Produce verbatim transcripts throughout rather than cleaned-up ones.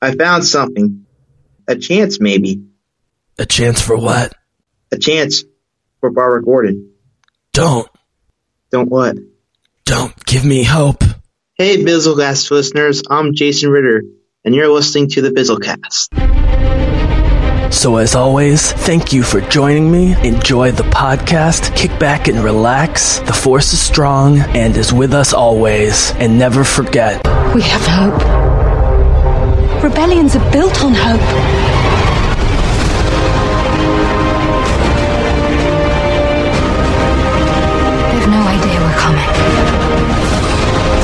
I found something. A chance, maybe. A chance for what? A chance for Barbara Gordon. Don't. Don't what? Don't give me hope. Hey, Bizzlecast listeners, I'm Jason Ritter, and you're listening to the Bizzlecast. So as always, thank you for joining me. Enjoy the podcast, kick back and relax. The force is strong and is with us always. And never forget, we have hope. Rebellions are built on hope.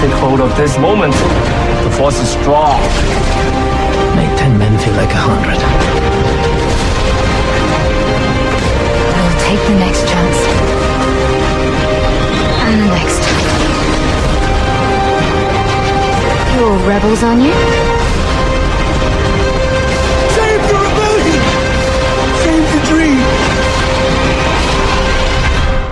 Take hold of this moment. The force is strong. Make ten men feel like a hundred. I will take the next chance. And the next time. You all rebels, aren't you? Save the rebellion! Save the dream!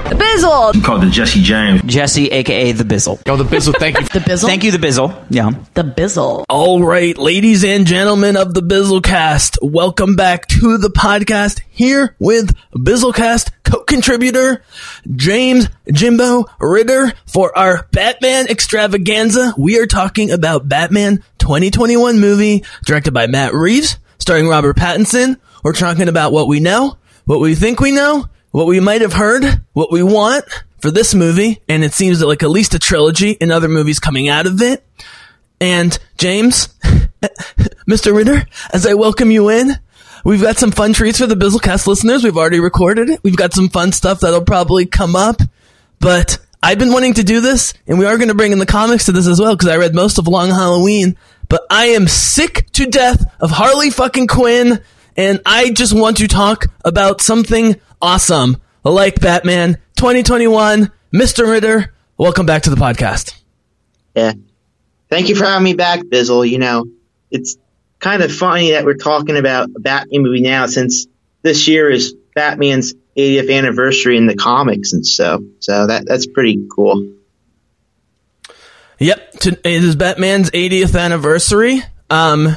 The Bizzle! You called the Jesse James. Jesse, a k a. The Bizzle. Oh, the Bizzle, thank you. The Bizzle? Thank you, The Bizzle. Yeah. The Bizzle. All right, ladies and gentlemen of the Bizzlecast, welcome back to the podcast here with Bizzlecast co-contributor James Jimbo Ritter for our Batman extravaganza. We are talking about Batman twenty twenty-one movie directed by Matt Reeves, starring Robert Pattinson. We're talking about what we know, what we think we know, what we might have heard, what we want for this movie, and it seems that like at least a trilogy and other movies coming out of it. And James, Mister Ritter, as I welcome you in, we've got some fun treats for the Bizzlecast listeners. We've already recorded it. We've got some fun stuff that'll probably come up, but I've been wanting to do this, and we are going to bring in the comics to this as well, because I read most of Long Halloween, but I am sick to death of Harley fucking Quinn, and I just want to talk about something awesome like Batman twenty twenty-one. Mister Ritter, welcome back to the podcast. Yeah. Thank you for having me back, Bizzle. You know, it's kind of funny that we're talking about a Batman movie now since this year is Batman's eightieth anniversary in the comics and so. So that that's pretty cool. Yep. It is Batman's eightieth anniversary. Um,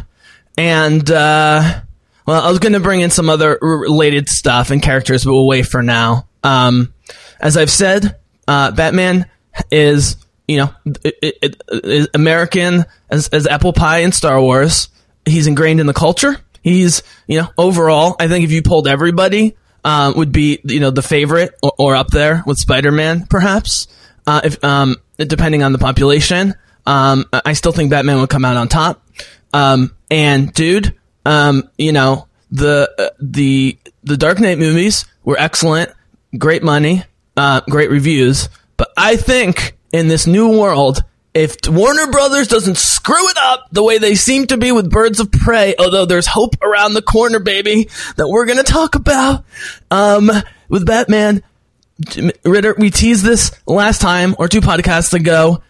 and, uh, well, I was going to bring in some other related stuff and characters, but we'll wait for now. Um, as I've said, uh, Batman is, you know, it, it, it, it, American as, as apple pie in Star Wars. He's ingrained in the culture. He's, you know, overall, I think if you polled everybody, uh, would be, you know, the favorite or, or up there with Spider-Man, perhaps, uh, if, um, depending on the population. Um, I still think Batman would come out on top. Um, and dude, Um, you know, the, uh, the, the Dark Knight movies were excellent, great money, uh, great reviews, but I think in this new world, if Warner Brothers doesn't screw it up the way they seem to be with Birds of Prey, although there's hope around the corner, baby, that we're gonna talk about, um, with Batman, Ritter, we teased this last time or two podcasts ago.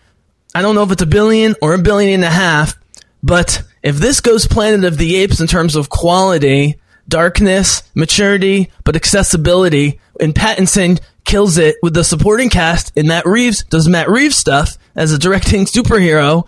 I don't know if it's a billion or a billion and a half, but if this goes Planet of the Apes in terms of quality, darkness, maturity, but accessibility, and Pattinson kills it with the supporting cast, and Matt Reeves does Matt Reeves stuff as a directing superhero,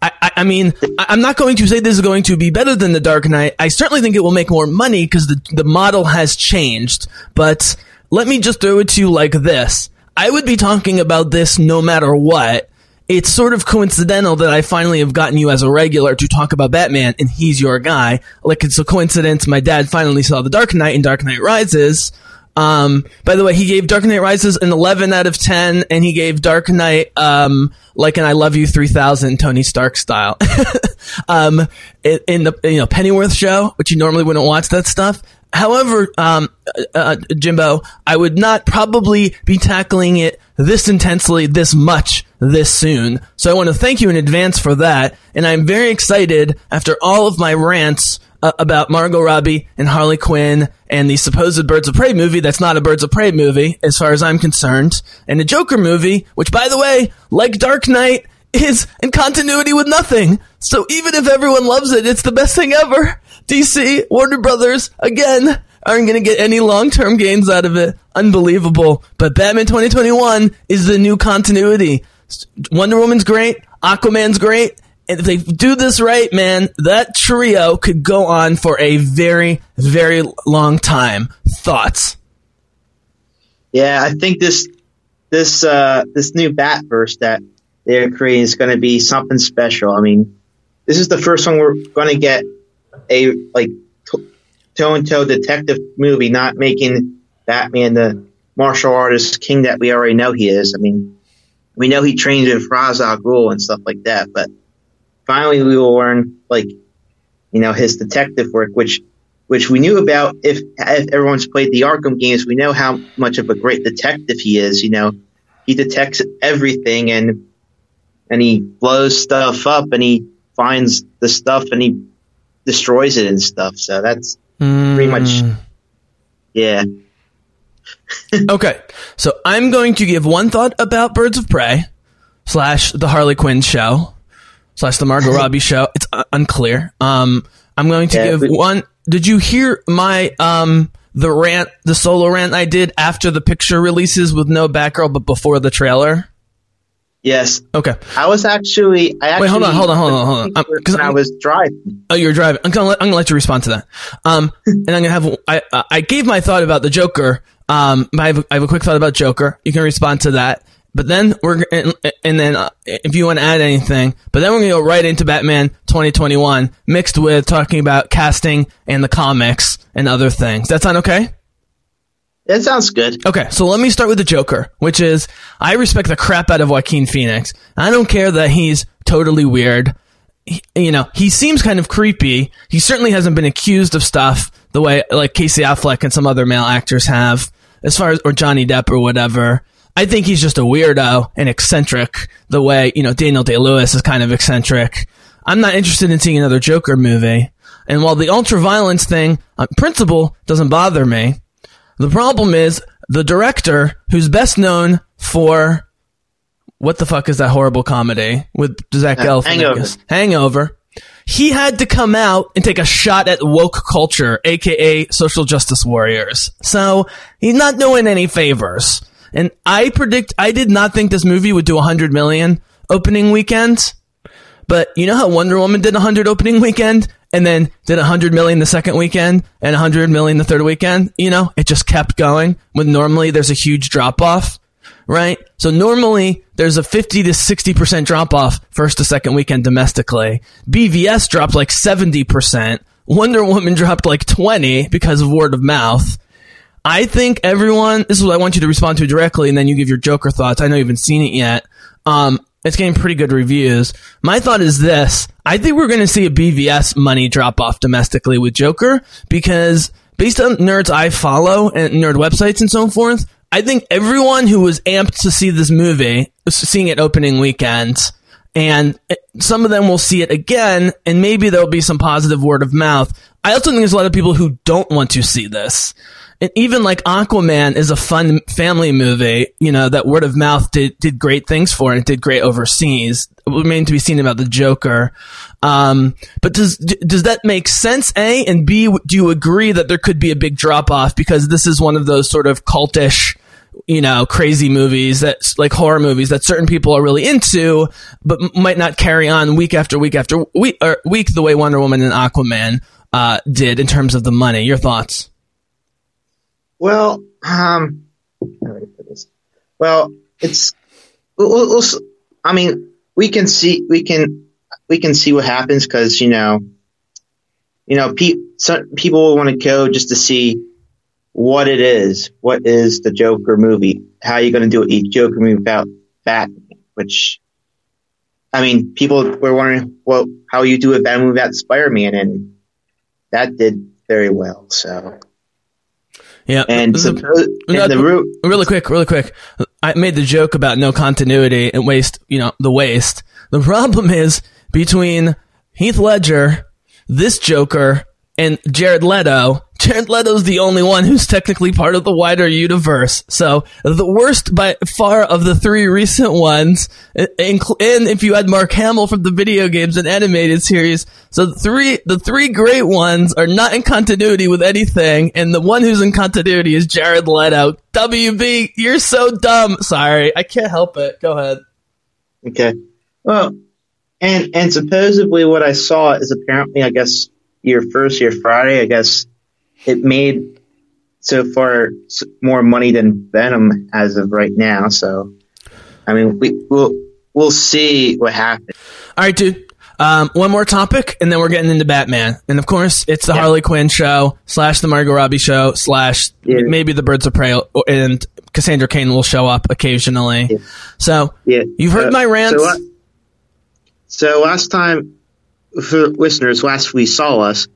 I, I, I mean, I, I'm not going to say this is going to be better than The Dark Knight. I certainly think it will make more money because the, the model has changed. But let me just throw it to you like this. I would be talking about this no matter what. It's sort of coincidental that I finally have gotten you as a regular to talk about Batman, and he's your guy. Like, it's a coincidence my dad finally saw The Dark Knight and Dark Knight Rises. Um, by the way, he gave Dark Knight Rises an eleven out of ten, and he gave Dark Knight, um, like an I Love You three thousand Tony Stark style. um, in the, you know, Pennyworth show, which you normally wouldn't watch that stuff. However, um, uh, Jimbo, I would not probably be tackling it this intensely, this much, this soon. So I want to thank you in advance for that. And I'm very excited after all of my rants uh, about Margot Robbie and Harley Quinn and the supposed Birds of Prey movie that's not a Birds of Prey movie, as far as I'm concerned, and the Joker movie, which, by the way, like Dark Knight, is in continuity with nothing. So even if everyone loves it, it's the best thing ever. D C, Warner Brothers, again, aren't going to get any long-term gains out of it. Unbelievable. But Batman twenty twenty-one is the new continuity. Wonder Woman's great. Aquaman's great. if they do this right, man, that trio could go on for a very, very long time. Thoughts? Yeah, I think this this uh, this new Batverse that they're creating is going to be something special. I mean, this is the first one we're going to get a like toe-and-toe detective movie, not making Batman the martial artist king that we already know he is. I mean, we know he trained with Ra's al Ghul and stuff like that, but finally we will learn, like, you know, his detective work, which which we knew about. If, if everyone's played the Arkham games, we know how much of a great detective he is. You know, he detects everything, and and he blows stuff up, and he finds the stuff, and he destroys it and stuff. So that's mm. pretty much, yeah. Okay, so I'm going to give one thought about Birds of Prey slash the Harley Quinn show slash the Margot Robbie show. It's un- unclear. Um, I'm going to yeah, give we- one. Did you hear my um the rant, the solo rant I did after the picture releases with no Batgirl, but before the trailer? Yes. Okay. I was actually. I actually Wait, hold on, hold on, hold on, hold on. Because I was driving. Oh, you're driving. I'm gonna let, I'm gonna let you respond to that. Um, and I'm gonna have. I uh, I gave my thought about the Joker. Um, I have, I have a quick thought about Joker. You can respond to that. But then we're and, and then uh, if you want to add anything. But then we're gonna go right into Batman twenty twenty-one, mixed with talking about casting and the comics and other things. That sound okay? That sounds good. Okay, so let me start with the Joker, which is, I respect the crap out of Joaquin Phoenix. I don't care that he's totally weird. He, you know, he seems kind of creepy. He certainly hasn't been accused of stuff the way, like, Casey Affleck and some other male actors have, as far as, or Johnny Depp or whatever. I think he's just a weirdo and eccentric, the way, you know, Daniel Day-Lewis is kind of eccentric. I'm not interested in seeing another Joker movie. And while the ultra-violence thing, on principle, doesn't bother me, the problem is the director, who's best known for what the fuck is that horrible comedy with Zach uh, Galifianakis? Hangover. He had to come out and take a shot at woke culture, aka social justice warriors. So he's not doing any favors. And I predict I did not think this movie would do one hundred million opening weekend. But you know how Wonder Woman did one hundred opening weekend? And then did one hundred million the second weekend and one hundred million the third weekend. You know, it just kept going when normally there's a huge drop off, right? So normally there's a fifty to sixty percent drop off first to second weekend domestically. B V S dropped like seventy percent. Wonder Woman dropped like twenty because of word of mouth. I think everyone, this is what I want you to respond to directly, and then you give your Joker thoughts. I know you haven't seen it yet. Um, It's getting pretty good reviews. My thought is this. I think we're going to see a B V S money drop-off domestically with Joker, because based on nerds I follow and nerd websites and so forth, I think everyone who was amped to see this movie was seeing it opening weekend, and it, some of them will see it again, and maybe there'll be some positive word of mouth. I also think there's a lot of people who don't want to see this. And even like Aquaman is a fun family movie, you know, that word of mouth did, did great things for, and it did great overseas. It remained to be seen about the Joker. Um, but does, does that make sense, A? And B, do you agree that there could be a big drop off because this is one of those sort of cultish, you know, crazy movies that, like horror movies that certain people are really into, but m- might not carry on week after week after week, or week the way Wonder Woman and Aquaman, uh, did in terms of the money? Your thoughts? Well, um, well, it's, we'll, we'll, I mean, we can see, we can, we can see what happens, because, you know, you know, pe- some people want to go just to see what it is. What is the Joker movie? How are you going to do a Joker movie about Batman? Which, I mean, people were wondering, well, how you do a Batman movie about Spider-Man, and that did very well, so. Yeah, and, suppose, and the root. Really quick, really quick. I made the joke about no continuity and waste. You know, the waste. The problem is between Heath Ledger, this Joker, and Jared Leto. Jared Leto's the only one who's technically part of the wider universe. So the worst by far of the three recent ones, and if you add Mark Hamill from the video games and animated series, so the three the three great ones are not in continuity with anything, and the one who's in continuity is Jared Leto. W B, you're so dumb. Sorry, I can't help it. Go ahead. Okay. Well, And and supposedly what I saw is apparently, I guess, your first year Friday, I guess, it made so far more money than Venom as of right now. So, I mean, we, we'll we'll see what happens. All right, dude. Um, one more topic, and then we're getting into Batman. And, of course, it's the yeah. Harley Quinn show, slash the Margot Robbie show, slash yeah. maybe the Birds of Prey, and Cassandra Cain will show up occasionally. Yeah. So, yeah. you've heard uh, my rants. So, uh, so last time, for listeners, last we saw us,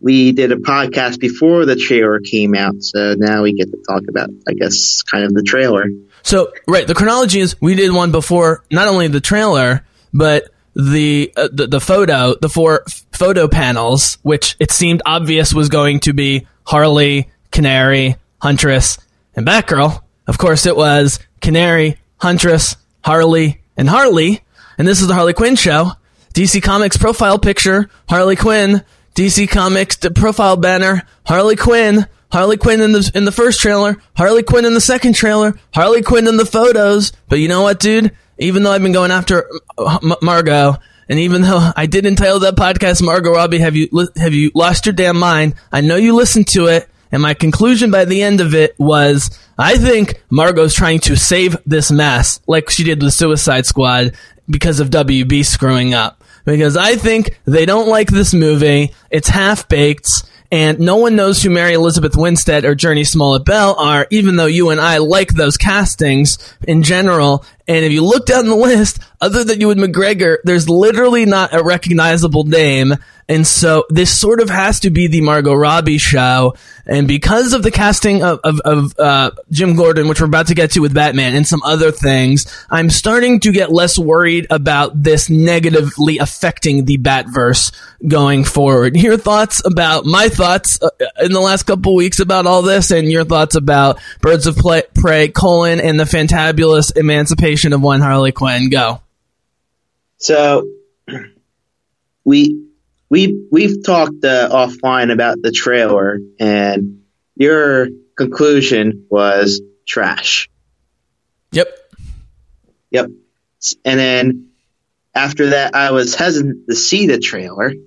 we did a podcast before the trailer came out. So now we get to talk about, I guess, kind of the trailer. So, right, the chronology is we did one before not only the trailer, but... The, uh, the the photo, the four f- photo panels, which it seemed obvious was going to be Harley, Canary, Huntress, and Batgirl. Of course, it was Canary, Huntress, Harley, and Harley. And this is the Harley Quinn show. D C Comics profile picture, Harley Quinn. D C Comics profile banner, Harley Quinn. Harley Quinn in the in the first trailer, Harley Quinn in the second trailer, Harley Quinn in the photos. But you know what, dude? Even though I've been going after M- Margot, and even though I did entitle that podcast "Margot Robbie, have you li- have you lost your damn mind?" I know you listened to it, and my conclusion by the end of it was, I think Margot's trying to save this mess, like she did with Suicide Squad, because of W B screwing up. Because I think they don't like this movie; it's half baked. And no one knows who Mary Elizabeth Winstead or Journey Smollett-Bell are, even though you and I like those castings in general. And if you look down the list, other than Ewan McGregor, there's literally not a recognizable name. And so this sort of has to be the Margot Robbie show. And because of the casting of, of, of uh, Jim Gordon, which we're about to get to with Batman and some other things, I'm starting to get less worried about this negatively affecting the Batverse going forward. Your thoughts about my thoughts uh, in the last couple weeks about all this, and your thoughts about Birds of Play, Prey, colon, and the fantabulous emancipation of one Harley Quinn. Go. So we we we've talked uh, offline about the trailer, and your conclusion was trash. Yep. Yep. And then after that, I was hesitant to see the trailer, and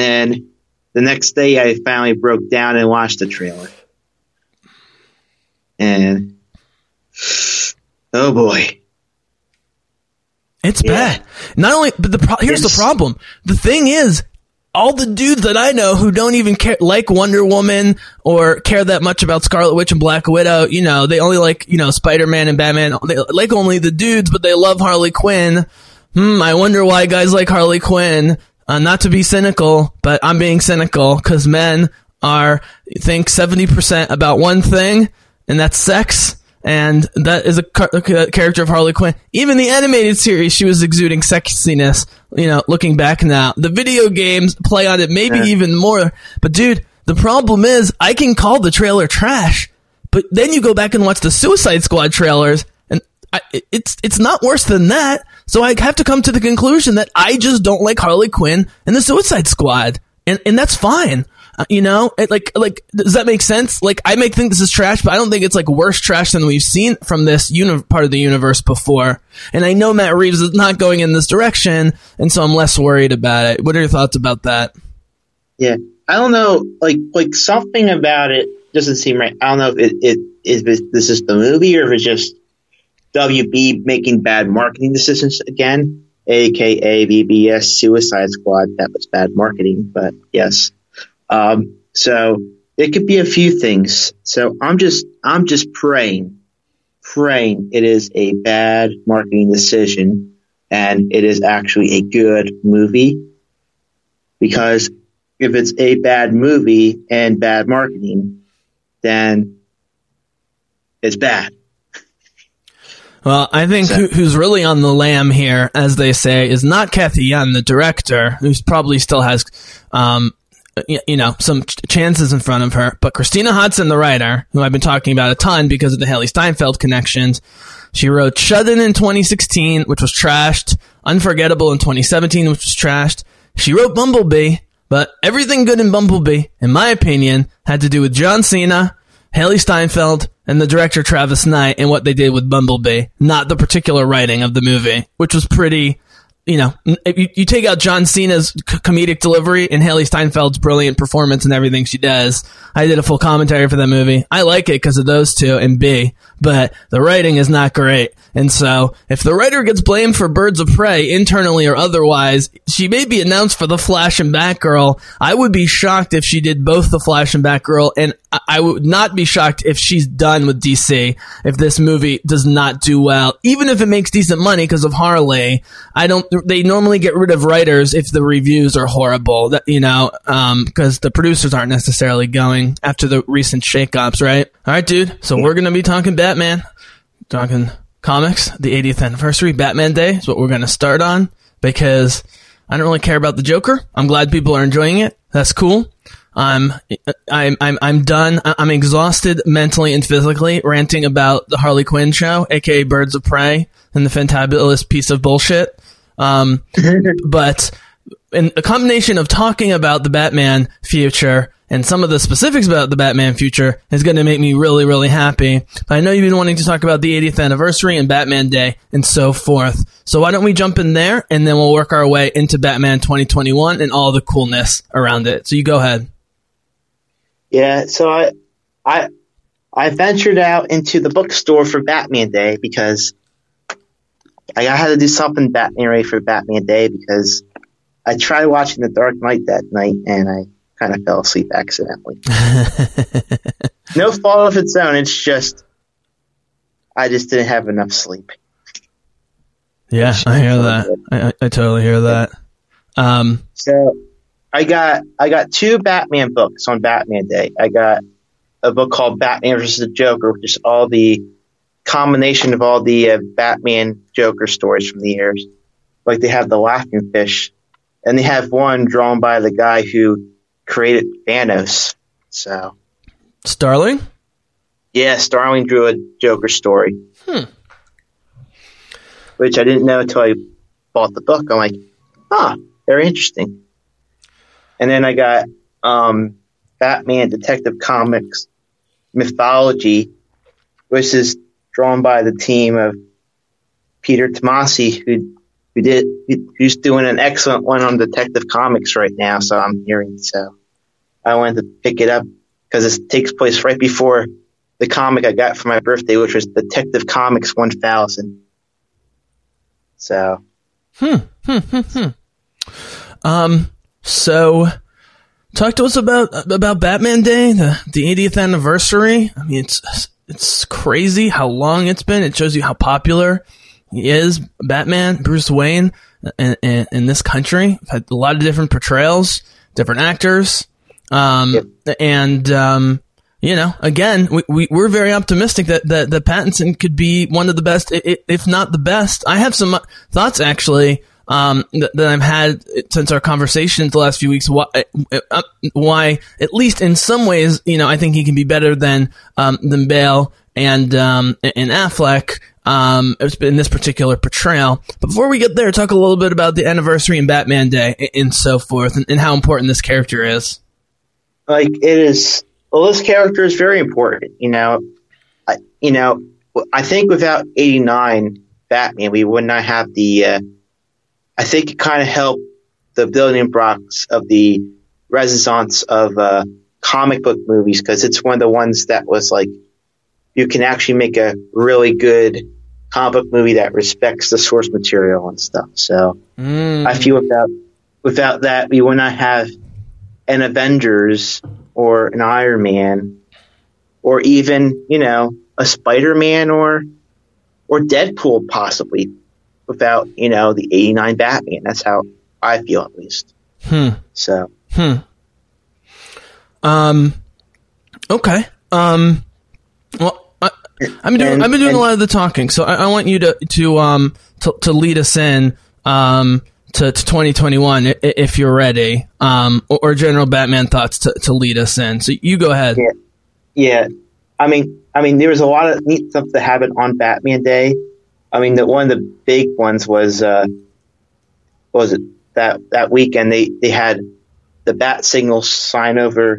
then the next day, I finally broke down and watched the trailer, and. Oh boy, it's yeah. bad. Not only, but the pro- here's it's, the problem. The thing is, all the dudes that I know who don't even care, like Wonder Woman or care that much about Scarlet Witch and Black Widow, you know, they only like, you know, Spider-Man and Batman. They like only the dudes, but they love Harley Quinn. Hmm, I wonder why guys like Harley Quinn. Uh, not to be cynical, but I'm being cynical because men are think seventy percent about one thing, and that's sex. And that is a car- character of Harley Quinn. Even the animated series, she was exuding sexiness, you know, looking back now. The video games play on it maybe yeah. even more. But, dude, the problem is I can call the trailer trash, but then you go back and watch the Suicide Squad trailers, and I, it's it's not worse than that. So I have to come to the conclusion that I just don't like Harley Quinn and the Suicide Squad, and, and that's fine. You know, it, like, like, does that make sense? Like, I may think this is trash, but I don't think it's like worse trash than we've seen from this uni- part of the universe before. And I know Matt Reeves is not going in this direction, and so I'm less worried about it. What are your thoughts about that? Yeah, I don't know. Like, like something about it doesn't seem right. I don't know if it, it if this is the movie or if it's just W B making bad marketing decisions again, aka V B S Suicide Squad. That was bad marketing, but yes. Um, so it could be a few things. So I'm just, I'm just praying, praying it is a bad marketing decision and it is actually a good movie, because if it's a bad movie and bad marketing, then it's bad. Well, I think so. who, who's really on the lam here, as they say, is not Cathy Yan, the director, who's probably still has, um, you know, some ch- chances in front of her, but Christina Hodson, the writer, who I've been talking about a ton because of the Haley Steinfeld connections, she wrote Shudden in twenty sixteen, which was trashed, Unforgettable in twenty seventeen, which was trashed. She wrote Bumblebee, but everything good in Bumblebee, in my opinion, had to do with John Cena, Haley Steinfeld, and the director Travis Knight and what they did with Bumblebee, not the particular writing of the movie, which was pretty you know, if you, you take out John Cena's comedic delivery and Haley Steinfeld's brilliant performance and everything she does, I did a full commentary for that movie. I like it because of those two and B, but the writing is not great. And so if the writer gets blamed for Birds of Prey, internally or otherwise, she may be announced for The Flash and Batgirl. I would be shocked if she did both The Flash and Batgirl, and I, I would not be shocked if she's done with D C if this movie does not do well, even if it makes decent money because of Harley. I don't... They normally get rid of writers if the reviews are horrible, that, you know, because um, the producers aren't necessarily going after the recent shakeups, right? All right, dude. So we're going to be talking Batman, talking comics, the eightieth anniversary, Batman Day is what we're going to start on, because I don't really care about the Joker. I'm glad people are enjoying it. That's cool. I'm I'm I'm I'm done. I'm exhausted mentally and physically ranting about the Harley Quinn show, aka Birds of Prey, and the fantabulous piece of bullshit. Um, but in a combination of talking about the Batman future and some of the specifics about the Batman future is going to make me really, really happy. But I know you've been wanting to talk about the eightieth anniversary and Batman Day and so forth. So why don't we jump in there and then we'll work our way into Batman twenty twenty-one and all the coolness around it. So you go ahead. Yeah. So I, I, I ventured out into the bookstore for Batman Day because I had to do something Batman related for Batman Day, because I tried watching The Dark Knight that night and I kind of fell asleep accidentally. No fault of its own. It's just I just didn't have enough sleep. Yeah, I hear that. I, I totally hear that. Um, so I got I got two Batman books on Batman Day. I got a book called Batman versus the Joker, which is all the combination of all the uh, Batman Joker stories from the years. Like, they have the Laughing Fish, and they have one drawn by the guy who created Thanos. So Starling? Yeah, Starling drew a Joker story. Hmm. Which I didn't know until I bought the book. I'm like, huh, very interesting. And then I got um, Batman Detective Comics Mythology, which is drawn by the team of Peter Tomasi, who who did who's doing an excellent one on Detective Comics right now. So I'm hearing, so I wanted to pick it up because it takes place right before the comic I got for my birthday, which was Detective Comics one thousand. So, hmm, hmm, hmm, hmm. um, so. Talk to us about about Batman Day, the, the eightieth anniversary. I mean, it's it's crazy how long it's been. It shows you how popular he is, Batman, Bruce Wayne, in, in, in this country. We've had a lot of different portrayals, different actors, um, yep. and um, you know, again, we, we we're very optimistic that that that Pattinson could be one of the best, if not the best. I have some thoughts actually. Um, that, that I've had since our conversations the last few weeks, why, uh, why, at least in some ways, you know, I think he can be better than um, than Bale and um, and Affleck um, in this particular portrayal. But before we get there, talk a little bit about the anniversary and Batman Day and, and so forth, and, and how important this character is. Like, it is. Well, this character is very important. You know, I, you know, I think without eighty-nine Batman, we would not have the. Uh, I think it kind of helped the building blocks of the renaissance of uh, comic book movies, because it's one of the ones that was like, you can actually make a really good comic book movie that respects the source material and stuff. So mm. I feel without, without that, we would not have an Avengers or an Iron Man or even, you know, a Spider-Man or or Deadpool possibly. Without, you know, the eighty-nine Batman. That's how I feel, at least. Hmm. So. Hmm. Um. Okay. Um. Well, I, I've been doing and, I've been doing and, a lot of the talking, so I, I want you to to um to, to lead us in um to, to twenty twenty-one if you're ready, um or, or general Batman thoughts to, to lead us in. So you go ahead. Yeah. Yeah. I mean, I mean, there was a lot of neat stuff that happened on Batman Day. I mean, the, one of the big ones was, uh, what was it, that, that weekend they, they had the bat signal sign over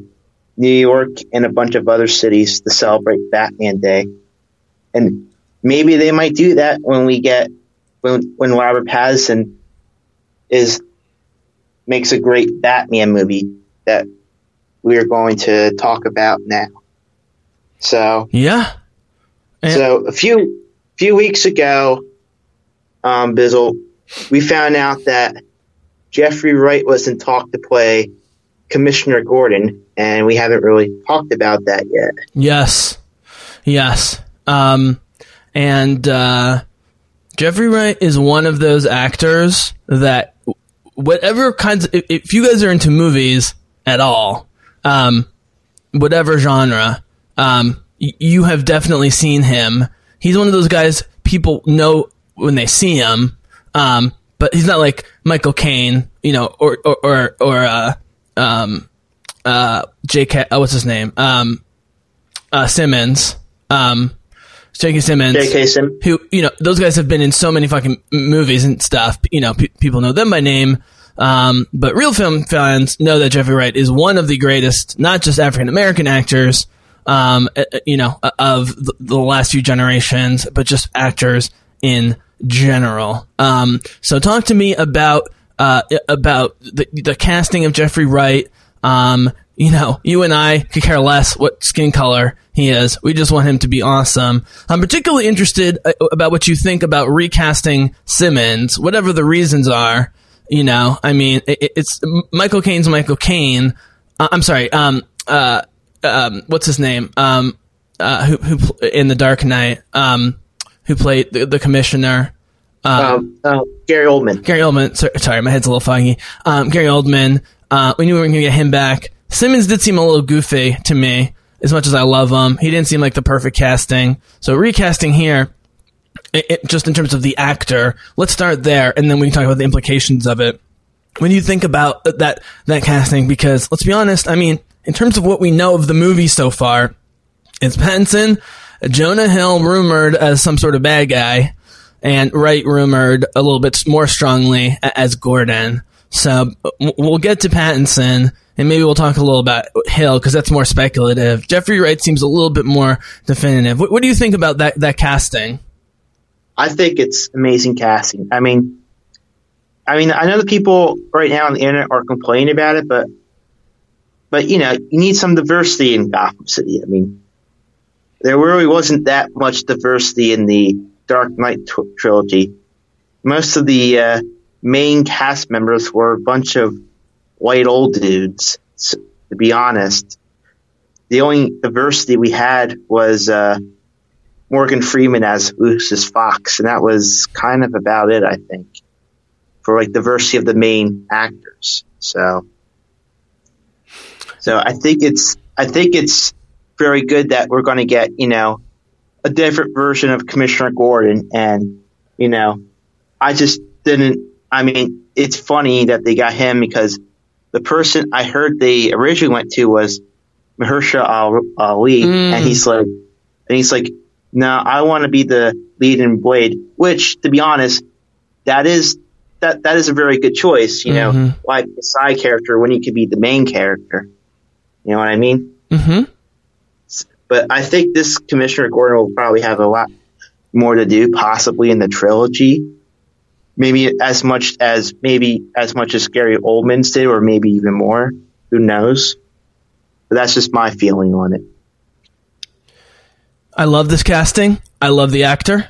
New York and a bunch of other cities to celebrate Batman Day. And maybe they might do that when we get, when, when Robert Pattinson is makes a great Batman movie that we're going to talk about now. So yeah. And so a few few weeks ago, um, Bizzle, we found out that Jeffrey Wright was in talk to play Commissioner Gordon, and we haven't really talked about that yet. Yes, yes. Um, and uh, Jeffrey Wright is one of those actors that whatever kinds of, if, if you guys are into movies at all, um, whatever genre, um, y- you have definitely seen him. He's one of those guys people know when they see him, um, but he's not like Michael Caine, you know, or or or, or uh, um, uh, J K. Oh, what's his name? Um, uh, Simmons. Um, J K. Simmons. J K. Simmons. Who, you know, those guys have been in so many fucking movies and stuff. You know, pe- people know them by name. Um, but real film fans know that Jeffrey Wright is one of the greatest, not just African American actors, um, uh, you know, uh, of the, the last few generations, but just actors in general. Um, so talk to me about uh, about the, the casting of Jeffrey Wright. Um, you know, you and I could care less what skin color he is. We just want him to be awesome. I'm particularly interested about what you think about recasting Simmons, whatever the reasons are. You know, I mean, it, it's Michael Caine's Michael Caine. Uh, I'm sorry. Um, uh, um, what's his name? Um, uh, who, who pl- in The Dark Knight? Um, who played the, the commissioner? Um, um, um, Gary Oldman. Gary Oldman. Sorry, sorry, my head's a little foggy. Um, Gary Oldman. Uh, we knew we were going to get him back. Simmons did seem a little goofy to me, as much as I love him. He didn't seem like the perfect casting. So recasting here, it, it, just in terms of the actor, let's start there, and then we can talk about the implications of it. When you think about that that casting, because let's be honest, I mean, in terms of what we know of the movie so far, it's Pattinson, Jonah Hill rumored as some sort of bad guy, and Wright rumored a little bit more strongly as Gordon. So we'll get to Pattinson, and maybe we'll talk a little about Hill, because that's more speculative. Jeffrey Wright seems a little bit more definitive. What, what do you think about that, that casting? I think it's amazing casting. I mean, I mean, I know the people right now on the internet are complaining about it, but, but you know, you need some diversity in Gotham City. I mean, there really wasn't that much diversity in the Dark Knight tw- trilogy. Most of the uh, main cast members were a bunch of white old dudes, so, to be honest. The only diversity we had was uh, Morgan Freeman as Lucius Fox, and that was kind of about it, I think, for like diversity of the main actors. So, so I think it's I think it's very good that we're going to get, you know, a different version of Commissioner Gordon, and you know, I just didn't. I mean, it's funny that they got him because the person I heard they originally went to was Mahershala Ali, mm. and he's like, and he's like, no, I want to be the lead in Blade. Which, to be honest, that is that that is a very good choice. You mm-hmm. know, like a side character when you could be the main character. You know what I mean? Mm-hmm. But I think this Commissioner Gordon will probably have a lot more to do, possibly in the trilogy. Maybe as much as maybe as much as Gary Oldman's did, or maybe even more. Who knows? But that's just my feeling on it. I love this casting. I love the actor.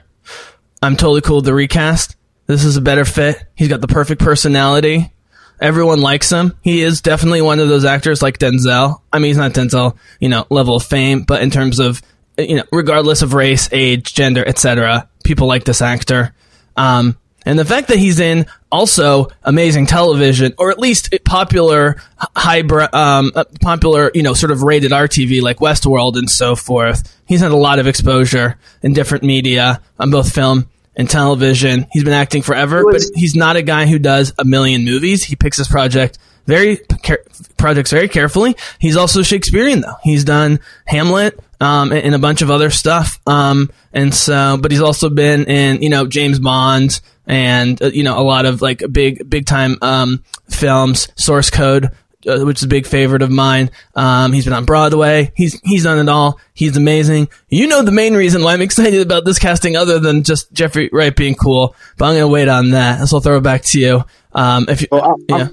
I'm totally cool with the recast. This is a better fit. He's got the perfect personality. Everyone likes him. He is definitely one of those actors like Denzel. I mean, he's not Denzel, you know, level of fame, but in terms of, you know, regardless of race, age, gender, et cetera, people like this actor. Um, And the fact that he's in also amazing television, or at least popular, high, um, popular, you know, sort of rated R T V like Westworld and so forth. He's had a lot of exposure in different media, on both film and television. He's been acting forever, but he's not a guy who does a million movies. He picks his project very care- projects very carefully. He's also Shakespearean though. He's done Hamlet. Um, and, and a bunch of other stuff. Um, and so, but he's also been in, you know, James Bond and, uh, you know, a lot of like big, big time, um, films, Source Code, uh, which is a big favorite of mine. Um, he's been on Broadway. He's, he's done it all. He's amazing. You know, the main reason why I'm excited about this casting, other than just Jeffrey Wright being cool, but I'm going to wait on that. So I'll throw it back to you. Um, if you, well, I, yeah.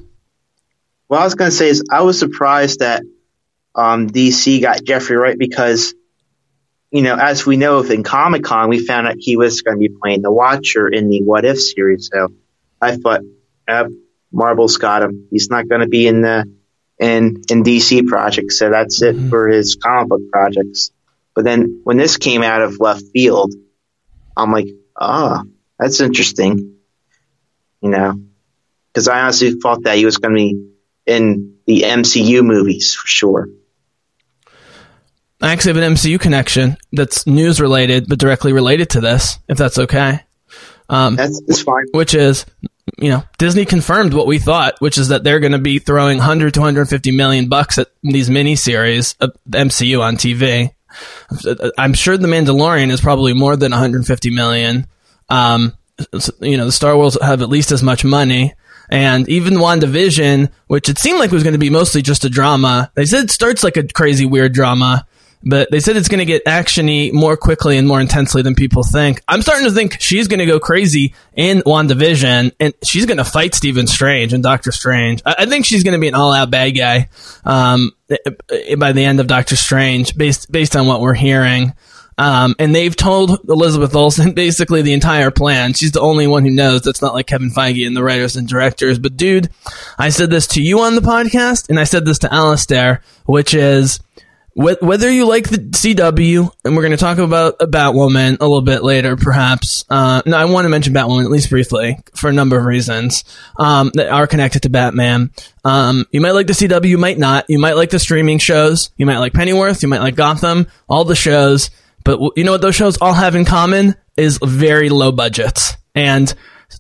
What I was going to say is I was surprised that um, D C got Jeffrey Wright because, you know, as we know in Comic-Con, we found out he was going to be playing the Watcher in the What If series. So I thought uh, Marvel's got him. He's not going to be in the in, in D C projects. So that's it mm-hmm. for his comic book projects. But then when this came out of left field, I'm like, ah, oh, that's interesting. You know, because I honestly thought that he was going to be in the M C U movies for sure. I actually have an M C U connection that's news related, but directly related to this, if that's okay. Um, that's, that's fine. Which is, you know, Disney confirmed what we thought, which is that they're going to be throwing one hundred to one hundred fifty million bucks at these miniseries of the M C U on T V. I'm sure The Mandalorian is probably more than one hundred fifty million. Um, you know, the Star Wars have at least as much money. And even WandaVision, which it seemed like was going to be mostly just a drama. They said it starts like a crazy, weird drama, but they said it's going to get action-y more quickly and more intensely than people think. I'm starting to think she's going to go crazy in WandaVision, and she's going to fight Stephen Strange and Doctor Strange. I, I think she's going to be an all-out bad guy um, by the end of Doctor Strange, based based on what we're hearing. Um, and they've told Elizabeth Olsen basically the entire plan. She's the only one who knows. That's not like Kevin Feige and the writers and directors. But, dude, I said this to you on the podcast, and I said this to Alistair, which is wh- whether you like the C W, and we're going to talk about a Batwoman a little bit later, perhaps. Uh, no, I want to mention Batwoman, at least briefly, for a number of reasons um, that are connected to Batman. Um, you might like the C W, you might not. You might like the streaming shows. You might like Pennyworth. You might like Gotham. All the shows. But you know what those shows all have in common is very low budgets. And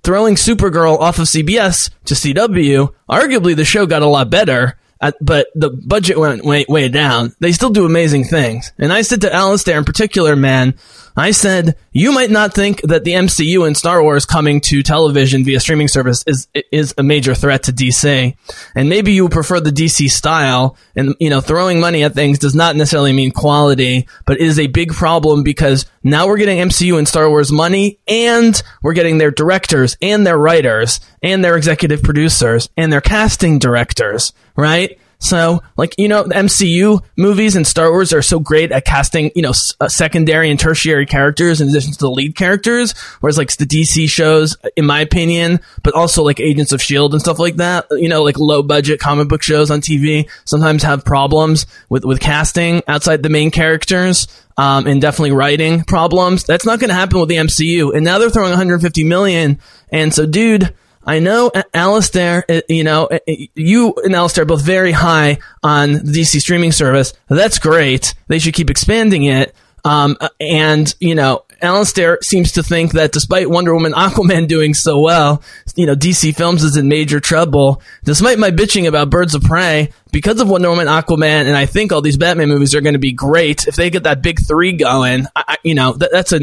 throwing Supergirl off of C B S to C W, arguably the show got a lot better, at, but the budget went way, way down. They still do amazing things. And I said to Alistair in particular, man, I said, you might not think that the M C U and Star Wars coming to television via streaming service is is a major threat to D C. And maybe you prefer the D C style. And, you know, throwing money at things does not necessarily mean quality, but it is a big problem because now we're getting M C U and Star Wars money, and we're getting their directors and their writers and their executive producers and their casting directors, right? So, like, you know, the M C U movies and Star Wars are so great at casting, you know, s- uh, secondary and tertiary characters in addition to the lead characters, whereas, like, the D C shows, in my opinion, but also, like, Agents of S H I E L D and stuff like that, you know, like, low-budget comic book shows on T V sometimes have problems with, with casting outside the main characters. Um, and definitely writing problems. That's not going to happen with the M C U. And now they're throwing one hundred fifty million dollars. And so, dude, I know Alistair, you know, you and Alistair are both very high on the D C streaming service. That's great. They should keep expanding it. Um, and, you know, Alistair seems to think that despite Wonder Woman, Aquaman doing so well, you know, D C Films is in major trouble. Despite my bitching about Birds of Prey, because of Wonder Woman, Aquaman, and I think all these Batman movies are going to be great. If they get that big three going, I, you know, that, that's a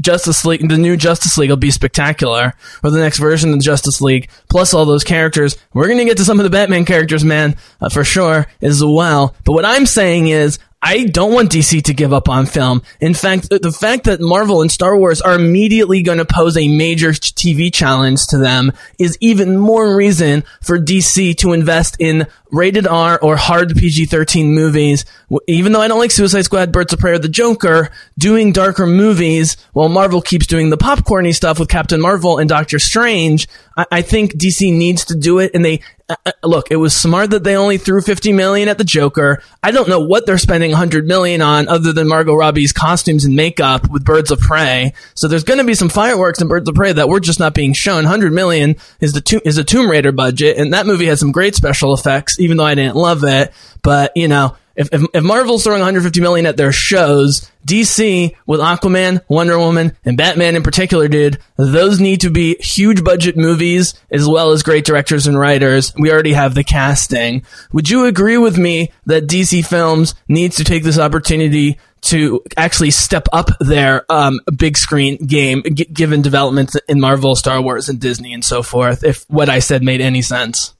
Justice League. The new Justice League will be spectacular, or the next version of the Justice League, plus all those characters. We're going to get to some of the Batman characters, man, uh, for sure, as well. But what I'm saying is, I don't want D C to give up on film. In fact, the fact that Marvel and Star Wars are immediately going to pose a major T V challenge to them is even more reason for D C to invest in rated R or hard P G thirteen movies. Even though I don't like Suicide Squad, Birds of Prey, or The Joker, doing darker movies while Marvel keeps doing the popcorny stuff with Captain Marvel and Doctor Strange, I, I think D C needs to do it, and they... Uh, look, it was smart that they only threw fifty million dollars at the Joker. I don't know what they're spending one hundred million dollars on other than Margot Robbie's costumes and makeup with Birds of Prey. So there's going to be some fireworks in Birds of Prey that we're just not being shown. one hundred million dollars is the to- is a Tomb Raider budget, and that movie has some great special effects, even though I didn't love it. But, you know, if, if, if Marvel's throwing one hundred fifty million dollars at their shows, D C with Aquaman, Wonder Woman, and Batman in particular, dude, those need to be huge budget movies as well as great directors and writers. We already have the casting. Would you agree with me that D C Films needs to take this opportunity to actually step up their um, big screen game, g- given developments in Marvel, Star Wars, and Disney and so forth, if what I said made any sense?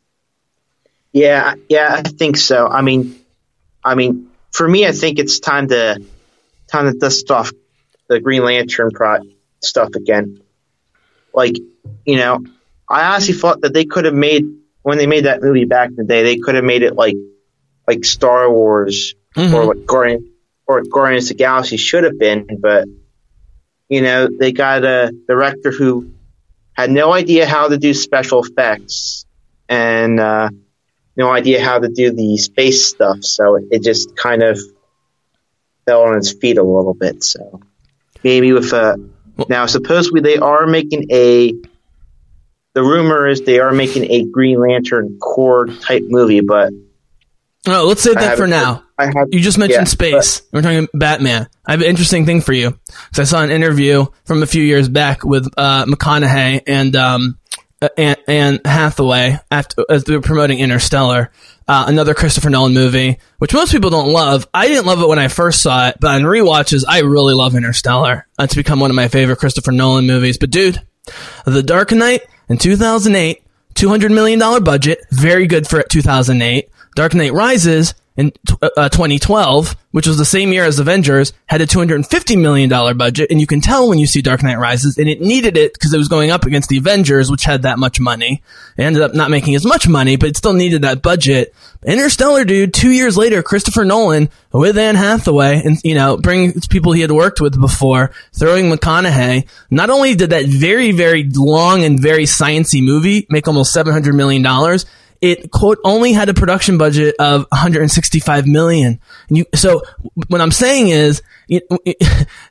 Yeah, yeah, I think so. I mean... I mean, for me, I think it's time to time to dust off the Green Lantern pro- stuff again. Like, you know, I honestly thought that they could have made, when they made that movie back in the day, they could have made it like like Star Wars mm-hmm. or what Guardian, or Guardians of the Galaxy should have been. But, you know, they got a director who had no idea how to do special effects and uh, no idea how to do the space stuff. So it just kind of fell on its feet a little bit. So maybe with a – now, supposedly they are making a – the rumor is they are making a Green Lantern core type movie, but oh, let's save that for now. I have, you just mentioned yeah, space. But, we're talking Batman. I have an interesting thing for you. So I saw an interview from a few years back with uh, McConaughey and um, and, and Hathaway after, as they were promoting Interstellar, uh, another Christopher Nolan movie, which most people don't love. I didn't love it when I first saw it, but on rewatches, I really love Interstellar. It's become one of my favorite Christopher Nolan movies. But dude, The Dark Knight. In two thousand eight, two hundred million dollars budget, very good for two thousand eight. Dark Knight Rises in uh, twenty twelve, which was the same year as Avengers, had a two hundred fifty million dollars budget, and you can tell when you see Dark Knight Rises, and it needed it because it was going up against the Avengers, which had that much money. It ended up not making as much money, but it still needed that budget. Interstellar, dude, two years later, Christopher Nolan with Anne Hathaway, and you know, bringing people he had worked with before, throwing McConaughey. Not only did that very, very long and very science-y movie make almost seven hundred million dollars, it, quote, only had a production budget of one hundred sixty-five million dollars. And you, so what I'm saying is, you,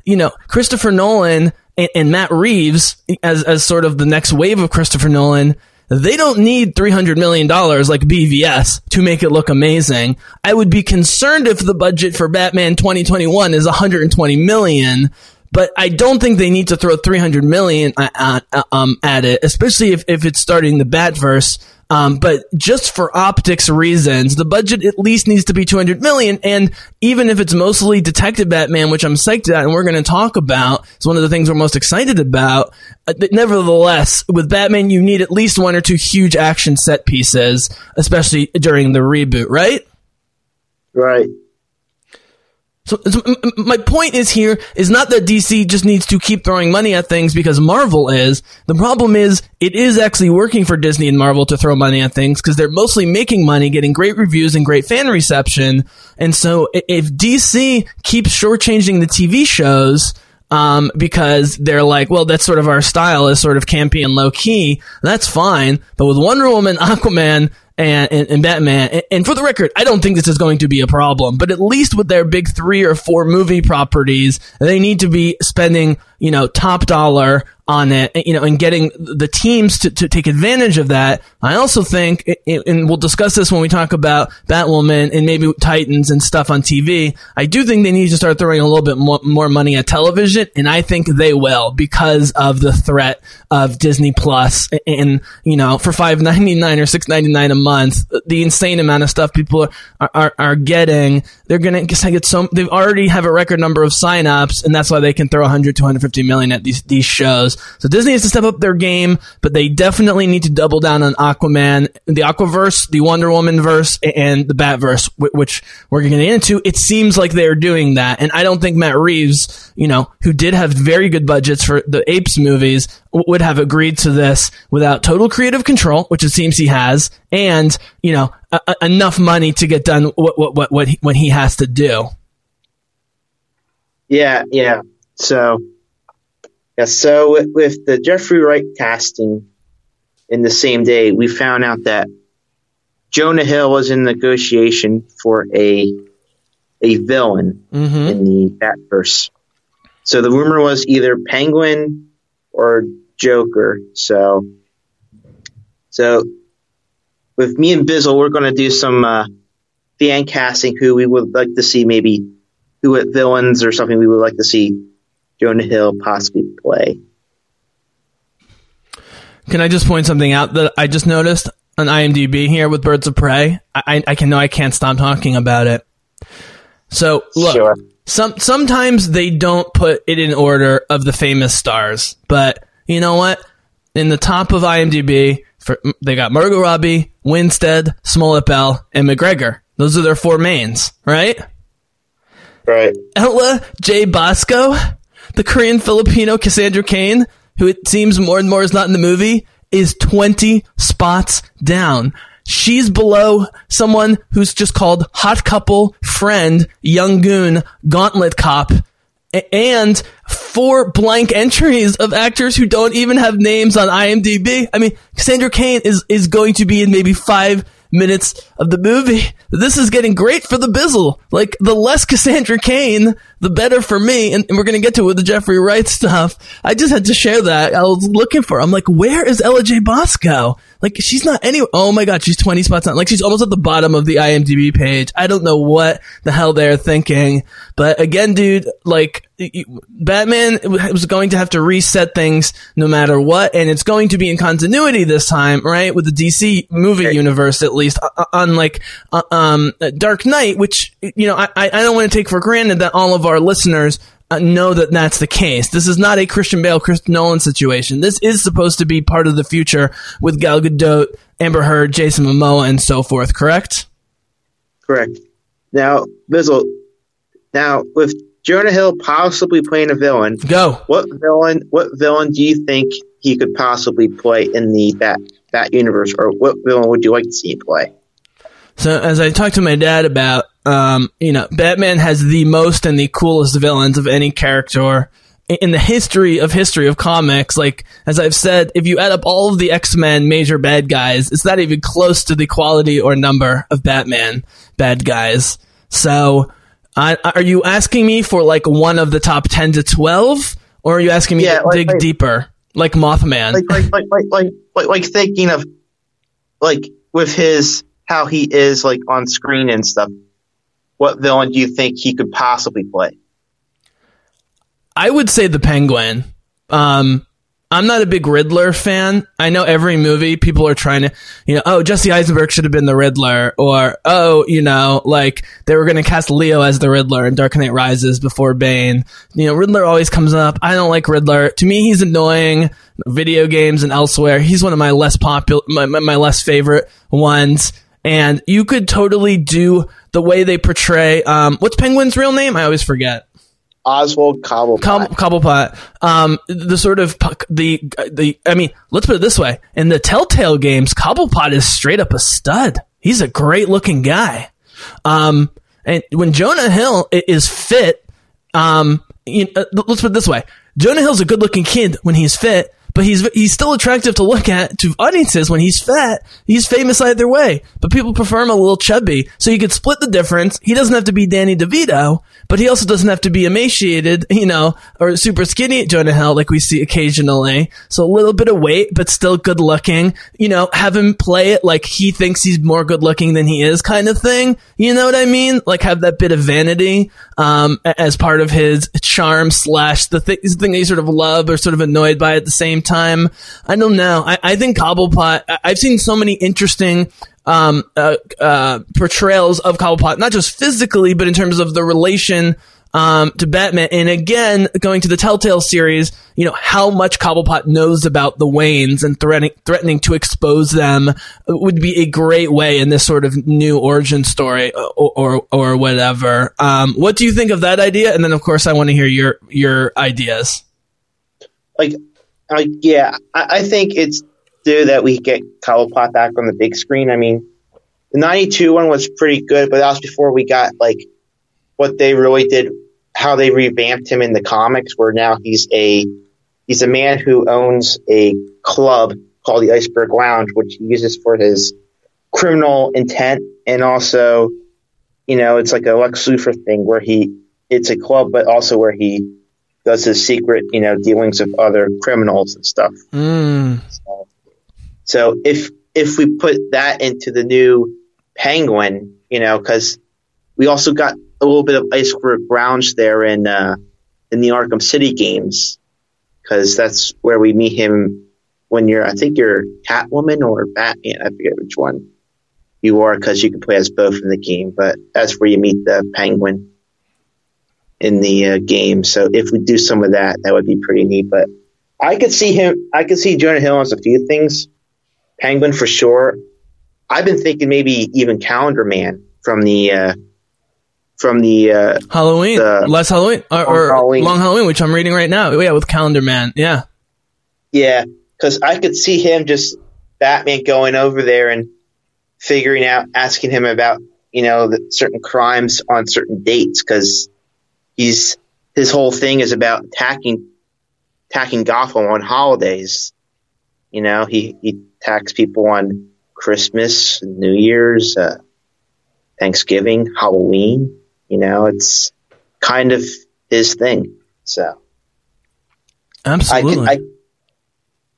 you know, Christopher Nolan and, and Matt Reeves, as as sort of the next wave of Christopher Nolan, they don't need three hundred million dollars like B V S to make it look amazing. I would be concerned if the budget for Batman twenty twenty-one is one hundred twenty million dollars. But I don't think they need to throw three hundred million dollars at, um, at it, especially if, if it's starting the Batverse. Um, but just for optics reasons, the budget at least needs to be two hundred million dollars. And even if it's mostly Detective Batman, which I'm psyched at and we're going to talk about, it's one of the things we're most excited about. Uh, nevertheless, with Batman, you need at least one or two huge action set pieces, especially during the reboot, right? Right. So, so my point is here is not that D C just needs to keep throwing money at things because Marvel is. The problem is it is actually working for Disney and Marvel to throw money at things because they're mostly making money, getting great reviews and great fan reception. And so if D C keeps shortchanging the T V shows um, because they're like, well, that's sort of our style is sort of campy and low key, that's fine. But with Wonder Woman, Aquaman, And, and, and Batman, and, and for the record, I don't think this is going to be a problem, but at least with their big three or four movie properties, they need to be spending, you know, top dollar on it, you know, and getting the teams to, to take advantage of that. I also think, and we'll discuss this when we talk about Batwoman and maybe Titans and stuff on T V, I do think they need to start throwing a little bit more, more money at television, and I think they will because of the threat of Disney Plus. And, you know, for five ninety-nine or six ninety-nine a month, the insane amount of stuff people are, are, are getting, they're going to get so, they already have a record number of signups, and that's why they can throw one hundred, two hundred fifty million at these, these shows. So Disney has to step up their game, but they definitely need to double down on Aquaman, the Aquaverse, the Wonder Woman verse, and the Batverse, which we're going to get into. It seems like they're doing that, and I don't think Matt Reeves, you know, who did have very good budgets for the Apes movies, would have agreed to this without total creative control, which it seems he has, and, you know, a- enough money to get done what what what what he, what he has to do. Yeah, yeah. So... Yeah, so with, with the Jeffrey Wright casting in the same day, we found out that Jonah Hill was in negotiation for a a villain mm-hmm. in the Batverse. So the rumor was either Penguin or Joker. So, so with me and Bizzle, we're going to do some uh, fan casting who we would like to see, maybe who at villains or something we would like to see Jonah Hill possibly play. Can I just point something out that I just noticed on IMDb here with Birds of Prey? I, I can know I can't stop talking about it. So look, sure. some sometimes they don't put it in order of the famous stars, but you know what? In the top of IMDb, for, they got Margot Robbie, Winstead, Smollett Bell, and McGregor. Those are their four mains, right? Right. Ella J. Bosco, the Korean Filipino Cassandra Cain, who it seems more and more is not in the movie, is twenty spots down. She's below someone who's just called Hot Couple, Friend, Young Goon, Gauntlet Cop, and four blank entries of actors who don't even have names on IMDb. I mean, Cassandra Cain is, is going to be in maybe five minutes of the movie. This is getting great for the bizzle. Like, the less Cassandra Cain, the better for me. And, and we're going to get to it with the Jeffrey Wright stuff. I just had to share that. I was looking for, I'm like, where is Ella J. Bosco? Like, she's not anywhere. Oh my God, she's twenty spots on. Like, she's almost at the bottom of the IMDb page. I don't know what the hell they're thinking. But again, dude, like, Batman was going to have to reset things no matter what, and it's going to be in continuity this time, right? With the D C movie universe, at least, unlike um, Dark Knight, which, you know, I, I don't want to take for granted that all of our listeners Uh, know that that's the case. This is not a Christian Bale, Chris Nolan situation. This is supposed to be part of the future with Gal Gadot, Amber Heard, Jason Momoa, and so forth, correct? Correct. Now, Bizzle, now with Jonah Hill possibly playing a villain, go. What villain What villain do you think he could possibly play in the that, that universe, or what villain would you like to see him play? So, as I talked to my dad about, um, you know, Batman has the most and the coolest villains of any character in the history of history of comics. Like, as I've said, if you add up all of the X-Men major bad guys, it's not even close to the quality or number of Batman bad guys. So, I, are you asking me for, like, one of the top ten to twelve? Or are you asking me yeah, to like, dig like, deeper? Like Mothman? Like, like, like, like, like, like, like thinking of, like, with his... how he is, like, on screen and stuff. What villain do you think he could possibly play? I would say the Penguin. Um, I'm not a big Riddler fan. I know every movie people are trying to, you know, oh, Jesse Eisenberg should have been the Riddler, or, oh, you know, like, they were going to cast Leo as the Riddler in Dark Knight Rises before Bane. You know, Riddler always comes up. I don't like Riddler. To me, he's annoying. Video games and elsewhere, he's one of my less popular, my, my, my less favorite ones. And you could totally do the way they portray... Um, what's Penguin's real name? I always forget. Oswald Cobblepot. Cob- Cobblepot. Um, the sort of... the the. I mean, let's put it this way. In the Telltale games, Cobblepot is straight up a stud. He's a great-looking guy. Um, and when Jonah Hill is fit... Um, you, uh, let's put it this way. Jonah Hill's a good-looking kid when he's fit, but he's he's still attractive to look at to audiences when he's fat. He's famous either way, but people prefer him a little chubby. So you could split the difference. He doesn't have to be Danny DeVito, but he also doesn't have to be emaciated, you know, or super skinny Jonah Hill like we see occasionally. So a little bit of weight, but still good looking. You know, have him play it like he thinks he's more good looking than he is, kind of thing. You know what I mean? Like, have that bit of vanity um, as part of his charm slash the, th- the thing that you sort of love or sort of annoyed by at the same time. I don't know. I, I think Cobblepot, I, I've seen so many interesting um, uh, uh, portrayals of Cobblepot, not just physically, but in terms of the relation um, to Batman. And again, going to the Telltale series, you know, how much Cobblepot knows about the Waynes and threatening, threatening to expose them would be a great way in this sort of new origin story or, or, or whatever. Um, what do you think of that idea? And then, of course, I want to hear your, your ideas. Like, Uh, yeah, I, I think it's due that we get Cobblepot back on the big screen. I mean, the ninety-two one was pretty good, but that was before we got, like, what they really did, how they revamped him in the comics, where now he's a he's a man who owns a club called the Iceberg Lounge, which he uses for his criminal intent, and also, you know, it's like a Lex Luthor thing where he it's a club, but also where he does his secret, you know, dealings with other criminals and stuff. Mm. So, so if if we put that into the new Penguin, you know, because we also got a little bit of Iceberg Lounge there in uh, in the Arkham City games, because that's where we meet him when you're, I think you're Catwoman or Batman, I forget which one you are, because you can play as both in the game, but that's where you meet the Penguin in the uh, game. So if we do some of that, that would be pretty neat. But I could see him, I could see Jonah Hill as a few things. Penguin for sure. I've been thinking maybe even Calendar Man from the uh, from the uh, Halloween, the last Halloween or, or Halloween. Long Halloween, which I'm reading right now. Yeah, with Calendar Man. Yeah, yeah, because I could see him just Batman going over there and figuring out, asking him about, you know, the certain crimes on certain dates, because he's his whole thing is about attacking attacking Gotham on holidays. You know, he, he attacks people on Christmas, New Year's, uh, Thanksgiving, Halloween. You know, it's kind of his thing. So, absolutely. I, can, I,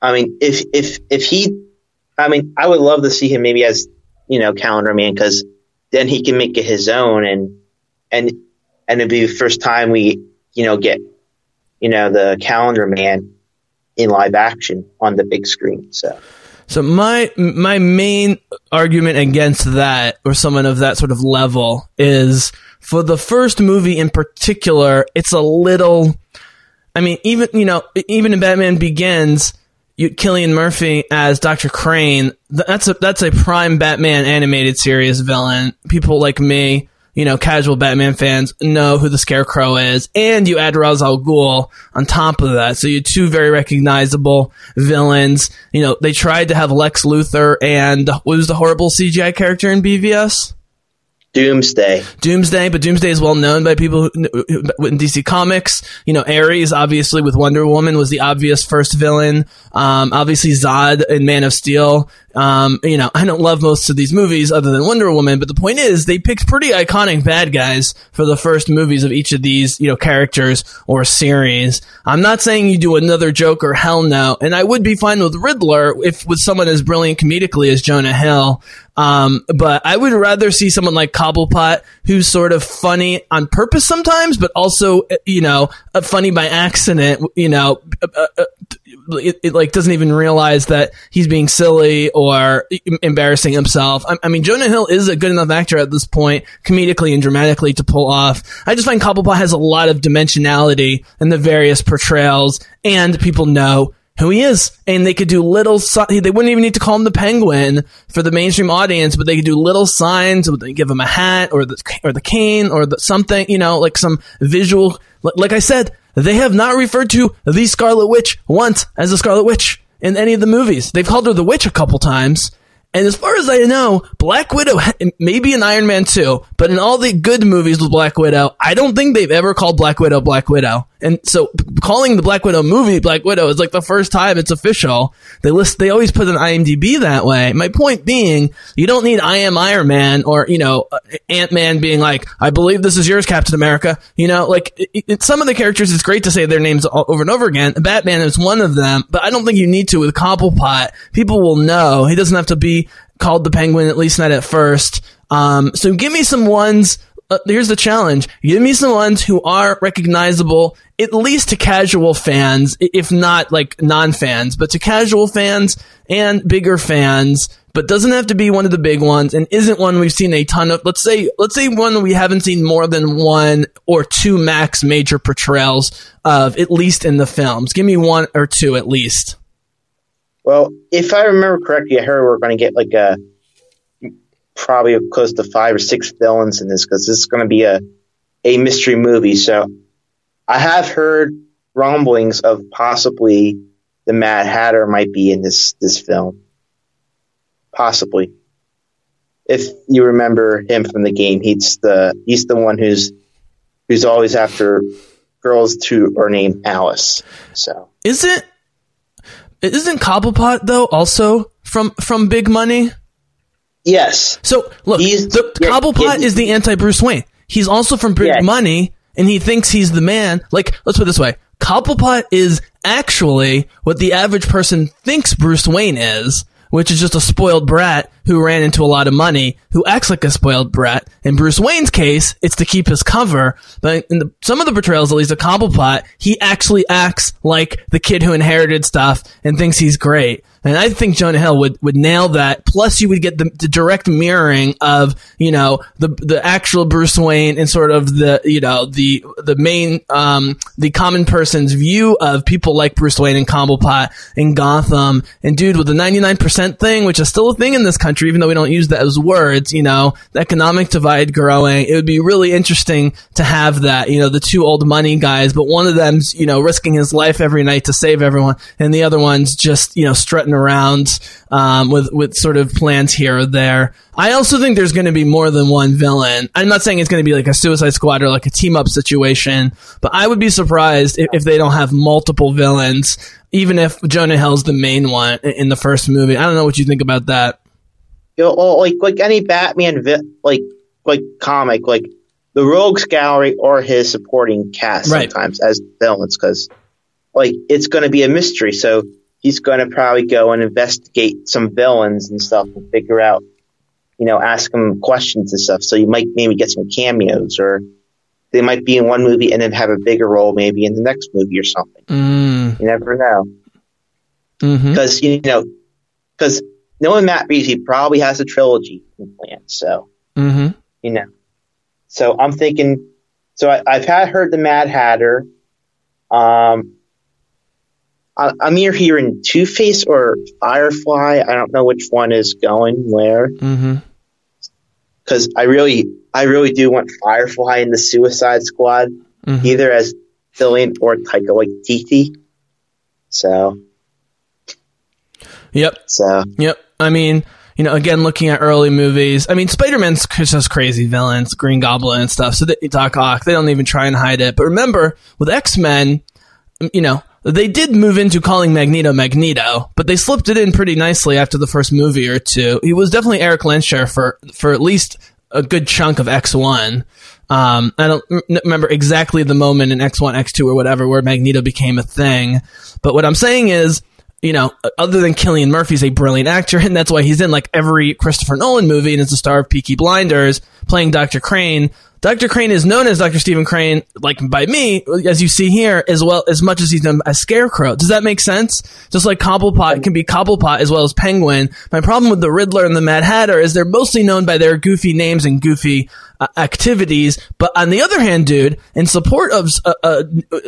I mean, if if if he, I mean, I would love to see him maybe as, you know, Calendar Man, because then he can make it his own, and and and it'd be the first time we, you know, get, you know, the Calendar Man in live action on the big screen. So, so my my main argument against that, or someone of that sort of level, is for the first movie in particular, it's a little. I mean, even you know, even in Batman Begins, you, Cillian Murphy as Doctor Crane. That's a that's a prime Batman animated series villain. People like me, you know, casual Batman fans, know who the Scarecrow is, and you add Ra's al Ghul on top of that. So you two very recognizable villains. You know, they tried to have Lex Luthor and what was the horrible C G I character in B V S? Doomsday. Doomsday, but Doomsday is well known by people who, who, who, in D C Comics. You know, Ares, obviously, with Wonder Woman, was the obvious first villain. Um, obviously, Zod in Man of Steel. Um, you know, I don't love most of these movies other than Wonder Woman, but the point is they picked pretty iconic bad guys for the first movies of each of these, you know, characters or series. I'm not saying you do another Joker, hell no. And I would be fine with Riddler if with someone as brilliant comedically as Jonah Hill. Um, but I would rather see someone like Cobblepot, who's sort of funny on purpose sometimes, but also, you know, funny by accident, you know, it, it like doesn't even realize that he's being silly or embarrassing himself. I, I mean, Jonah Hill is a good enough actor at this point, comedically and dramatically, to pull off. I just find Cobblepot has a lot of dimensionality in the various portrayals, and people know who he is, and they could do little, they wouldn't even need to call him the Penguin for the mainstream audience, but they could do little signs, they give him a hat or the or the cane or the something, you know, like some visual, like, like I said, they have not referred to the Scarlet Witch once as the Scarlet Witch in any of the movies. They've called her the Witch a couple times, and as far as I know, Black Widow, maybe in Iron Man two, but in all the good movies with Black Widow, I don't think they've ever called Black Widow Black Widow. And so calling the Black Widow movie Black Widow is like the first time it's official. They list, they always put an I M D B that way. My point being, you don't need I am Iron Man or, you know, Ant-Man being like, I believe this is yours, Captain America. You know, like it, it, some of the characters, it's great to say their names all, over and over again. Batman is one of them, but I don't think you need to with Cobblepot. People will know. He doesn't have to be called the Penguin, at least not at first. Um, so give me some ones. Uh, here's the challenge. Give me some ones who are recognizable, at least to casual fans, if not like non-fans, but to casual fans and bigger fans, but doesn't have to be one of the big ones and isn't one we've seen a ton of. Let's say, let's say one we haven't seen more than one or two max major portrayals of, at least in the films. Give me one or two at least. Well, if I remember correctly, I heard we're going to get like a probably close to five or six villains in this, because this is going to be a, a mystery movie. So I have heard rumblings of possibly the Mad Hatter might be in this, this film. Possibly. If you remember him from the game, he's the he's the one who's who's always after girls who are named Alice. So is it? Isn't Cobblepot, though, also from, from Big Money? Yes. So, look, the, yeah, Cobblepot yeah, is the anti-Bruce Wayne. He's also from Big yeah. Money, and he thinks he's the man. Like, let's put it this way. Cobblepot is actually what the average person thinks Bruce Wayne is, which is just a spoiled brat who ran into a lot of money, who acts like a spoiled brat. In Bruce Wayne's case, it's to keep his cover. But in the, some of the portrayals, at least of Cobblepot, he actually acts like the kid who inherited stuff and thinks he's great. And I think Jonah Hill would, would nail that. Plus, you would get the, the direct mirroring of, you know, the the actual Bruce Wayne and sort of the, you know, the the main, um, the common person's view of people like Bruce Wayne and Cobblepot and Gotham. And dude, with the ninety-nine percent thing, which is still a thing in this country, even though we don't use that as words, you know, the economic divide growing, it would be really interesting to have that, you know, the two old money guys, but one of them's, you know, risking his life every night to save everyone, and the other one's just, you know, strutting around um, with, with sort of plans here or there. I also think there's going to be more than one villain. I'm not saying it's going to be like a Suicide Squad or like a team-up situation, but I would be surprised if, if they don't have multiple villains, even if Jonah Hill's the main one in the first movie. I don't know what you think about that. You know, like like any Batman vi- like like comic, like the Rogues Gallery or his supporting cast right. sometimes as villains, because like it's going to be a mystery, so he's going to probably go and investigate some villains and stuff and figure out, you know, ask them questions and stuff. So you might maybe get some cameos, or they might be in one movie and then have a bigger role maybe in the next movie or something. Mm. You never know. Because, mm-hmm. you know, because knowing Matt Reeves, he probably has a trilogy in plan. So, mm-hmm. you know, so I'm thinking, so I, I've had heard the Mad Hatter. Um, I'm either hearing Two-Face or Firefly. I don't know which one is going where. Because mm-hmm. I really I really do want Firefly in the Suicide Squad, mm-hmm. either as villain or Taika Waititi. So. Yep. So. Yep. I mean, you know, again, looking at early movies, I mean, Spider-Man's just crazy villains, Green Goblin and stuff. So they, Doc Ock, they don't even try and hide it. But remember, with X-Men, you know, they did move into calling Magneto Magneto, but they slipped it in pretty nicely after the first movie or two. He was definitely Eric Lensher for, for at least a good chunk of X one. Um, I don't m- remember exactly the moment in X one, X two, or whatever, where Magneto became a thing. But what I'm saying is, you know, other than Cillian Murphy's a brilliant actor, and that's why he's in like every Christopher Nolan movie and is the star of Peaky Blinders, playing Doctor Crane. Doctor Crane is known as Doctor Stephen Crane, like by me, as you see here, as well as much as he's done as Scarecrow. Does that make sense? Just like Cobblepot can be Cobblepot as well as Penguin. My problem with the Riddler and the Mad Hatter is they're mostly known by their goofy names and goofy uh, activities. But on the other hand, dude, in support of uh, uh,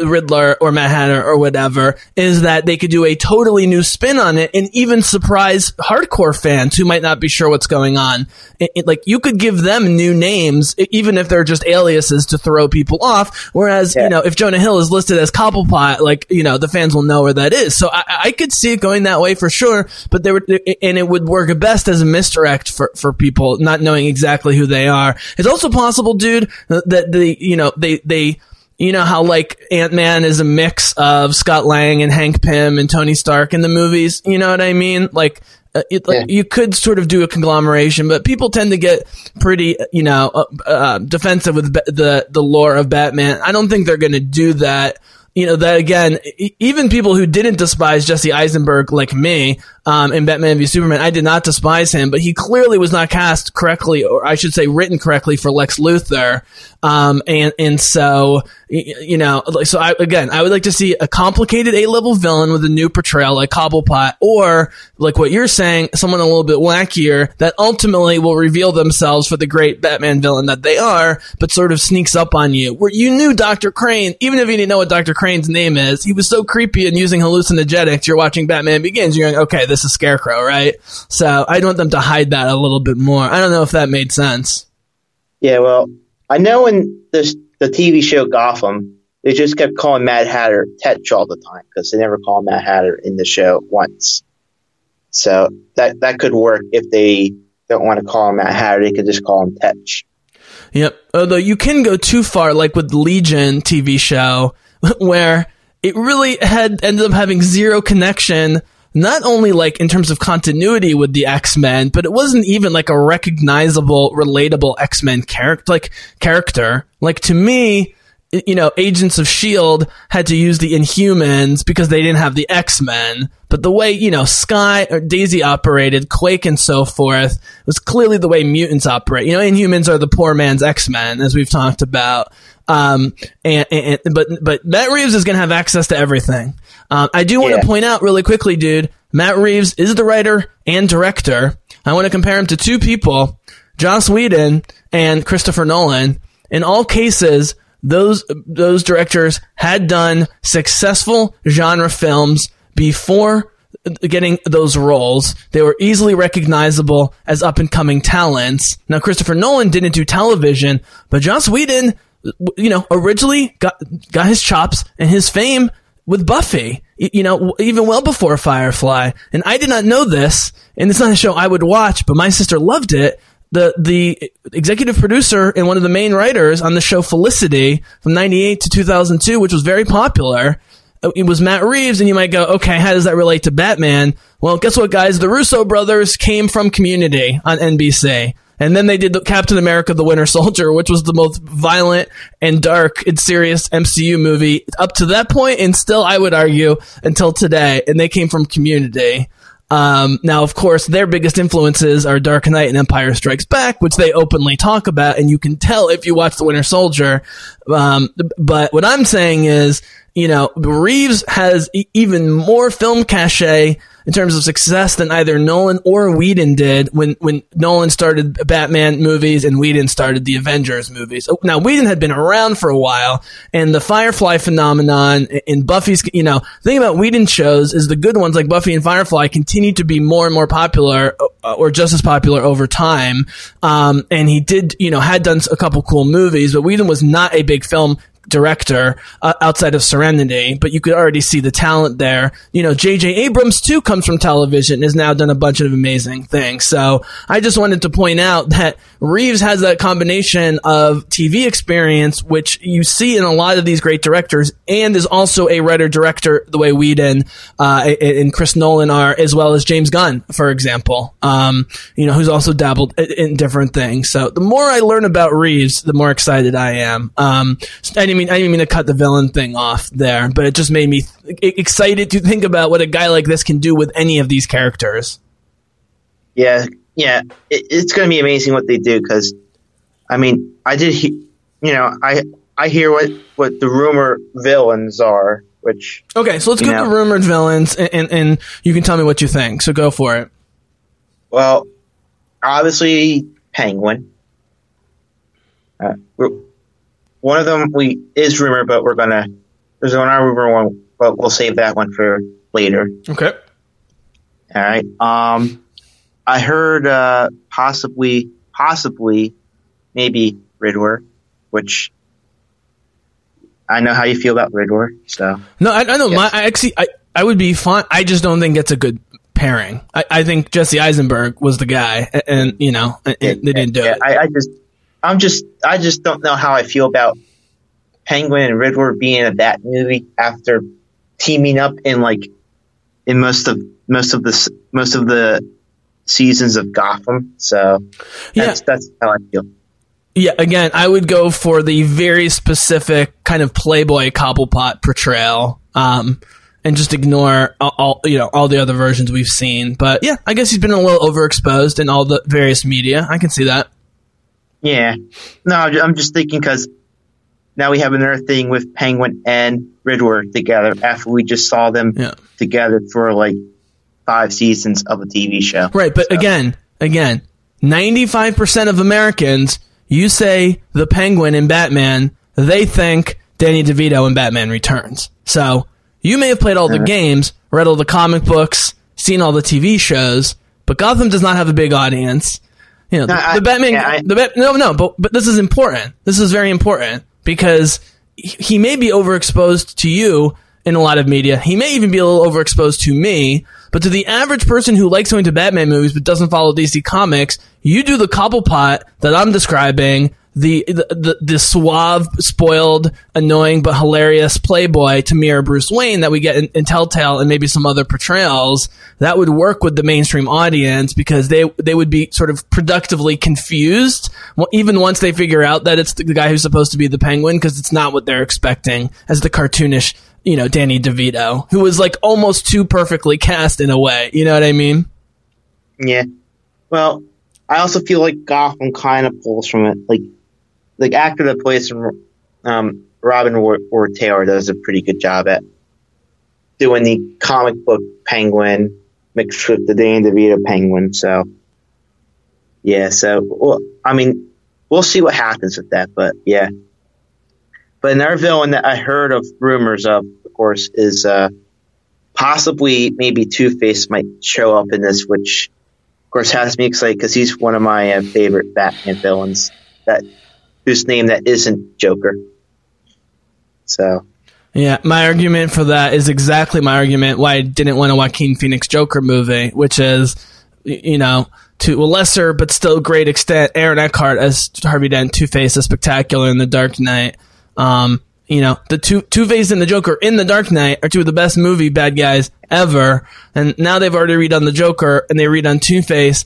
Riddler or Mad Hatter or whatever, is that they could do a totally new spin on it and even surprise hardcore fans who might not be sure what's going on. It, it, like you could give them new names, even if they're just aliases to throw people off, whereas yeah. you know, if Jonah Hill is listed as Cobblepot, like, you know, the fans will know where that is. So I, I could see it going that way for sure, but there would, and it would work best as a misdirect for for people not knowing exactly who they are. It's also possible, dude, that the you know they they you know how like Ant-Man is a mix of Scott Lang and Hank Pym and Tony Stark in the movies, you know what I mean? Like Uh, it, like, yeah. you could sort of do a conglomeration, but people tend to get pretty, you know, uh, uh, defensive with ba- the the lore of Batman. I don't think they're going to do that. You know, that again, e- even people who didn't despise Jesse Eisenberg, like me, um, in Batman v Superman, I did not despise him, but he clearly was not cast correctly, or I should say written correctly for Lex Luthor. Um, and, and so, you know, so I, again, I would like to see a complicated A-level villain with a new portrayal like Cobblepot, or like what you're saying, someone a little bit wackier that ultimately will reveal themselves for the great Batman villain that they are, but sort of sneaks up on you where you knew Doctor Crane, even if you didn't know what Doctor Crane's name is. He was so creepy and using hallucinogenics. You're watching Batman Begins, you're going, okay, this is Scarecrow, right? So I want them to hide that a little bit more. I don't know if that made sense. Yeah, well, I know in this, the T V show Gotham, they just kept calling Mad Hatter Tetch all the time because they never call Mad Hatter in the show once. So that that could work if they don't want to call him Mad Hatter. They could just call him Tetch. Yep. Although you can go too far, like with the Legion T V show, where it really had ended up having zero connection, not only like in terms of continuity with the X-Men, but it wasn't even like a recognizable, relatable X-Men character, like character. Like to me, you know, Agents of S H I E L D had to use the Inhumans because they didn't have the X-Men. But the way, you know, Sky or Daisy operated, Quake and so forth, was clearly the way mutants operate. You know, Inhumans are the poor man's X-Men, as we've talked about. Um, and, and, but, but Matt Reeves is going to have access to everything. Um, I do want to yeah. point out really quickly, dude, Matt Reeves is the writer and director. I want to compare him to two people, Joss Whedon and Christopher Nolan. In all cases, those those directors had done successful genre films before getting those roles. They were easily recognizable as up-and-coming talents. Now, Christopher Nolan didn't do television, but Joss Whedon, you know, originally got got his chops and his fame with Buffy, you know, even well before Firefly. And I did not know this, and it's not a show I would watch, but my sister loved it. The the executive producer and one of the main writers on the show Felicity from ninety-eight to two thousand two, which was very popular, it was Matt Reeves. And you might go, okay, how does that relate to Batman? Well, guess what, guys? The Russo brothers came from Community on N B C. And then they did the Captain America the Winter Soldier, which was the most violent and dark and serious M C U movie up to that point, and still, I would argue, until today. And they came from Community. Um, now, of course, their biggest influences are Dark Knight and Empire Strikes Back, which they openly talk about, and you can tell if you watch The Winter Soldier. Um, but what I'm saying is, you know, Reeves has e- even more film cachet in terms of success than either Nolan or Whedon did when, when Nolan started Batman movies and Whedon started the Avengers movies. Now, Whedon had been around for a while, and the Firefly phenomenon in Buffy's, you know, the thing about Whedon shows is the good ones like Buffy and Firefly continue to be more and more popular or just as popular over time. Um, and he did, you know, had done a couple cool movies, but Whedon was not a big film director uh, outside of Serenity, but you could already see the talent there. You know, J J Abrams too comes from television and has now done a bunch of amazing things. So I just wanted to point out that Reeves has that combination of T V experience, which you see in a lot of these great directors, and is also a writer-director the way Whedon uh, and Chris Nolan are, as well as James Gunn, for example, um, you know, who's also dabbled in different things. So the more I learn about Reeves, the more excited I am. Um, I I mean, I didn't mean to cut the villain thing off there, but it just made me th- excited to think about what a guy like this can do with any of these characters. Yeah, yeah, it, it's going to be amazing what they do, because, I mean, I did, he- you know, I I hear what, what the rumor villains are, which okay, so let's go know. to rumored villains, and, and and you can tell me what you think. So go for it. Well, obviously, Penguin. Uh, we're- One of them we is rumored, but we're gonna there's another rumor one, but we'll save that one for later. Okay. All right. Um, I heard uh, possibly, possibly, maybe Riddler, which I know how you feel about Riddler. So no, I, I know. Yes. My, I actually, I, I would be fine. I just don't think it's a good pairing. I, I think Jesse Eisenberg was the guy, and, and you know, and, yeah, they didn't do yeah, it. I, I just. I'm just, I just don't know how I feel about Penguin and Riddler being in that movie after teaming up in like in most of most of the most of the seasons of Gotham. So yeah. that's that's how I feel. Yeah, again, I would go for the very specific kind of Playboy Cobblepot portrayal, um, and just ignore all, all you know all the other versions we've seen. But yeah, I guess he's been a little overexposed in all the various media. I can see that. Yeah. No, I'm just thinking because now we have another thing with Penguin and Riddler together after we just saw them yeah. together for like five seasons of a T V show. Right. But so. again, again, ninety-five percent of Americans, you say the Penguin and Batman, they think Danny DeVito and Batman Returns. So you may have played all the uh-huh. games, read all the comic books, seen all the T V shows, but Gotham does not have a big audience. You know, no, the, I, the Batman, yeah, I, the Bat, no, no, but, but this is important. This is very important because he, he may be overexposed to you in a lot of media. He may even be a little overexposed to me, but to the average person who likes going to Batman movies but doesn't follow D C Comics, you do the Cobblepot that I'm describing, the, the, the, the suave, spoiled, annoying, but hilarious playboy to mirror Bruce Wayne that we get in, in Telltale and maybe some other portrayals, that would work with the mainstream audience because they, they would be sort of productively confused, well, even once they figure out that it's the, the guy who's supposed to be the Penguin, because it's not what they're expecting as the cartoonish, you know, Danny DeVito, who was like almost too perfectly cast in a way. You know what I mean? Yeah. Well, I also feel like Gotham kind of pulls from it. Like, Like actor that plays from um, Robin Ward, Ward Taylor does a pretty good job at doing the comic book Penguin mixed with the Danny DeVito Penguin. So, yeah, so, well, I mean, we'll see what happens with that, but, yeah. But another villain that I heard of rumors of, of course, is uh, possibly maybe Two-Face might show up in this, which, of course, has me excited because he's one of my uh, favorite Batman villains that whose name that isn't Joker. So... Yeah, my argument for that is exactly my argument why I didn't want a Joaquin Phoenix Joker movie, which is, you know, to a lesser but still great extent, Aaron Eckhart as Harvey Dent, Two-Face is spectacular in The Dark Knight. Um, you know, the two, Two-Face and the Joker in The Dark Knight are two of the best movie bad guys ever, and now they've already redone the Joker, and they redone Two-Face.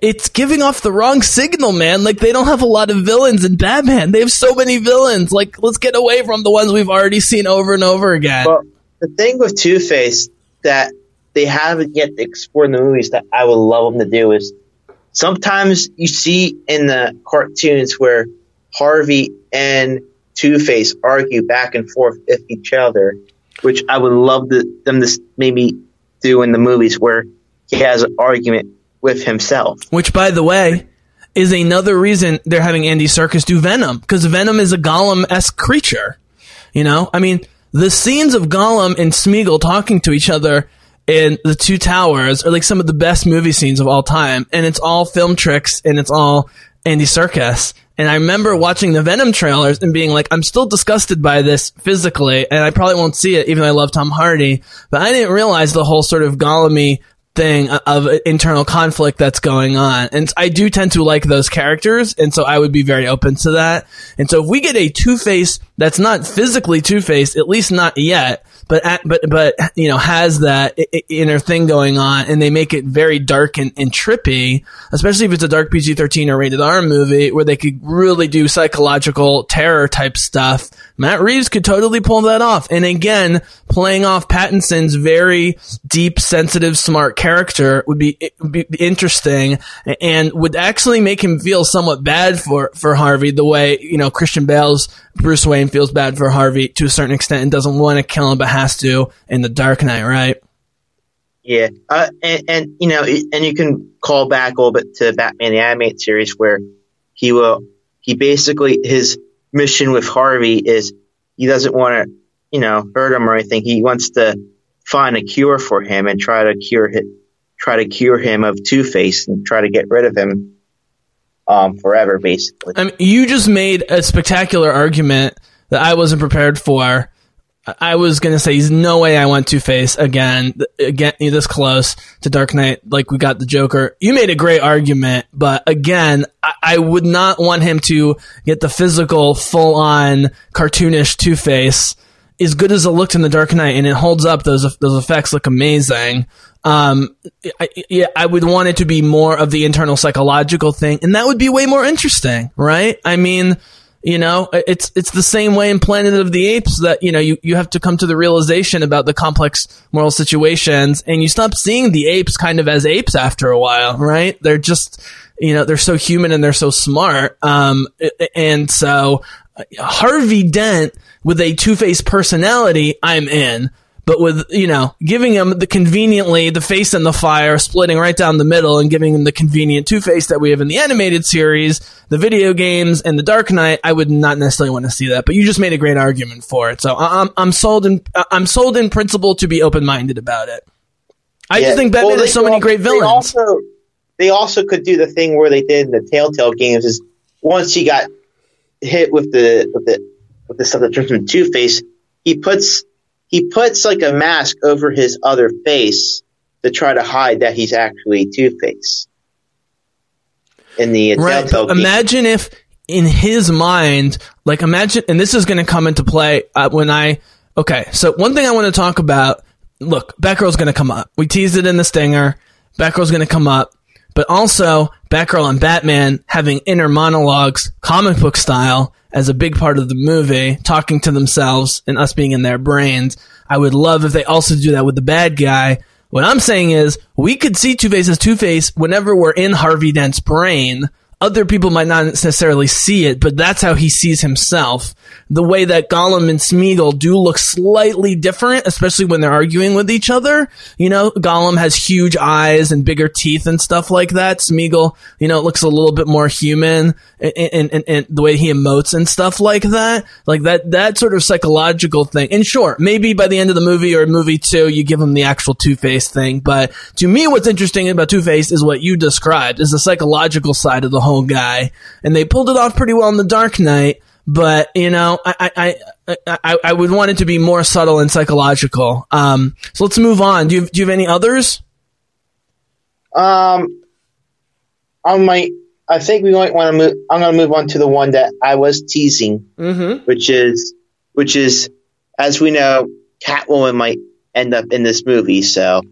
It's giving off the wrong signal, man. Like, they don't have a lot of villains in Batman. They have so many villains. Like, let's get away from the ones we've already seen over and over again. Well, the thing with Two-Face that they haven't yet explored in the movies that I would love them to do is sometimes you see in the cartoons where Harvey and Two-Face argue back and forth with each other, which I would love to, them to maybe do in the movies where he has an argument with himself. Which, by the way, is another reason they're having Andy Serkis do Venom, because Venom is a Gollum-esque creature. You know? I mean, the scenes of Gollum and Smeagol talking to each other in The Two Towers are like some of the best movie scenes of all time, and it's all film tricks, and it's all Andy Serkis. And I remember watching the Venom trailers and being like, I'm still disgusted by this physically, and I probably won't see it, even though I love Tom Hardy, but I didn't realize the whole sort of Gollum-y thing of internal conflict that's going on. And I do tend to like those characters, and so I would be very open to that. And so if we get a Two-Face that's not physically Two-Face, at least not yet, but at, but but you know, has that inner thing going on, and they make it very dark and, and trippy, especially if it's a dark P G thirteen or rated R movie, where they could really do psychological terror type stuff. Matt Reeves could totally pull that off. And again, playing off Pattinson's very deep, sensitive, smart character would be, would be interesting, and would actually make him feel somewhat bad for, for Harvey, the way, you know, Christian Bale's Bruce Wayne feels bad for Harvey to a certain extent and doesn't want to kill him but has to in The Dark Knight, right? Yeah. Uh, and, and, you know, and you can call back a little bit to Batman the Animated Series, where he will, he basically, his mission with Harvey is he doesn't want to, you know, hurt him or anything. He wants to find a cure for him and try to cure him, try to cure him of Two-Face and try to get rid of him um, forever, basically. I mean, you just made a spectacular argument that I wasn't prepared for. I was going to say, there's no way I want Two-Face again, again, this close to Dark Knight, like we got the Joker. You made a great argument, but again, I, I would not want him to get the physical, full-on, cartoonish Two-Face. As good as it looked in The Dark Knight, and it holds up, those those effects look amazing. Um, I, yeah, I would want it to be more of the internal psychological thing, and that would be way more interesting, right? I mean, you know, it's it's the same way in Planet of the Apes that, you know, you, you have to come to the realization about the complex moral situations, and you stop seeing the apes kind of as apes after a while, right? They're just, you know, they're so human and they're so smart. Um, and so Harvey Dent with a Two-Face personality, I'm in. But with, you know, giving him the conveniently, the face in the fire, splitting right down the middle and giving him the convenient Two-Face that we have in the animated series, the video games, and The Dark Knight, I would not necessarily want to see that. But you just made a great argument for it. So I'm, I'm sold in, I'm sold in principle to be open-minded about it. I yeah. just think Batman well, has so many also, great villains. They also, they also could do the thing where they did in the Telltale games is once he got hit with the, with the, with the stuff that turns into Two-Face, he puts he puts like a mask over his other face to try to hide that he's actually Two-Face. In the right, but imagine if in his mind, like imagine, and this is going to come into play uh, when I okay. So one thing I want to talk about. Look, Batgirl's going to come up. We teased it in the stinger. Batgirl's going to come up, but also Batgirl and Batman having inner monologues, comic book style, as a big part of the movie, talking to themselves and us being in their brains. I would love if they also do that with the bad guy. What I'm saying is we could see Two-Face as Two-Face whenever we're in Harvey Dent's brain other people might not necessarily see it, but that's how he sees himself. The way that Gollum and Smeagol do look slightly different, especially when they're arguing with each other. You know, Gollum has huge eyes and bigger teeth and stuff like that. Smeagol, you know, looks a little bit more human and, and, and the way he emotes and stuff like that. Like that, that sort of psychological thing. And sure, maybe by the end of the movie or movie two, you give him the actual Two-Face thing. But to me, what's interesting about Two-Face is what you described, is the psychological side of the whole guy. And they pulled it off pretty well in The Dark Knight. But, you know, I, I, I, I, I would want it to be more subtle and psychological. Um, so let's move on. Do you, do you have any others? Um, I might, I think we might want to move, I'm going to move on to the one that I was teasing, mm-hmm. which is, which is, as we know, Catwoman might end up in this movie. So,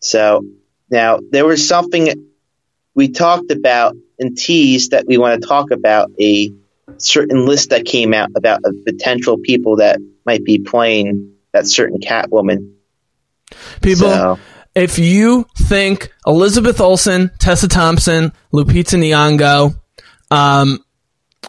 so now there was something we talked about and teased that we want to talk about, a certain list that came out about the potential people that might be playing that certain Catwoman. People, so. If you think Elizabeth Olsen, Tessa Thompson, Lupita Nyong'o, um,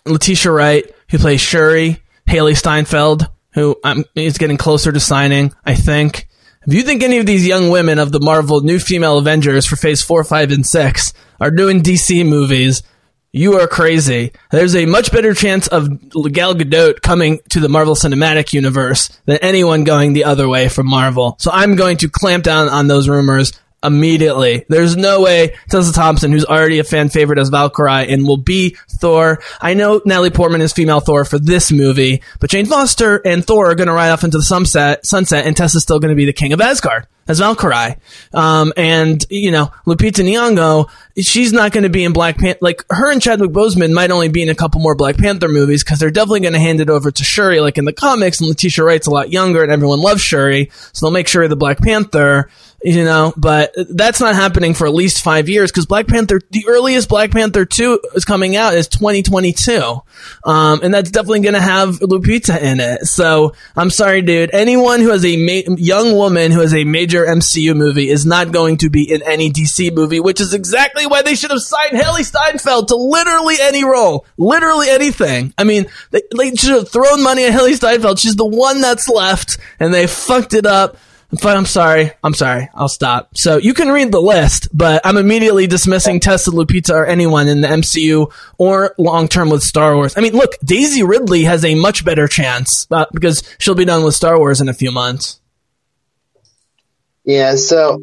Letitia Wright, who plays Shuri, Haley Steinfeld, who um, is getting closer to signing, I think. If you think any of these young women of the Marvel New Female Avengers for Phase four, five, and six are doing D C movies, you are crazy. There's a much better chance of Gal Gadot coming to the Marvel Cinematic Universe than anyone going the other way from Marvel. So I'm going to clamp down on those rumors immediately. There's no way Tessa Thompson, who's already a fan favorite as Valkyrie and will be Thor. I know Natalie Portman is female Thor for this movie, but Jane Foster and Thor are going to ride off into the sunset, sunset and Tessa's still going to be the king of Asgard as Valkyrie. Um, and, you know, Lupita Nyong'o, she's not going to be in Black Panther. Like, her and Chadwick Boseman might only be in a couple more Black Panther movies because they're definitely going to hand it over to Shuri, like in the comics, and Letitia Wright's a lot younger and everyone loves Shuri, so they'll make Shuri the Black Panther, you know, but that's not happening for at least five years because Black Panther, the earliest Black Panther two is coming out is twenty twenty-two. Um, and that's definitely going to have Lupita in it. So I'm sorry, dude. Anyone who has a ma- young woman who has a major M C U movie is not going to be in any D C movie, which is exactly why they should have signed Haley Steinfeld to literally any role, literally anything. I mean, they, they should have thrown money at Haley Steinfeld. She's the one that's left and they fucked it up. But I'm sorry. I'm sorry. I'll stop. So you can read the list, but I'm immediately dismissing Tessa, Lupita, or anyone in the M C U or long-term with Star Wars. I mean, look, Daisy Ridley has a much better chance uh, because she'll be done with Star Wars in a few months. Yeah, so,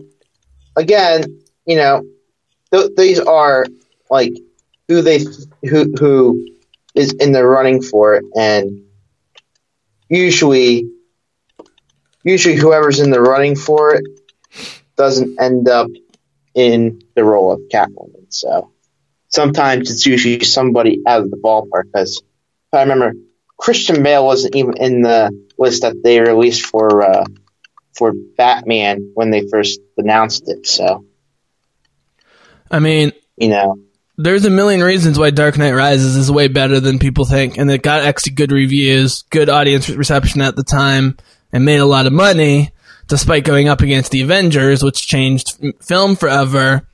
again, you know, th- these are, like, who they who who is in the running for it, and usually... Usually whoever's in the running for it doesn't end up in the role of Catwoman. So sometimes it's usually somebody out of the ballpark. Because I remember Christian Bale wasn't even in the list that they released for uh, for Batman when they first announced it. So I mean, you know, there's a million reasons why Dark Knight Rises is way better than people think, and it got actually good reviews, good audience reception at the time. And made a lot of money, despite going up against the Avengers, which changed film forever.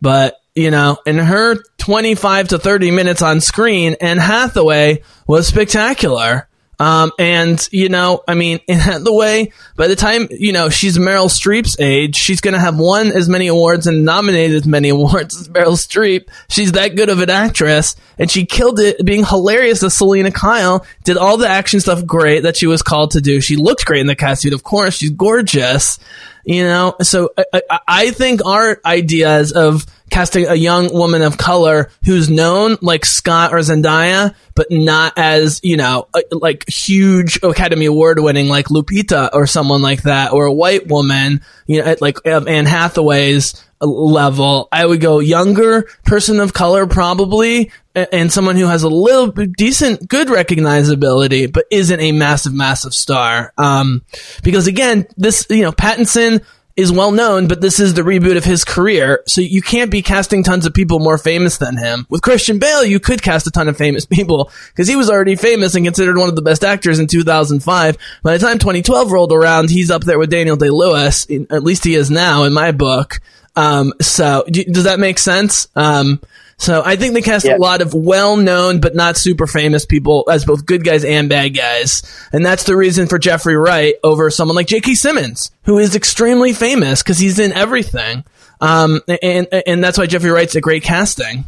But, you know, in her twenty-five to thirty minutes on screen, Anne Hathaway was spectacular. Um, and, you know, I mean, Anne Hathaway, by the time, you know, she's Meryl Streep's age, she's going to have won as many awards and nominated as many awards as Meryl Streep. She's that good of an actress, and she killed it being hilarious as Selena Kyle, did all the action stuff great that she was called to do. She looked great in the catsuit, of course. She's gorgeous, you know. So I, I, I think our ideas of casting a young woman of color who's known like Scott or Zendaya, but not as, you know, a, like huge Academy Award winning like Lupita or someone like that, or a white woman, you know, at, like of Anne Hathaway's level. I would go younger person of color probably, and someone who has a little decent, good recognizability, but isn't a massive, massive star. Um, because again, this, you know, Pattinson is well known, but this is the reboot of his career, so you can't be casting tons of people more famous than him. With Christian Bale, you could cast a ton of famous people, because he was already famous and considered one of the best actors in two thousand five. By the time twenty twelve rolled around, he's up there with Daniel Day-Lewis, in, at least he is now, in my book. Um, so, do, does that make sense? Um, So I think they cast yeah. a lot of well-known but not super famous people as both good guys and bad guys. And that's the reason for Jeffrey Wright over someone like J K Simmons, who is extremely famous because he's in everything. Um, and, and that's why Jeffrey Wright's a great casting.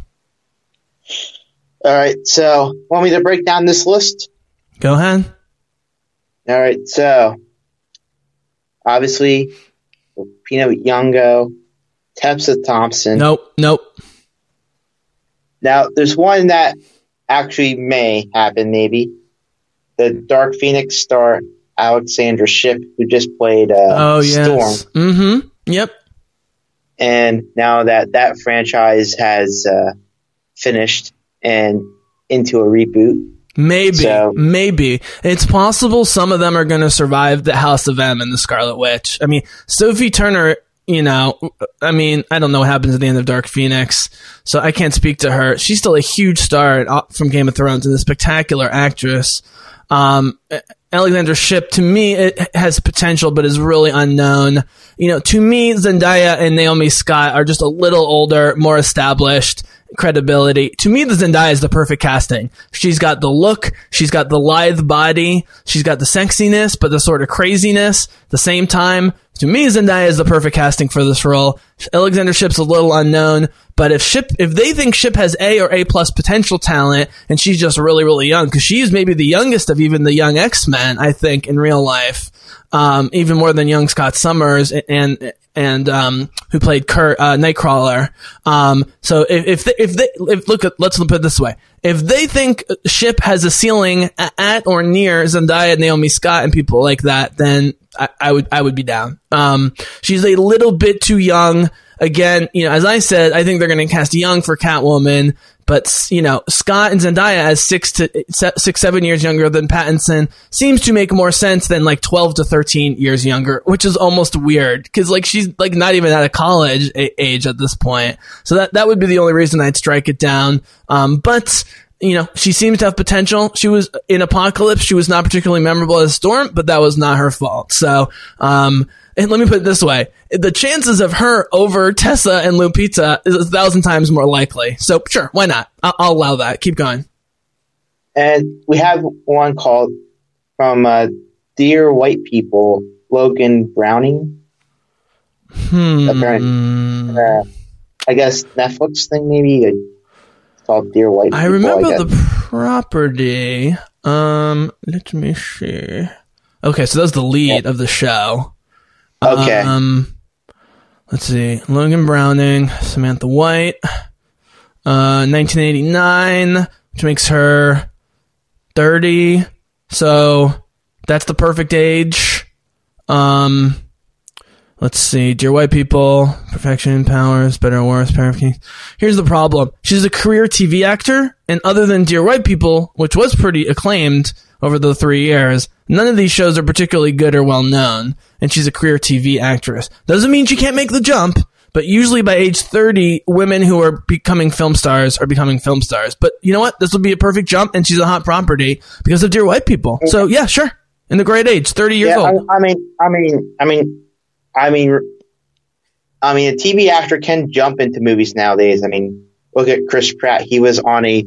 All right. So want me to break down this list? Go ahead. All right. So obviously Pino Yongo, Tepsa Thompson. Nope. Nope. Now, there's one that actually may happen, maybe. The Dark Phoenix star, Alexandra Shipp, who just played uh, oh, yes. Storm. Mm-hmm. Yep. And now that that franchise has uh, finished and into a reboot. Maybe. So, maybe. It's possible some of them are going to survive the House of M and the Scarlet Witch. I mean, Sophie Turner... You know, I mean, I don't know what happens at the end of Dark Phoenix, so I can't speak to her. She's still a huge star at, from Game of Thrones and a spectacular actress. Um, Alexandra Shipp, to me, it has potential, but is really unknown. You know, to me, Zendaya and Naomi Scott are just a little older, more established credibility. To me, the Zendaya is the perfect casting. She's got the look, she's got the lithe body, she's got the sexiness, but the sort of craziness at the same time. To me, Zendaya is the perfect casting for this role. Alexander Shipp's a little unknown, but if Shipp, if they think Shipp has A or A plus potential talent, and she's just really, really young, because she's maybe the youngest of even the young X-Men, I think, in real life, um, even more than young Scott Summers and and, and um, who played Kurt uh, Nightcrawler. Um, so if if they, if they if look at let's put it this way, if they think Shipp has a ceiling at or near Zendaya, Naomi Scott, and people like that, then I, I would I would be down. Um, she's a little bit too young. Again, you know, as I said, I think they're going to cast young for Catwoman, but you know, Scott and Zendaya as six to six, seven years younger than Pattinson seems to make more sense than like twelve to thirteen years younger, which is almost weird because like she's like not even out of college age at this point. So that that would be the only reason I'd strike it down. Um, but. You know, she seems to have potential. She was in Apocalypse. She was not particularly memorable as Storm, but that was not her fault. So, um, and let me put it this way. The chances of her over Tessa and Lupita is a thousand times more likely. So, sure, why not? I'll, I'll allow that. Keep going. And we have one called from uh, Dear White People, Logan Browning. Hmm. Apparently, uh, I guess Netflix thing, maybe. Or- Called Dear White People, I remember I the property. Um, let me see. Okay, so that's the lead yeah. of the show. Okay. Um, let's see. Logan Browning, Samantha White, uh, nineteen eighty-nine, which makes her thirty. So that's the perfect age. Um, let's see. Dear White People, Perfection, Powers, Better or Worse, Perfect. Here's the problem. She's a career T V actor, and other than Dear White People, which was pretty acclaimed over the three years, none of these shows are particularly good or well-known, and she's a career T V actress. Doesn't mean she can't make the jump, but usually by age thirty, women who are becoming film stars are becoming film stars. But you know what? This will be a perfect jump, and she's a hot property because of Dear White People. So, yeah, sure. In the great age, thirty years yeah, old. I, I mean, I mean, I mean... I mean, I mean, a T V actor can jump into movies nowadays. I mean, look at Chris Pratt. He was on a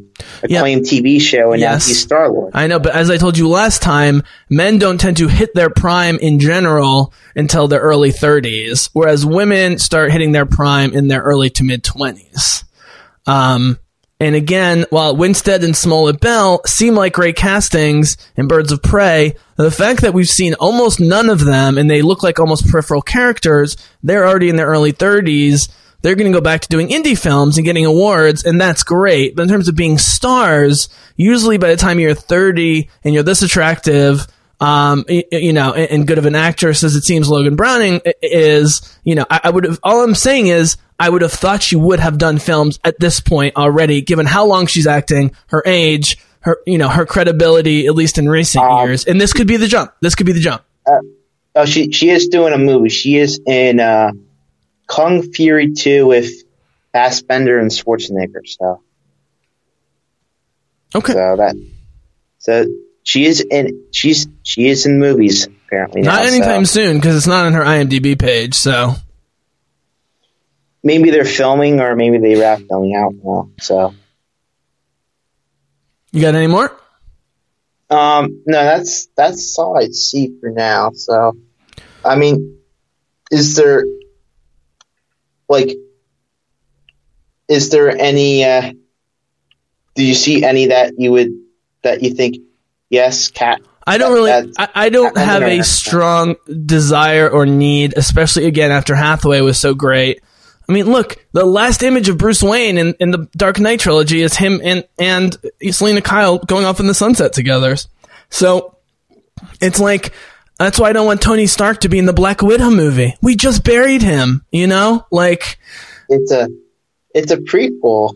acclaimed yeah. T V show, and yes. now he's Star-Lord. I know, but as I told you last time, men don't tend to hit their prime in general until their early thirties, whereas women start hitting their prime in their early to mid-twenties. Um, and again, while Winstead and Smollett Bell seem like great castings in Birds of Prey, the fact that we've seen almost none of them and they look like almost peripheral characters, they're already in their early thirties. They're going to go back to doing indie films and getting awards, and that's great. But in terms of being stars, usually by the time you're thirty and you're this attractive, um, you, you know, and, and good of an actress as it seems Logan Browning is, you know, I, I would have, all I'm saying is, I would have thought she would have done films at this point already, given how long she's acting, her age, her, you know, her credibility, at least in recent um, years. And this could be the jump. This could be the jump. Uh, oh, she she is doing a movie. She is in uh, Kung Fury two with Fassbender and Schwarzenegger. So okay, so that so she is in she's she is in movies apparently. Not now, anytime so. soon because it's not on her IMDb page. So. maybe they're filming or maybe they wrap filming out now. So, you got any more? Um, no, that's that's all I see for now. So, I mean, is there like, is there any? Uh, do you see any that you would that you think? Yes, cat. I don't really. I, I don't have a strong desire or need, especially again after Hathaway was so great. I mean, look, the last image of Bruce Wayne in, in the Dark Knight trilogy is him and and Selina Kyle going off in the sunset together. So it's like that's why I don't want Tony Stark to be in the Black Widow movie. We just buried him, you know. Like it's a it's a prequel.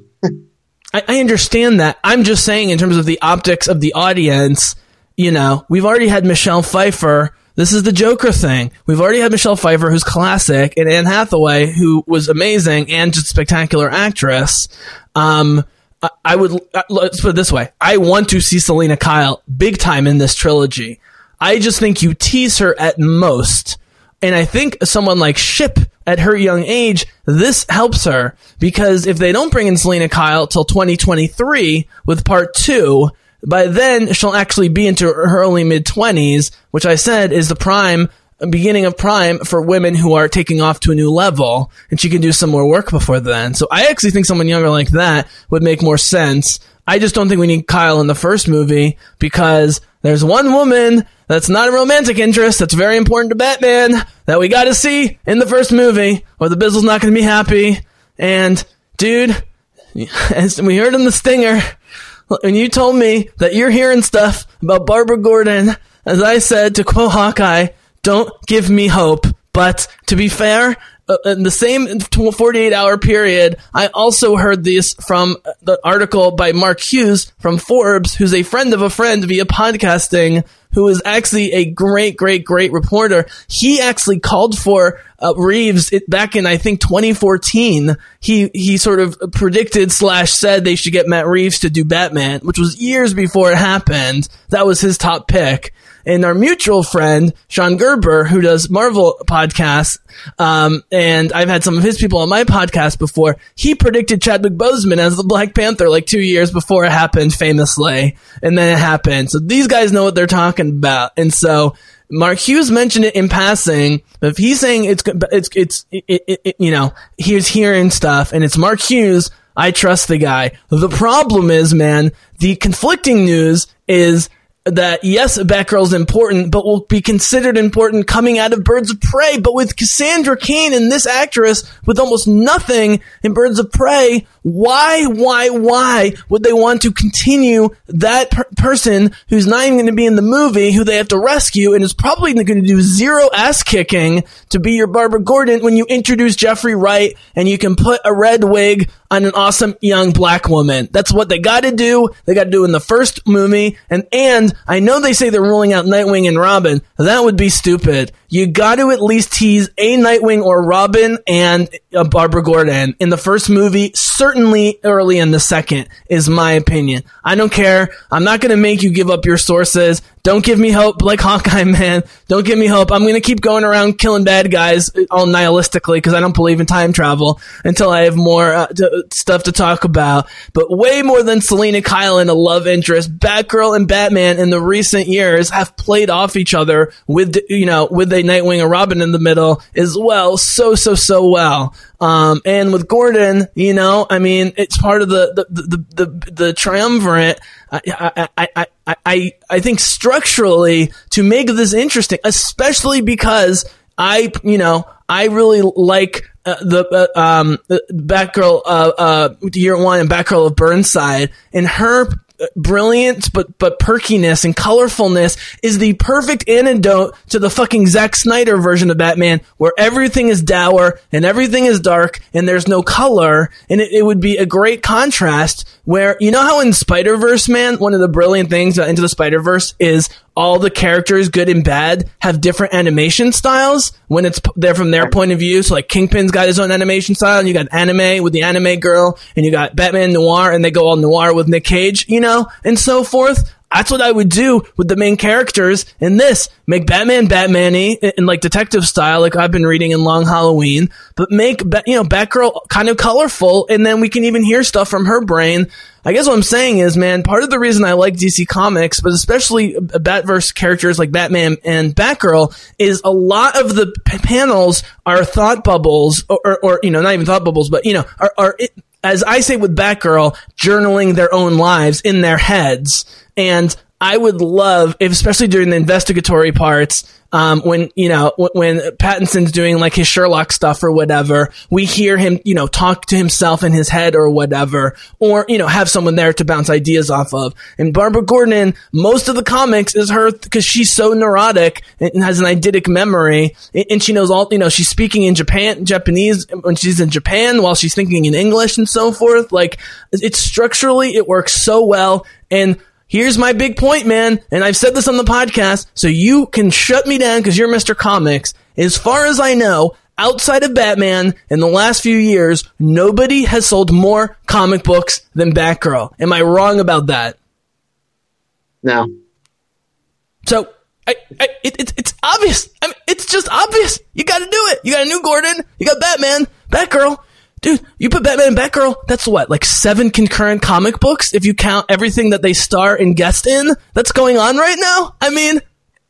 I, I understand that. I'm just saying in terms of the optics of the audience. You know, we've already had Michelle Pfeiffer. This is the Joker thing. We've already had Michelle Pfeiffer, who's classic, and Anne Hathaway, who was amazing and just a spectacular actress. Um, I, I would let's put it this way: I want to see Selina Kyle big time in this trilogy. I just think you tease her at most, and I think someone like Shipp at her young age, this helps her because if they don't bring in Selina Kyle till twenty twenty-three with part two. By then, she'll actually be into her early mid-twenties, which I said is the prime, beginning of prime for women who are taking off to a new level, and she can do some more work before then. So I actually think someone younger like that would make more sense. I just don't think we need Kyle in the first movie, because there's one woman that's not a romantic interest that's very important to Batman that we gotta see in the first movie, or the Bizzle's not gonna be happy. And, dude, as we heard in the stinger... When you told me that you're hearing stuff about Barbara Gordon, as I said, to quote Hawkeye, don't give me hope. But to be fair, in the same forty-eight hour period, I also heard this from the article by Mark Hughes from Forbes, who's a friend of a friend via podcasting, who is actually a great, great, great reporter. He actually called for uh, Reeves it, back in, I think, twenty fourteen. He he sort of predicted slash said they should get Matt Reeves to do Batman, which was years before it happened. That was his top pick. And our mutual friend, Sean Gerber, who does Marvel podcasts, um, and I've had some of his people on my podcast before, he predicted Chadwick Boseman as the Black Panther like two years before it happened, famously. And then it happened. So these guys know what they're talking about. And so Mark Hughes mentioned it in passing, but if he's saying it's it's it's it, it, it, you know, he's hearing stuff and it's Mark Hughes, I trust the guy. The problem is, man, the conflicting news is that yes, Batgirl's important, but will be considered important coming out of Birds of Prey. But with Cassandra Cain and this actress with almost nothing in Birds of Prey, why, why, why would they want to continue that per- person who's not even going to be in the movie, who they have to rescue, and is probably going to do zero ass kicking to be your Barbara Gordon when you introduce Jeffrey Wright and you can put a red wig on an awesome young black woman? That's what they got to do. They got to do in the first movie. And, and I know they say they're ruling out Nightwing and Robin. That would be stupid. You got to at least tease a Nightwing or Robin and a Barbara Gordon in the first movie, certainly early in the second, is my opinion. I don't care. I'm not going to make you give up your sources. Don't give me hope like Hawkeye, man. Don't give me hope. I'm going to keep going around killing bad guys all nihilistically because I don't believe in time travel until I have more uh, t- stuff to talk about. But way more than Selina Kyle and a love interest, Batgirl and Batman in the recent years have played off each other with, you know, with a Nightwing and Robin in the middle as well. So, so, so well. Um, and with Gordon, you know, I mean, it's part of the, the, the, the, the triumvirate. I, I, I, I, I, I think structurally to make this interesting, especially because I, you know, I really like uh, the, uh, um, the Batgirl, uh, uh, year one and Batgirl of Burnside, and her brilliance, but but perkiness and colorfulness is the perfect antidote to the fucking Zack Snyder version of Batman, where everything is dour and everything is dark and there's no color. And it, it would be a great contrast where, you know how in Spider-Verse, man, one of the brilliant things about Into the Spider-Verse is all the characters, good and bad, have different animation styles when it's they're from their point of view. So like Kingpin's got his own animation style, and you got anime with the anime girl, and you got Batman Noir, and they go all noir with Nick Cage, you know, and so forth. That's what I would do with the main characters in this. Make Batman Batman-y in like detective style, like I've been reading in Long Halloween, but make, you know, Batgirl kind of colorful, and then we can even hear stuff from her brain. I guess what I'm saying is, man, part of the reason I like D C Comics, but especially Batverse characters like Batman and Batgirl, is a lot of the p- panels are thought bubbles, or, or, or, you know, not even thought bubbles, but, you know, are, are it, as I say with Batgirl, journaling their own lives in their heads. And I would love, if, especially during the investigatory parts, um, when, you know, w- when Pattinson's doing like his Sherlock stuff or whatever, we hear him, you know, talk to himself in his head or whatever, or, you know, have someone there to bounce ideas off of. And Barbara Gordon, most of the comics is her, because she's so neurotic and has an eidetic memory, and she knows all, you know, she's speaking in Japan, Japanese when she's in Japan while she's thinking in English and so forth. Like, it's structurally, it works so well. And here's my big point, man, and I've said this on the podcast, so you can shut me down because you're Mister Comics. As far as I know, outside of Batman, in the last few years, nobody has sold more comic books than Batgirl. Am I wrong about that? No. So, I, I, it, it, it's obvious. I mean, it's just obvious. You got to do it. You got a new Gordon. You got Batman. Batgirl. Dude, you put Batman and Batgirl, that's what, like seven concurrent comic books if you count everything that they star and guest in that's going on right now? I mean,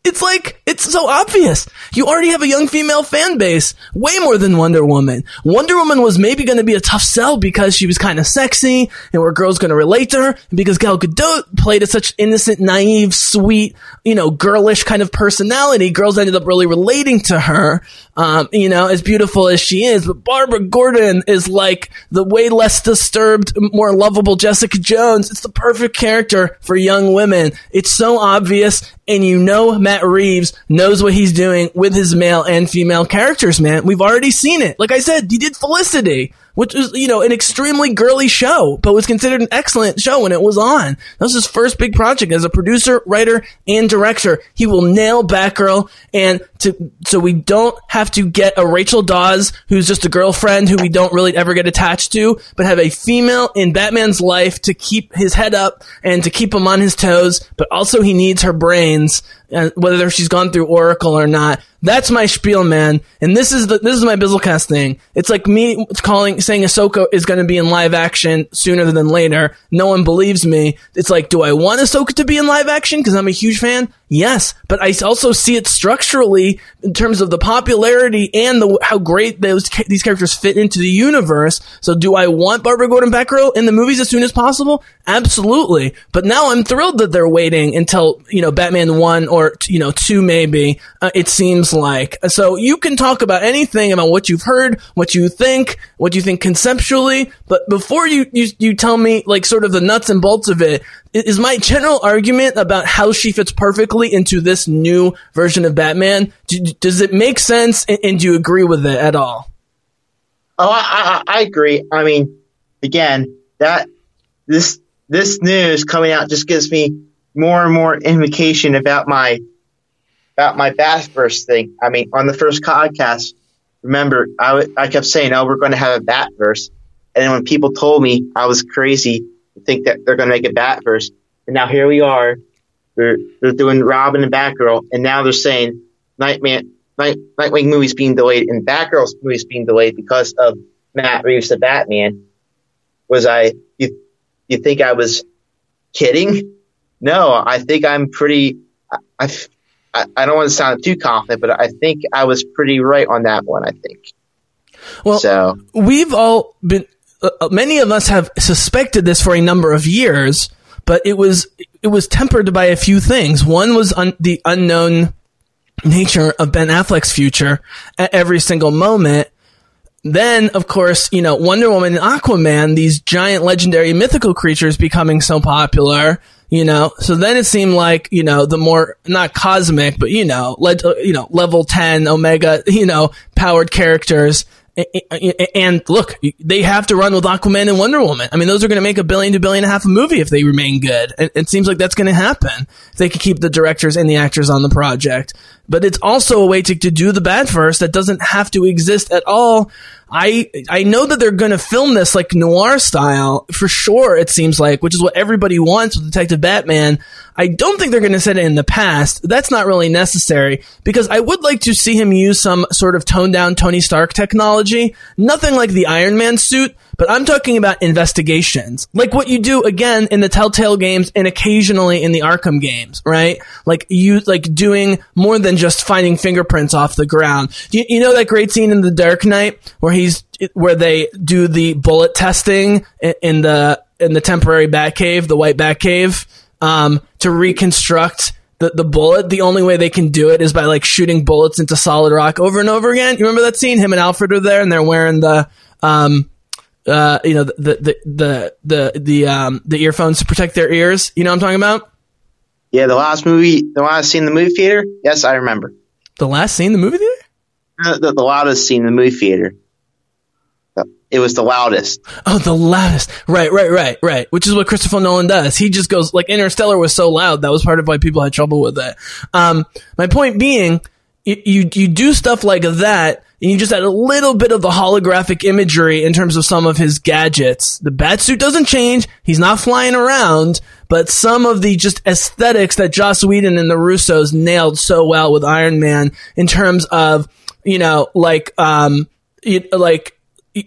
it's like, it's so obvious. You already have a young female fan base, way more than Wonder Woman. Wonder Woman was maybe going to be a tough sell because she was kind of sexy and were girls going to relate to her, and because Gal Gadot played as such innocent, naive, sweet, you know, girlish kind of personality, girls ended up really relating to her. Um, you know, as beautiful as she is, but Barbara Gordon is like the way less disturbed, more lovable Jessica Jones. It's the perfect character for young women. It's so obvious, and you know Matt Reeves knows what he's doing with his male and female characters, man. We've already seen it. Like I said, he did Felicity, which was, you know, an extremely girly show, but was considered an excellent show when it was on. That was his first big project as a producer, writer, and director. He will nail Batgirl, and to, so we don't have to get a Rachel Dawes, who's just a girlfriend who we don't really ever get attached to, but have a female in Batman's life to keep his head up and to keep him on his toes, but also he needs her brains, uh, whether she's gone through Oracle or not. That's my spiel, man. And this is the, this is my Bizzlecast thing. It's like me calling, saying Ahsoka is going to be in live action sooner than later. No one believes me. It's like, do I want Ahsoka to be in live action? Because I'm a huge fan. Yes, but I also see it structurally in terms of the popularity and the how great those these characters fit into the universe. So do I want Barbara Gordon Batgirl in the movies as soon as possible? Absolutely. But now I'm thrilled that they're waiting until, you know, Batman one or, you know, two maybe, uh, it seems like. So you can talk about anything, about what you've heard, what you think, what you think conceptually, but before you, you, you tell me, like, sort of the nuts and bolts of it, is my general argument about how she fits perfectly into this new version of Batman. Do, does it make sense, and, and do you agree with it at all? Oh, I, I, I agree. I mean, again, that this this news coming out just gives me more and more indication about my about my Batverse thing. I mean, on the first podcast, remember, I, w- I kept saying, "Oh, we're going to have a Batverse," and then when people told me I was crazy, think that they're going to make a Batverse, and now here we are. They're they're doing Robin and Batgirl, and now they're saying Nightman, Night, Nightwing movies being delayed and Batgirl's movies being delayed because of Matt Reeves the Batman. Was I? You you think I was kidding? No, I think I'm pretty. I I, I don't want to sound too confident, but I think I was pretty right on that one. I think. Well, so we've all been. Uh, many of us have suspected this for a number of years, but it was it was tempered by a few things. One was un- the unknown nature of Ben Affleck's future at every single moment. Then, of course, you know, Wonder Woman and Aquaman, these giant legendary mythical creatures becoming so popular, you know. So then it seemed like, you know, the more, not cosmic, but, you know, le- you know, level ten, Omega, you know, powered characters. And look, they have to run with Aquaman and Wonder Woman. I mean, those are going to make a billion to billion and a half a movie if they remain good. It seems like that's going to happen if they can keep the directors and the actors on the project. But it's also a way to, to do the Batverse that doesn't have to exist at all. I I know that they're going to film this like noir style for sure, it seems like, which is what everybody wants with Detective Batman. I don't think they're going to set it in the past. That's not really necessary, because I would like to see him use some sort of toned-down Tony Stark technology. Nothing like the Iron Man suit, but I'm talking about investigations. Like what you do, again, in the Telltale games and occasionally in the Arkham games, right? Like you like doing more than just finding fingerprints off the ground. You, you know that great scene in The Dark Knight where he's where they do the bullet testing in the in the temporary Batcave, the White Batcave? Um, to reconstruct the, the bullet, the only way they can do it is by like shooting bullets into solid rock over and over again. You remember that scene? Him and Alfred are there, and they're wearing the, um, uh, you know, the the the the the um the earphones to protect their ears. You know what I'm talking about? Yeah, the last movie, the last scene in the movie theater. Yes, I remember. The last scene in the movie theater? Uh, the, the loudest scene in the movie theater. It was the loudest. Oh, the loudest. Right, right, right, right. Which is what Christopher Nolan does. He just goes, like, Interstellar was so loud. That was part of why people had trouble with that. Um, my point being, you, you, you do stuff like that, and you just add a little bit of the holographic imagery in terms of some of his gadgets. The Batsuit doesn't change. He's not flying around. But some of the just aesthetics that Joss Whedon and the Russos nailed so well with Iron Man in terms of, you know, like, um, it, like,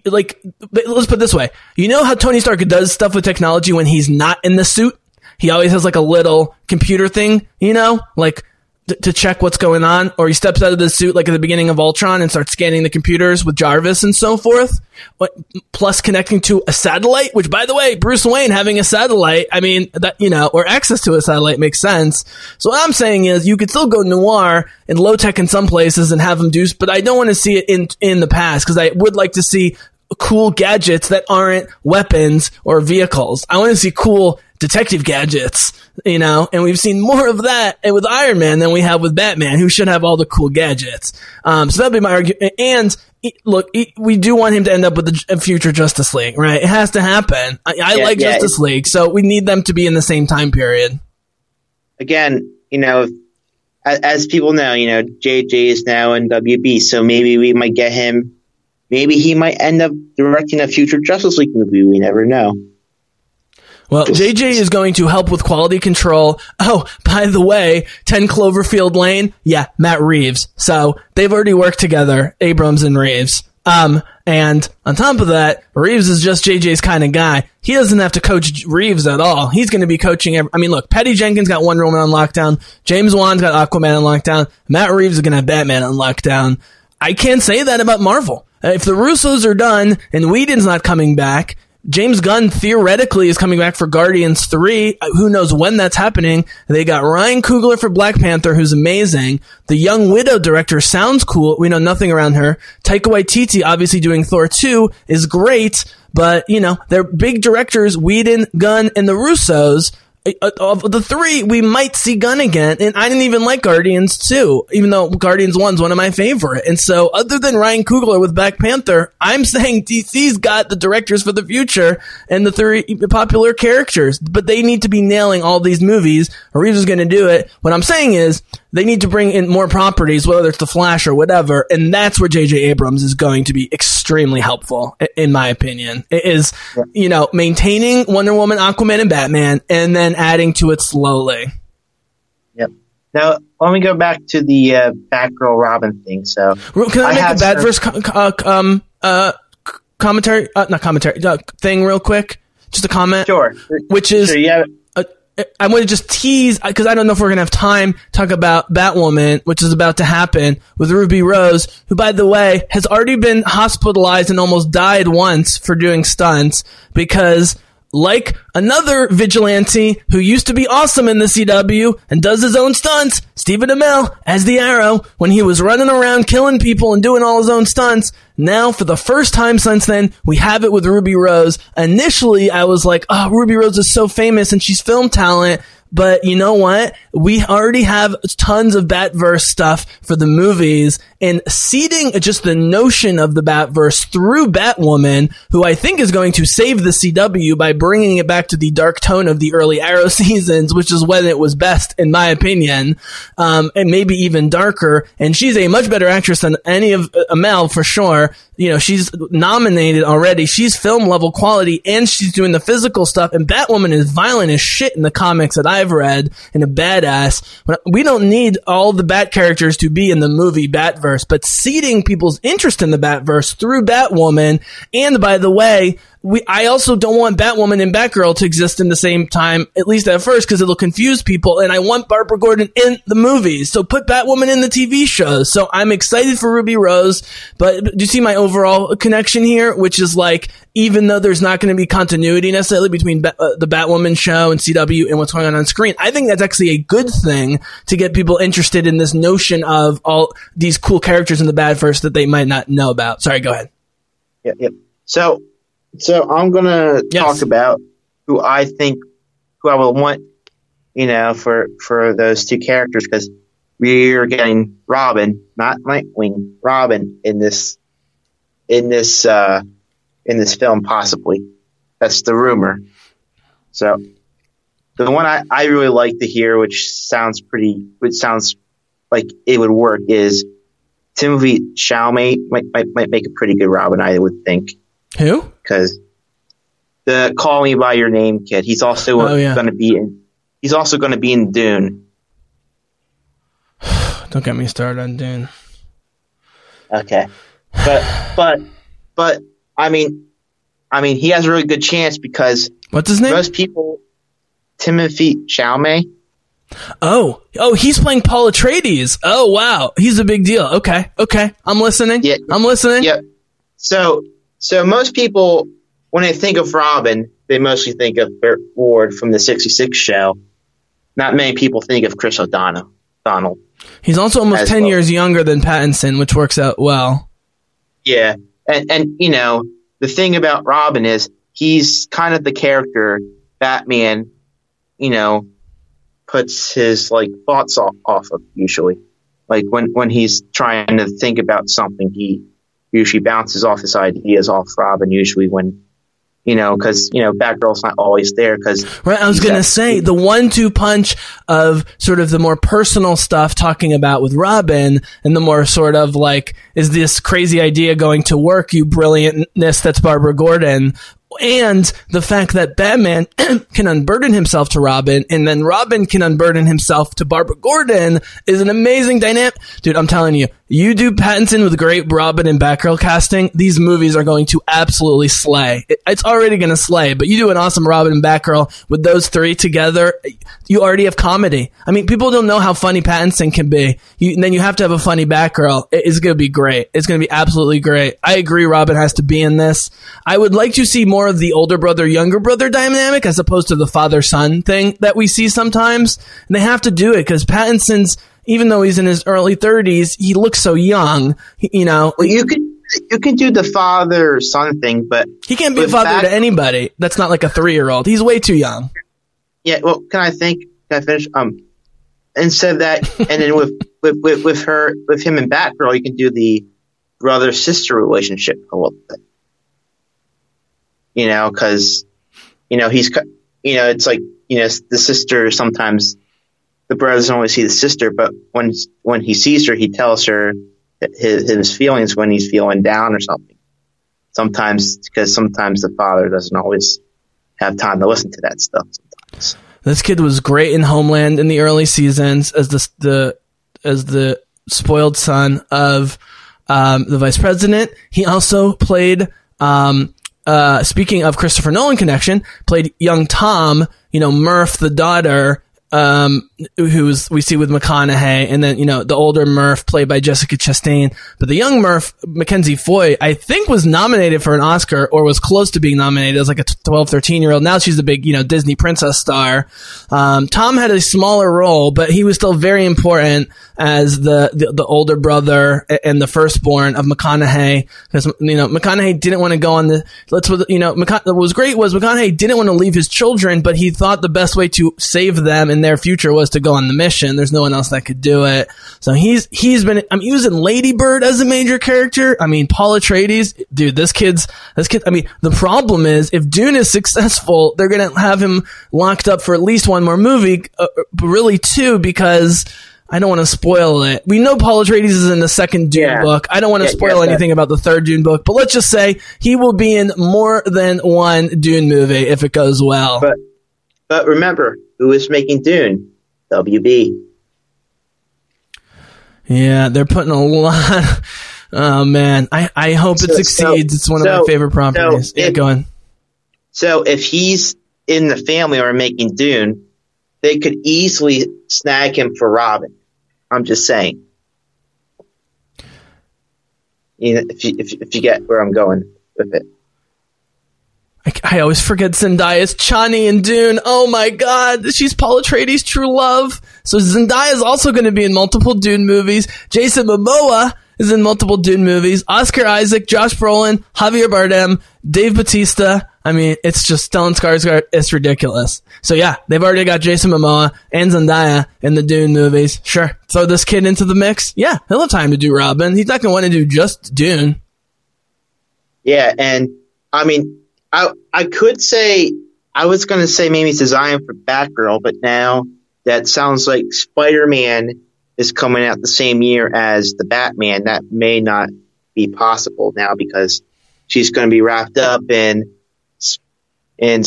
Like, let's put it this way. You know how Tony Stark does stuff with technology when he's not in the suit? He always has like a little computer thing, you know, like th- to check what's going on. Or he steps out of the suit like at the beginning of Ultron and starts scanning the computers with Jarvis and so forth. But, plus connecting to a satellite, which by the way, Bruce Wayne having a satellite, I mean, that, you know, or access to a satellite makes sense. So what I'm saying is you could still go noir and low tech in some places and have them do, but I don't want to see it in, in the past, because I would like to see cool gadgets that aren't weapons or vehicles. I want to see cool detective gadgets, you know, and we've seen more of that with Iron Man than we have with Batman, who should have all the cool gadgets. Um, so that'd be my argument. And look, we do want him to end up with the future Justice League, right? It has to happen. I, I yeah, like yeah. Justice League, so we need them to be in the same time period. Again, you know, as, as people know, you know, J J is now in W B, so maybe we might get him. Maybe he might end up directing a future Justice League movie. We never know. Well, J J is going to help with quality control. Oh, by the way, ten Cloverfield Lane. Yeah, Matt Reeves. So they've already worked together, Abrams and Reeves. Um, and on top of that, Reeves is just J J's kind of guy. He doesn't have to coach Reeves at all. He's going to be coaching. Every- I mean, look, Patty Jenkins got Wonder Woman on lockdown. James Wan's got Aquaman on lockdown. Matt Reeves is going to have Batman on lockdown. I can't say that about Marvel. If the Russos are done and Whedon's not coming back, James Gunn theoretically is coming back for Guardians three. Who knows when that's happening? They got Ryan Coogler for Black Panther, who's amazing. The Young Widow director sounds cool. We know nothing around her. Taika Waititi, obviously doing Thor two, is great. But, you know, they're big directors, Whedon, Gunn, and the Russos. Of the three, we might see Gunn again, and I didn't even like Guardians two, even though Guardians one's one of my favorite. And so, other than Ryan Coogler with Black Panther, I'm saying D C's got the directors for the future and the three popular characters, but they need to be nailing all these movies. Reeves is going to do it. What I'm saying is, they need to bring in more properties, whether it's The Flash or whatever, and that's where J J. Abrams is going to be extremely helpful, in my opinion. It is, yeah. you know, maintaining Wonder Woman, Aquaman, and Batman, and then adding to it slowly. Yep. Now, let me go back to the uh, Batgirl Robin thing. So, can I, I make a Batverse some... co- co- um, uh, commentary? Uh, not commentary. Uh, thing real quick? Just a comment? Sure. Which is... Sure, yeah. I'm going to just tease, because I don't know if we're going to have time to talk about Batwoman, which is about to happen with Ruby Rose, who, by the way, has already been hospitalized and almost died once for doing stunts, because like another vigilante who used to be awesome in the C W and does his own stunts, Stephen Amell as the Arrow, when he was running around killing people and doing all his own stunts, now for the first time since then, we have it with Ruby Rose. Initially, I was like, oh, Ruby Rose is so famous and she's film talent. But you know what? We already have tons of Batverse stuff for the movies, and seeding just the notion of the Batverse through Batwoman, who I think is going to save the C W by bringing it back to the dark tone of the early Arrow seasons, which is when it was best, in my opinion, um, and maybe even darker. And she's a much better actress than any of Amell, for sure. you know, she's nominated already. She's film level quality and she's doing the physical stuff. And Batwoman is violent as shit in the comics that I've read and a badass. We don't need all the Bat characters to be in the movie Batverse, but seeding people's interest in the Batverse through Batwoman. And by the way, we, I also don't want Batwoman and Batgirl to exist in the same time, at least at first, because it'll confuse people. And I want Barbara Gordon in the movies, so put Batwoman in the T V shows. So I'm excited for Ruby Rose, but do you see my overall connection here, which is like, even though there's not going to be continuity necessarily between ba- uh, the Batwoman show and C W and what's going on on screen, I think that's actually a good thing to get people interested in this notion of all these cool characters in the Batverse that they might not know about. Sorry, go ahead. Yeah, yeah. So. So I'm going to yes. talk about who I think, who I will want, you know, for, for those two characters, because we're getting Robin, not Nightwing, Robin in this, in this, uh, in this film, possibly. That's the rumor. So the one I, I really like to hear, which sounds pretty, which sounds like it would work, is Timothy Chalamet might, might, might make a pretty good Robin, I would think. Who? Because the Call Me by Your Name kid, he's also oh, yeah. going to be in. He's also going to be in Dune. Don't get me started on Dune. Okay, but but but I mean, I mean, he has a really good chance because what's his name? Most people, Timothy Chalamet. Oh, oh, he's playing Paul Atreides. Oh, wow, he's a big deal. Okay, okay, I'm listening. Yeah, I'm listening. Yep. Yeah. So. So most people, when they think of Robin, they mostly think of Burt Ward from the sixty-six show. Not many people think of Chris O'Donnell. Donald. He's also almost ten well. years younger than Pattinson, which works out well. Yeah, and and you know the thing about Robin is he's kind of the character Batman, you know, puts his like thoughts off, off of usually. Like when when he's trying to think about something, he. Usually bounces off his ideas off Robin, usually when, you know, because, you know, Batgirl's not always there. Cause right, I was going to say, the one two punch of sort of the more personal stuff talking about with Robin and the more sort of like, is this crazy idea going to work, you brilliantness that's Barbara Gordon, and the fact that Batman can unburden himself to Robin and then Robin can unburden himself to Barbara Gordon is an amazing dynamic. Dude, I'm telling you, you do Pattinson with great Robin and Batgirl casting, these movies are going to absolutely slay. It, it's already going to slay, but you do an awesome Robin and Batgirl with those three together, you already have comedy. I mean, people don't know how funny Pattinson can be. You, and then you have to have a funny Batgirl. It, it's going to be great. It's going to be absolutely great. I agree Robin has to be in this. I would like to see more of the older brother, younger brother dynamic as opposed to the father-son thing that we see sometimes. And they have to do it because Pattinson's, even though he's in his early thirties, he looks so young, he, you know. Well, you could you can do the father-son thing, but... He can't be a father back- to anybody. That's not like a three-year-old. He's way too young. Yeah, well, can I think? Can I finish? Um, and said that, and then with, with, with, with her, with him and Batgirl, you can do the brother-sister relationship a little bit. You know, because, you know, he's, you know, it's like, you know, the sister sometimes, the brother doesn't always see the sister, but when when he sees her, he tells her his, his feelings when he's feeling down or something. Sometimes, because sometimes the father doesn't always have time to listen to that stuff sometimes. This kid was great in Homeland in the early seasons as the, the as the spoiled son of um, the vice president. He also played... Um, Uh, speaking of Christopher Nolan connection, played young Tom, you know, Murph, the daughter, um, who's we see with McConaughey, and then, you know, the older Murph played by Jessica Chastain. But the young Murph, Mackenzie Foy, I think was nominated for an Oscar or was close to being nominated as like a twelve, thirteen year old. Now she's the big, you know, Disney princess star. Um, Tom had a smaller role, but he was still very important as the, the, the older brother and the firstborn of McConaughey, because, you know, McConaughey didn't want to go on the, let's, you know, McCona- what was great was McConaughey didn't want to leave his children, but he thought the best way to save them and their future was to go on the mission. There's no one else that could do it. So he's, he's been, I'm using Lady Bird as a major character. I mean, Paul Atreides, dude, this kid's, this kid, I mean, the problem is if Dune is successful, they're going to have him locked up for at least one more movie, uh, really two, because I don't want to spoil it. We know Paul Atreides is in the second Dune yeah. book. I don't want to yeah, spoil yes, anything that. about the third Dune book, but let's just say he will be in more than one Dune movie if it goes well. But, but remember, who is making Dune? W B. Yeah, they're putting a lot. Oh, man. I, I hope so, it succeeds. So, it's one of so, my favorite properties. So yeah, if, go on. So if he's in the family or making Dune, they could easily snag him for Robin. I'm just saying. You know, if you, if, if you get where I'm going with it. I, I always forget Zendaya's Chani in Dune. Oh my God, she's Paul Atreides' true love. So Zendaya's also going to be in multiple Dune movies. Jason Momoa is in multiple Dune movies. Oscar Isaac, Josh Brolin, Javier Bardem, Dave Bautista. I mean, it's just Stellan Skarsgård. It's ridiculous. So yeah, they've already got Jason Momoa and Zendaya in the Dune movies. Sure, throw this kid into the mix. Yeah, he'll have time to do Robin. He's not going to want to do just Dune. Yeah, and I mean, I I could say I was going to say maybe it's designed for Batgirl, but now that sounds like Spider-Man is coming out the same year as the Batman. That may not be possible now because she's going to be wrapped up in in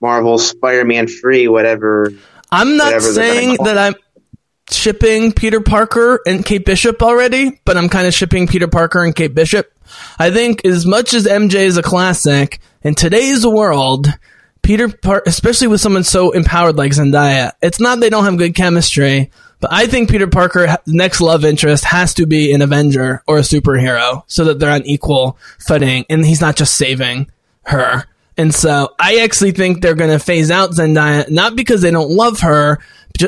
Marvel Spider-Man three, whatever. I'm not whatever saying that I'm shipping Peter Parker and Kate Bishop already, but I'm kind of shipping Peter Parker and Kate Bishop. I think as much as M J is a classic, in today's world, Peter Parker, especially with someone so empowered like Zendaya, it's not they don't have good chemistry, but I think Peter Parker's next love interest has to be an Avenger or a superhero so that they're on equal footing and he's not just saving her. And so I actually think they're going to phase out Zendaya, not because they don't love her,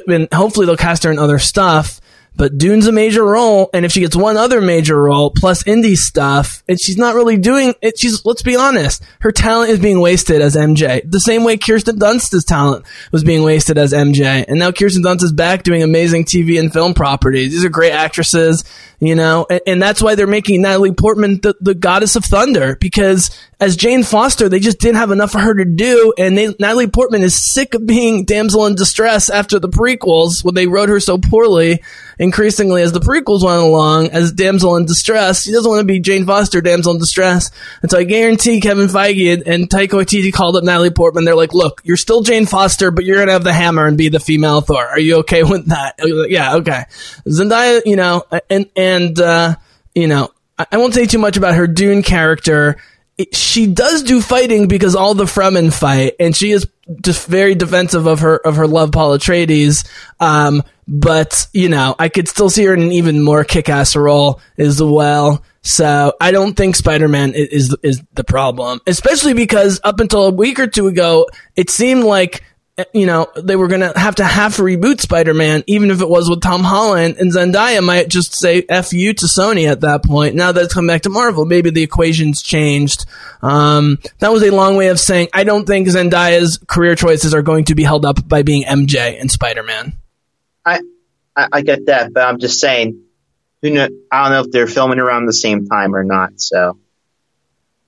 and hopefully they'll cast her in other stuff, but Dune's a major role, and if she gets one other major role, plus indie stuff, and she's not really doing it, she's, let's be honest, her talent is being wasted as M J. The same way Kirsten Dunst's talent was being wasted as M J, and now Kirsten Dunst is back doing amazing T V and film properties. These are great actresses, you know, and, and that's why they're making Natalie Portman the, the goddess of thunder, because as Jane Foster, they just didn't have enough for her to do, and they, Natalie Portman is sick of being damsel in distress after the prequels, when they wrote her so poorly, increasingly as the prequels went along, as damsel in distress. She doesn't want to be Jane Foster, damsel in distress. And so I guarantee Kevin Feige and, and Taika Waititi called up Natalie Portman. They're like, look, you're still Jane Foster, but you're going to have the hammer and be the female Thor. Are you okay with that? Like, yeah, okay. Zendaya, you know, and, and uh, you know, I, I won't say too much about her Dune character. She does do fighting because all the Fremen fight, and she is just very defensive of her of her love, Paul Atreides. Um, but, you know, I could still see her in an even more kick-ass role as well. So I don't think Spider-Man is, is the problem, especially because up until a week or two ago, it seemed like, you know, they were going to have to have to reboot Spider-Man, even if it was with Tom Holland, and Zendaya might just say F you to Sony at that point. Now that's come back to Marvel. Maybe the equation's changed. Um, that was a long way of saying I don't think Zendaya's career choices are going to be held up by being M J and Spider-Man. I, I, I get that, but I'm just saying, who know, I don't know if they're filming around the same time or not. So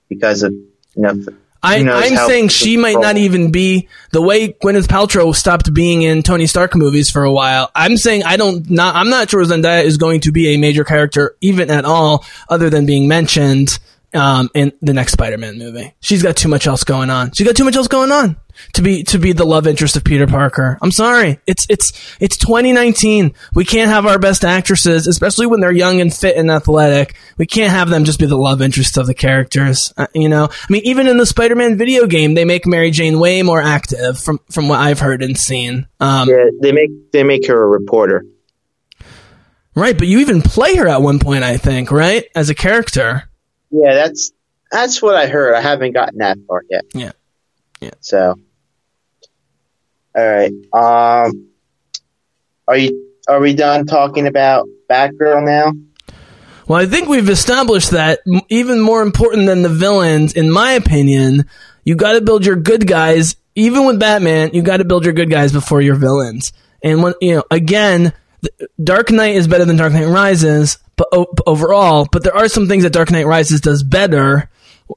because of, you know, I, I'm saying she might not even be the way Gwyneth Paltrow stopped being in Tony Stark movies for a while. I'm saying I don't not I'm not sure Zendaya is going to be a major character even at all, other than being mentioned um, in the next Spider-Man movie. She's got too much else going on. She's got too much else going on to be to be the love interest of Peter Parker. I'm sorry, it's it's it's twenty nineteen. We can't have our best actresses, especially when they're young and fit and athletic. We can't have them just be the love interest of the characters. Uh, you know, I mean, even in the Spider-Man video game, they make Mary Jane way more active, from from what I've heard and seen. Um, yeah, they make they make her a reporter, right? But you even play her at one point, I think, right, as a character. Yeah, that's that's what I heard. I haven't gotten that far yet. Yeah. Yeah. So, all right. Um, are you are we done talking about Batgirl now? Well, I think we've established that even more important than the villains, in my opinion, you got to build your good guys. Even with Batman, you got to build your good guys before your villains. And when you know, again, Dark Knight is better than Dark Knight Rises, but overall, but there are some things that Dark Knight Rises does better.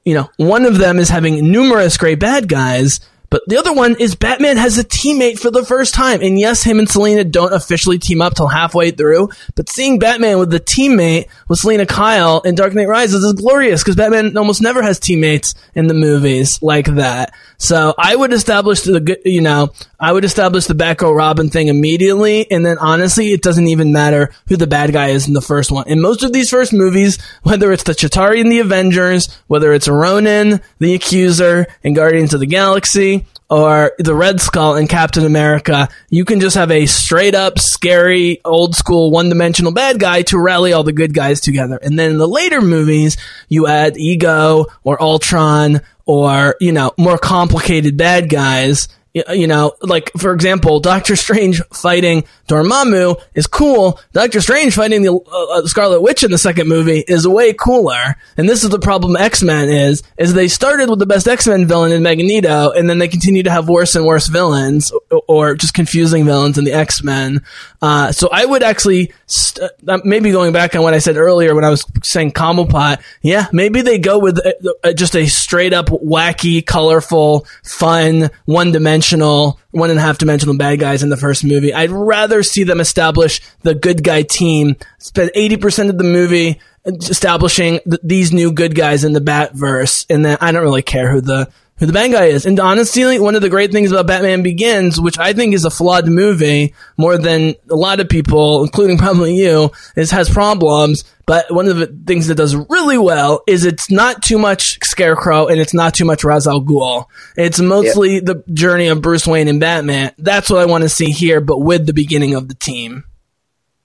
You know, one of them is having numerous great bad guys, But the other one is Batman has a teammate for the first time. And yes, him and Selina don't officially team up till halfway through. But seeing Batman with the teammate with Selina Kyle in Dark Knight Rises is glorious because Batman almost never has teammates in the movies like that. So I would establish the, you know, I would establish the Batgirl Robin thing immediately. And then honestly, it doesn't even matter who the bad guy is in the first one. In most of these first movies, whether it's the Chitauri in the Avengers, whether it's Ronan, the Accuser, and Guardians of the Galaxy, or the Red Skull in Captain America, you can just have a straight up scary old school one dimensional bad guy to rally all the good guys together. And then in the later movies you add Ego or Ultron or, you know, more complicated bad guys. You know, like, for example, Doctor Strange fighting Dormammu is cool. Doctor Strange fighting the uh, Scarlet Witch in the second movie is way cooler. And this is the problem X-Men is, is they started with the best X-Men villain in Magneto, and then they continue to have worse and worse villains, or, or just confusing villains in the X-Men. Uh, so I would actually, st- maybe going back on what I said earlier when I was saying Cobblepot, yeah, maybe they go with a, a, just a straight-up, wacky, colorful, fun, one-dimensional one and a half dimensional bad guys in the first movie. I'd rather see them establish the good guy team, spend eighty percent of the movie establishing th- these new good guys in the Batverse, and then I don't really care who the who the bad guy is. And honestly, one of the great things about Batman Begins, which I think is a flawed movie more than a lot of people, including probably you, is has problems. But one of the things that does really well is it's not too much Scarecrow and it's not too much Ra's al Ghul. It's mostly yep. the journey of Bruce Wayne and Batman. That's what I want to see here, but with the beginning of the team.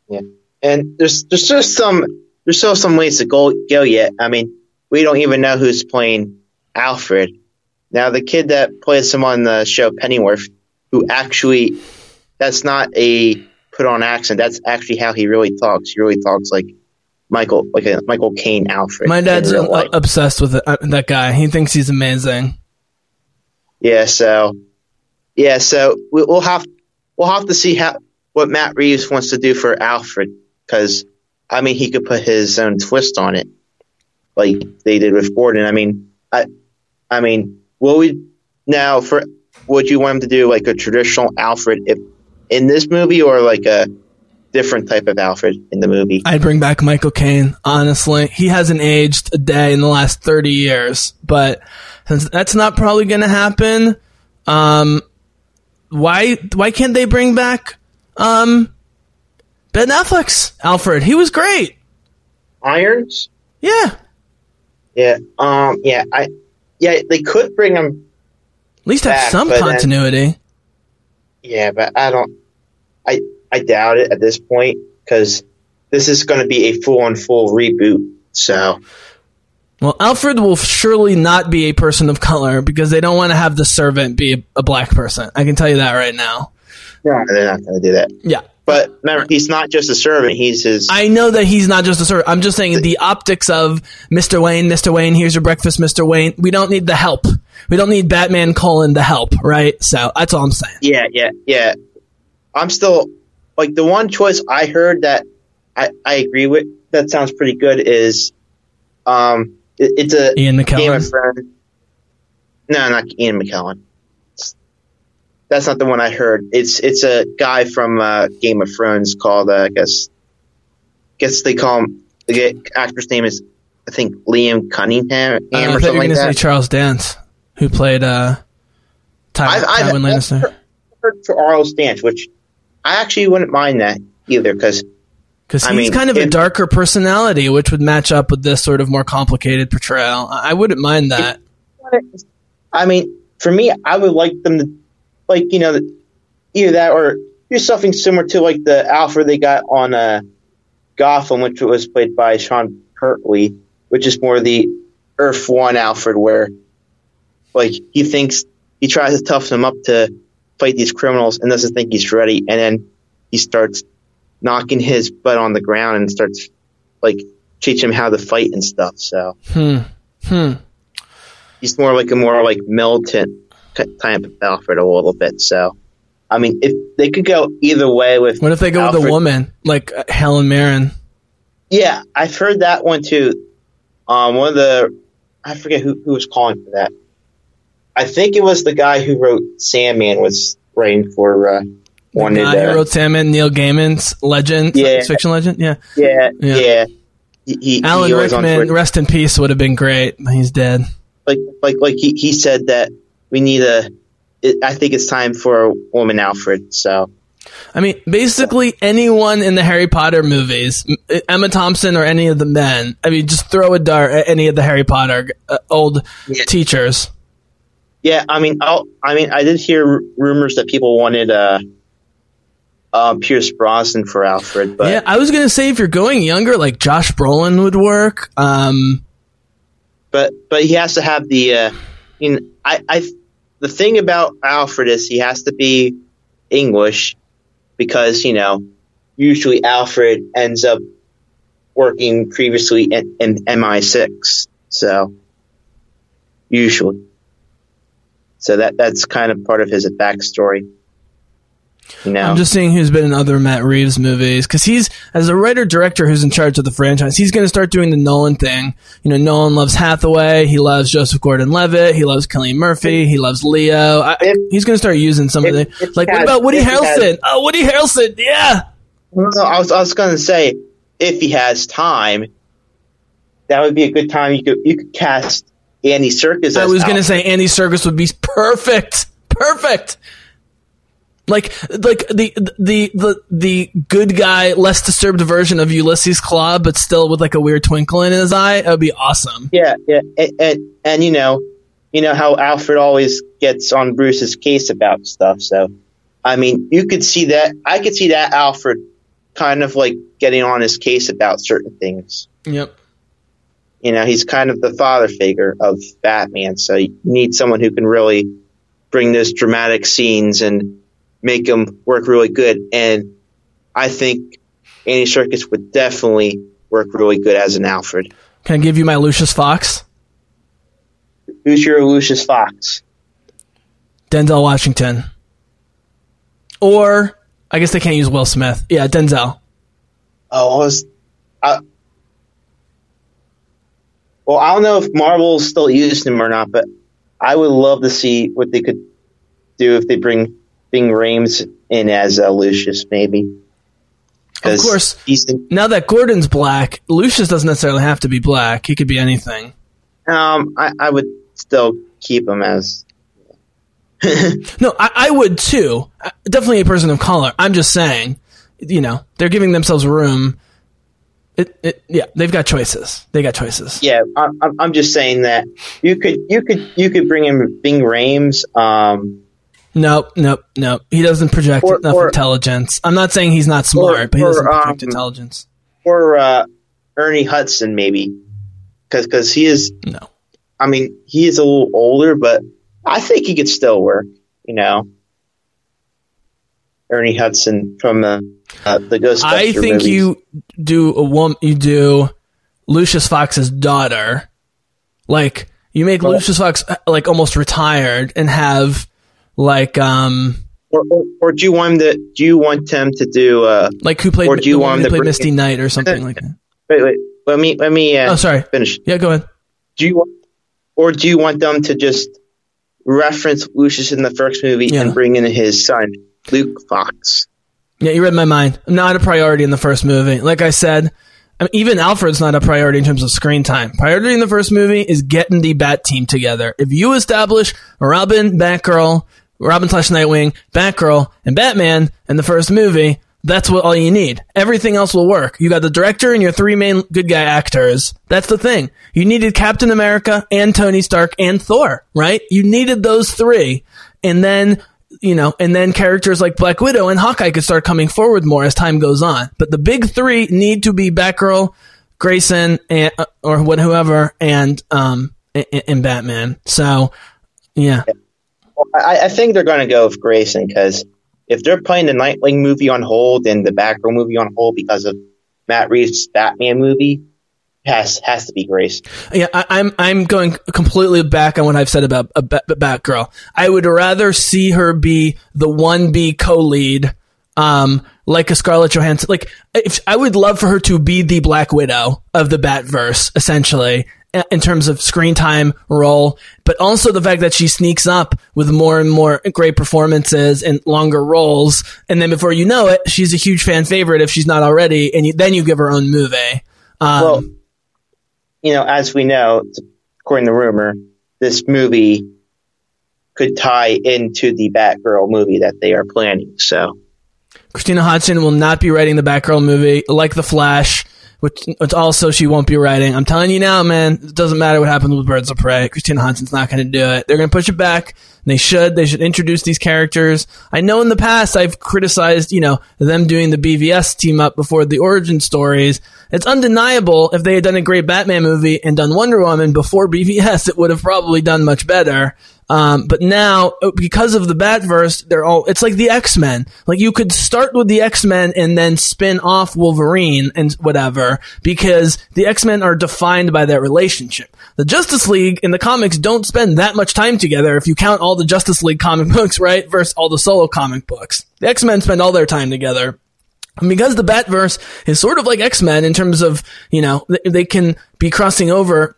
Yeah, and there's there's just some there's still some ways to go, go yet. I mean, we don't even know who's playing Alfred. Now, the kid that plays him on the show, Pennyworth, who actually, that's not a put-on accent. That's actually how he really talks. He really talks like Michael like a Michael Caine Alfred. My dad's o- obsessed with that guy. He thinks he's amazing. Yeah, so yeah, so we'll have we'll have to see how what Matt Reeves wants to do for Alfred, because I mean he could put his own twist on it, like they did with Gordon. I mean, I I mean, will we now for would you want him to do like a traditional Alfred if in this movie or like a different type of Alfred in the movie? I'd bring back Michael Caine, honestly. He hasn't aged a day in the last thirty years, but since that's not probably going to happen, um, why why can't they bring back um, Ben Affleck's Alfred? He was great. Irons? Yeah. Yeah. Um, yeah, I, yeah, they could bring him at least back, have some continuity. Then, yeah, but I don't... I. I doubt it at this point, because this is going to be a full-on-full reboot, so... Well, Alfred will surely not be a person of color, because they don't want to have the servant be a, a black person. I can tell you that right now. No, they're not going to do that. Yeah. But remember, he's not just a servant, he's his... I know that he's not just a servant. I'm just saying the optics of Mister Wayne, Mister Wayne, here's your breakfast, Mister Wayne. We don't need the help. We don't need Batman colon the help, right? So, that's all I'm saying. Yeah, yeah, yeah. I'm still... Like, the one choice I heard that I, I agree with, that sounds pretty good, is um, it, it's a Ian McKellen. Game of Thrones. No, not Ian McKellen. It's, that's not the one I heard. It's it's a guy from uh, Game of Thrones called, uh, I guess, guess they call him, the actor's name is, I think, Liam Cunningham uh, or something like that. I think Charles Dance, who played uh, Ty- I've, I've, Tywin Lannister. I've heard Charles Dance, which... I actually wouldn't mind that either, because because he's mean, kind of if, a darker personality, which would match up with this sort of more complicated portrayal. I wouldn't mind that. If, I mean, for me, I would like them to, like, you know, either that or do something similar to like the Alfred they got on uh, Gotham, which was played by Sean Pertwee, which is more the Earth One Alfred, where like he thinks he tries to toughen him up to fight these criminals and doesn't think he's ready, and then he starts knocking his butt on the ground and starts like teaching him how to fight and stuff. So hmm. Hmm. he's more like a more like militant type of Alfred a little bit. So I mean, if they could go either way with what if they go Alfred, with a woman like Helen Mirren? Yeah, I've heard that one too. Um, one of the I forget who who was calling for that. I think it was the guy who wrote Sandman was writing for uh, wanted. The guy who uh, wrote Sandman, Neil Gaiman's Legend, yeah. Fiction Legend, yeah, yeah, yeah. yeah. He, he, Alan he Rickman, rest in peace, would have been great. He's dead. Like, like, like he, he said that we need a. It, I think it's time for a woman Alfred. So, I mean, basically anyone in the Harry Potter movies, Emma Thompson or any of the men. I mean, just throw a dart at any of the Harry Potter uh, old yeah. teachers. Yeah, I mean, I'll, I mean, I did hear r- rumors that people wanted uh, uh, Pierce Brosnan for Alfred. But yeah, I was gonna say if you're going younger, like Josh Brolin would work. Um, but but he has to have the. Uh, you know, I I the thing about Alfred is he has to be English because you know usually Alfred ends up working previously in, in M I six, so usually. So that that's kind of part of his backstory. You know? I'm just seeing who's been in other Matt Reeves movies because he's as a writer director who's in charge of the franchise. He's going to start doing the Nolan thing. You know, Nolan loves Hathaway. He loves Joseph Gordon-Levitt. He loves Cillian Murphy. He loves Leo. I, if, he's going to start using some if, of the like. Has, what about Woody Harrelson? Has, oh, Woody Harrelson. Yeah. Well, I was I was going to say if he has time, that would be a good time. You could you could cast. Andy Serkis. I was going to say Andy Serkis would be perfect, perfect. Like, like the the the the good guy, less disturbed version of Ulysses Klaue, but still with like a weird twinkle in his eye. That would be awesome. Yeah, yeah, and, and and you know, you know how Alfred always gets on Bruce's case about stuff. So, I mean, you could see that. I could see that Alfred kind of like getting on his case about certain things. Yep. You know, he's kind of the father figure of Batman, so you need someone who can really bring those dramatic scenes and make them work really good. And I think Andy Serkis would definitely work really good as an Alfred. Can I give you my Lucius Fox? Who's your Lucius Fox? Denzel Washington. Or, I guess they can't use Will Smith. Yeah, Denzel. Oh, I was... I, Well, I don't know if Marvel still uses him or not, but I would love to see what they could do if they bring Bing Rames in as uh, Lucius, maybe. Of course, he's the- now that Gordon's black, Lucius doesn't necessarily have to be black. He could be anything. Um, I, I would still keep him as... No, I, I would too. Definitely a person of color. I'm just saying, you know, they're giving themselves room... It, it, yeah, they've got choices. They got choices. Yeah, I'm. I'm just saying that you could, you could, you could bring in Bing Rames. Um, nope, nope, nope. He doesn't project or, enough or, intelligence. I'm not saying he's not smart, or, but he doesn't or, project um, intelligence. Or uh, Ernie Hudson, maybe, because because he is. No, I mean he is a little older, but I think he could still work. You know, Ernie Hudson from the. Uh, the Ghostbuster I think movies. You do a woman. You do Lucius Fox's daughter. Like you make oh. Lucius Fox like almost retired and have like um. Or, or, or do you want him to? Do you want him to do uh? Like who played? Or do you want him to play Misty Knight or something like that? Wait, wait. Let me. Let me. Uh, oh, sorry. Finish. Yeah, go ahead. Do you? Want, or do you want them to just reference Lucius in the first movie yeah. and bring in his son, Luke Fox? Yeah, you read my mind. Not a priority in the first movie. Like I said, I mean, even Alfred's not a priority in terms of screen time. Priority in the first movie is getting the Bat Team together. If you establish Robin, Batgirl, Robin slash Nightwing, Batgirl, and Batman in the first movie, that's what all you need. Everything else will work. You got the director and your three main good guy actors. That's the thing. You needed Captain America and Tony Stark and Thor, right? You needed those three. And then... You know, and then characters like Black Widow and Hawkeye could start coming forward more as time goes on. But the big three need to be Batgirl, Grayson, and, or whoever, and um, and Batman. So, yeah. I, I think they're going to go with Grayson because if they're playing the Nightwing movie on hold and the Batgirl movie on hold because of Matt Reeves' Batman movie, has has to be Grace. Yeah, I, I'm I'm going completely back on what I've said about, about Batgirl. I would rather see her be the one B co-lead, um, like a Scarlett Johansson. Like, if, I would love for her to be the Black Widow of the Batverse, essentially, in terms of screen time role, but also the fact that she sneaks up with more and more great performances and longer roles. And then before you know it, she's a huge fan favorite if she's not already. And you, then you give her own movie. Um, well, you know, as we know, according to rumor, this movie could tie into the Batgirl movie that they are planning. So Christina Hodson will not be writing the Batgirl movie, like The Flash, which, which also she won't be writing. I'm telling you now, man, it doesn't matter what happens with Birds of Prey. Christina Hodgson's not going to do it. They're going to push it back. They should. They should introduce these characters. I know in the past I've criticized, you know, them doing the B V S team up before the origin stories. It's undeniable if they had done a great Batman movie and done Wonder Woman before B V S, it would have probably done much better. Um, but now, because of the Batverse, they're all, it's like the X-Men. Like, you could start with the X-Men and then spin off Wolverine and whatever, because the X-Men are defined by that relationship. The Justice League in the comics don't spend that much time together if you count all the Justice League comic books, right? Versus all the solo comic books. The X-Men spend all their time together. And because the Batverse is sort of like X-Men in terms of, you know, th- they can be crossing over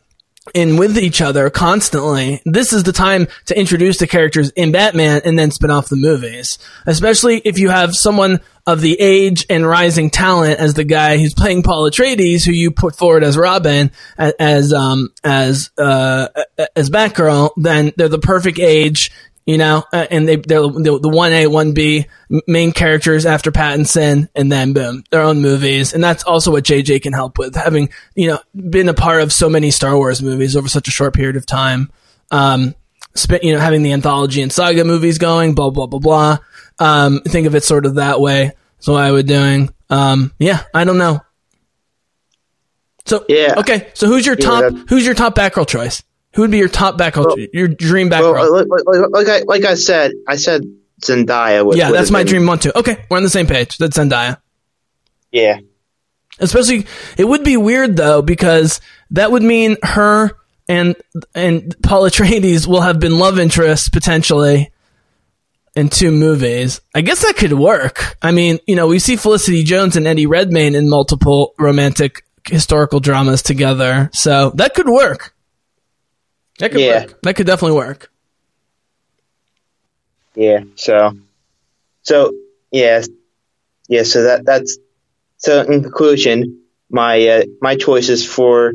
in with each other constantly. This is the time to introduce the characters in Batman and then spin off the movies, especially if you have someone of the age and rising talent as the guy who's playing Paul Atreides, who you put forward as Robin, as um as uh as Batgirl. Then they're the perfect age, you know, uh, and they they're the one A, one B main characters after Pattinson, and then boom, their own movies. And that's also what J J can help with, having, you know, been a part of so many Star Wars movies over such a short period of time. Um, spent, you know, having the anthology and saga movies going, blah, blah, blah, blah. Um, think of it sort of that way. That's what I was doing. Um, yeah, I don't know. So, yeah. Okay. So who's your top, yeah, who's your top Batgirl choice? Who would be your top Batgirl, well, your dream Batgirl? Well, like, like, like, I, like I said, I said Zendaya. Would, yeah, would that's my been. dream one, too. Okay, we're on the same page. That's Zendaya. Yeah. Especially, it would be weird, though, because that would mean her and and Paul Atreides will have been love interests, potentially, in two movies. I guess that could work. I mean, you know, we see Felicity Jones and Eddie Redmayne in multiple romantic historical dramas together, so that could work. That could yeah. work. That could definitely work. Yeah. So, so yeah, yeah. So that that's so. In conclusion, my uh, my choices for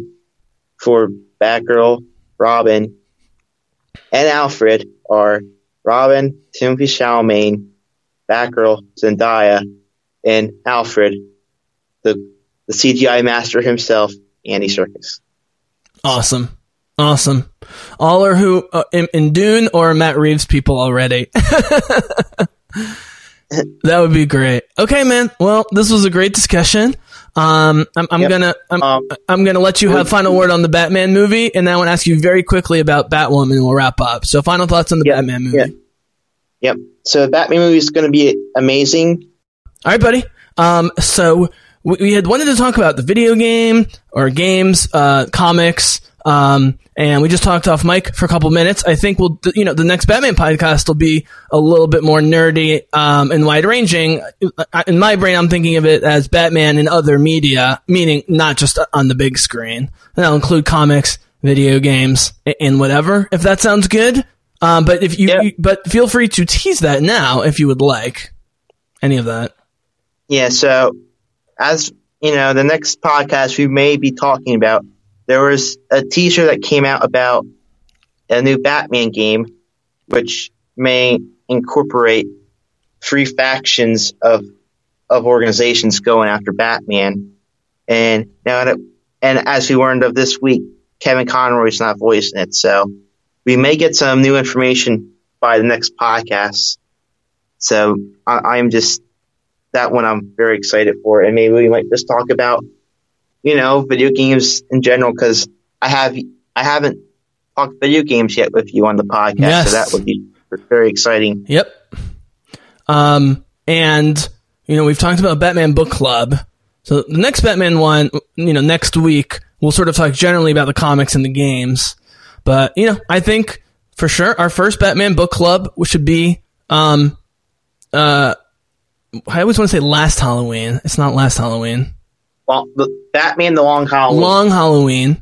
for Batgirl, Robin, and Alfred are Robin, Timothée Chalamet, Batgirl, Zendaya, and Alfred, the the C G I master himself, Andy Serkis. Awesome. Awesome. All are who uh, in, in Dune or Matt Reeves people already. That would be great. Okay, man. Well, this was a great discussion. Um, I'm, I'm yep. gonna I'm, um, I'm gonna let you have final word on the Batman movie, and then I want to ask you very quickly about Batwoman, and we'll wrap up. So, final thoughts on the yep, Batman movie. Yep. yep. So, the Batman movie is going to be amazing. All right, buddy. Um, so we, we had wanted to talk about the video game or games, uh, comics. Um, and we just talked off mic for a couple minutes. I think we'll, you know, the next Batman podcast will be a little bit more nerdy, um, and wide ranging. In my brain, I'm thinking of it as Batman and other media, meaning not just on the big screen. And that'll include comics, video games, and whatever, if that sounds good. Um, but if you, yeah. you, but feel free to tease that now if you would like any of that. Yeah. So as you know, the next podcast we may be talking about, there was a teaser that came out about a new Batman game, which may incorporate three factions of of organizations going after Batman. And now, that, and as we learned of this week, Kevin Conroy's not voicing it, so we may get some new information by the next podcast. So I, I'm just that one I'm very excited for, and maybe we might just talk about, you know, video games in general, because I have I haven't talked video games yet with you on the podcast, yes. So that would be very exciting. Yep. Um, and you know, we've talked about Batman Book Club, so the next Batman one, you know, next week we'll sort of talk generally about the comics and the games, but you know, I think for sure our first Batman Book Club should be um uh I always want to say last Halloween. It's not last Halloween. Well, the Batman, the Long Halloween. Long Halloween.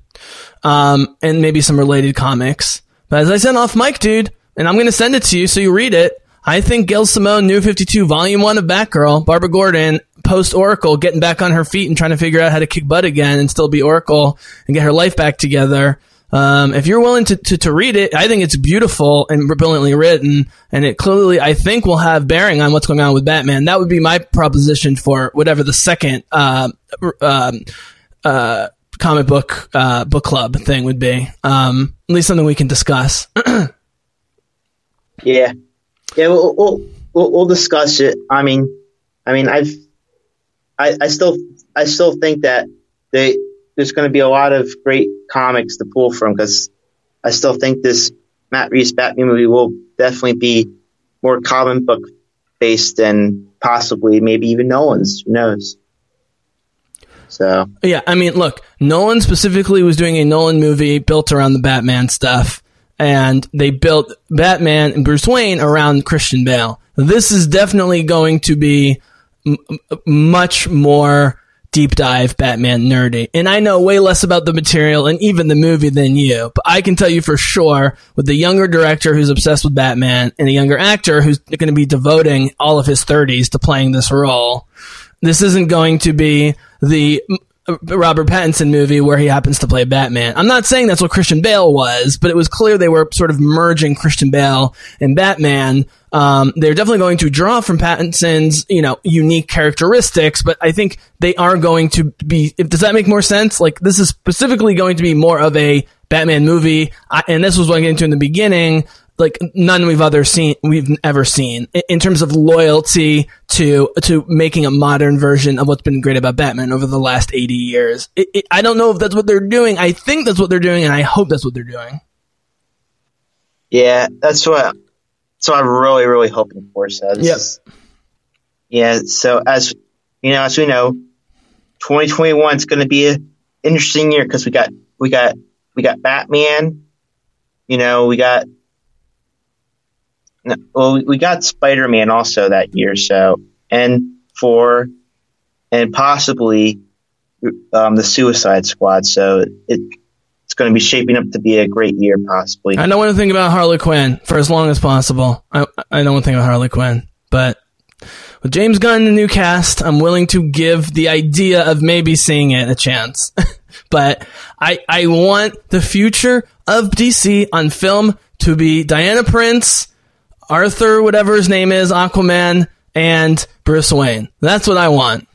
um, and maybe some related comics. But as I said off mic, dude, and I'm going to send it to you so you read it, I think Gail Simone, New fifty-two, Volume one of Batgirl, Barbara Gordon, post-Oracle, getting back on her feet and trying to figure out how to kick butt again and still be Oracle and get her life back together. Um, if you're willing to, to, to read it, I think it's beautiful and brilliantly written, and it clearly, I think, will have bearing on what's going on with Batman. That would be my proposition for whatever the second uh, um, uh, comic book uh, book club thing would be. Um, at least something we can discuss. Yeah. Yeah, we'll, we'll, we'll, we'll discuss it. I mean, I mean, I've, I, I still, I still think that they, there's going to be a lot of great comics to pull from, because I still think this Matt Reeves Batman movie will definitely be more comic book based than possibly maybe even Nolan's. Who knows? So yeah, I mean, look, Nolan specifically was doing a Nolan movie built around the Batman stuff, and they built Batman and Bruce Wayne around Christian Bale. This is definitely going to be m- much more deep dive Batman nerdy, and I know way less about the material and even the movie than you, but I can tell you for sure, with the younger director who's obsessed with Batman and a younger actor who's going to be devoting all of his thirties to playing this role, this isn't going to be the Robert Pattinson movie where he happens to play Batman. I'm not saying that's what Christian Bale was, but it was clear they were sort of merging Christian Bale and Batman. Um, they're definitely going to draw from Pattinson's, you know, unique characteristics, but I think they are going to be, if, does that make more sense? Like, this is specifically going to be more of a Batman movie. I, and this was what I get into in the beginning, like none we've other seen, we've ever seen in, in terms of loyalty to, to making a modern version of what's been great about Batman over the last eighty years. It, it, I don't know if that's what they're doing. I think that's what they're doing, and I hope that's what they're doing. Yeah, that's what, So I'm really, really hoping for so. Yes. Yeah. So as you know, as we know, twenty twenty-one is going to be an interesting year, because we got we got we got Batman. You know, we got well, we got Spider-Man also that year. So and for and possibly um, the Suicide Squad. So it. It's going to be shaping up to be a great year, possibly. I don't want to think about Harley Quinn for as long as possible. I, I don't want to think about Harley Quinn. But with James Gunn in the new cast, I'm willing to give the idea of maybe seeing it a chance. But I, I want the future of D C on film to be Diana Prince, Arthur, whatever his name is, Aquaman, and Bruce Wayne. That's what I want.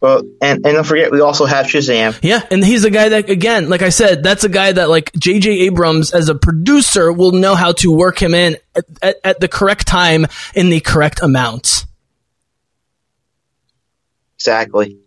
Well, and, and don't forget, we also have Shazam. Yeah, and he's a guy that, again, like I said, that's a guy that, like, J J Abrams, as a producer, will know how to work him in at, at, at the correct time in the correct amount. Exactly.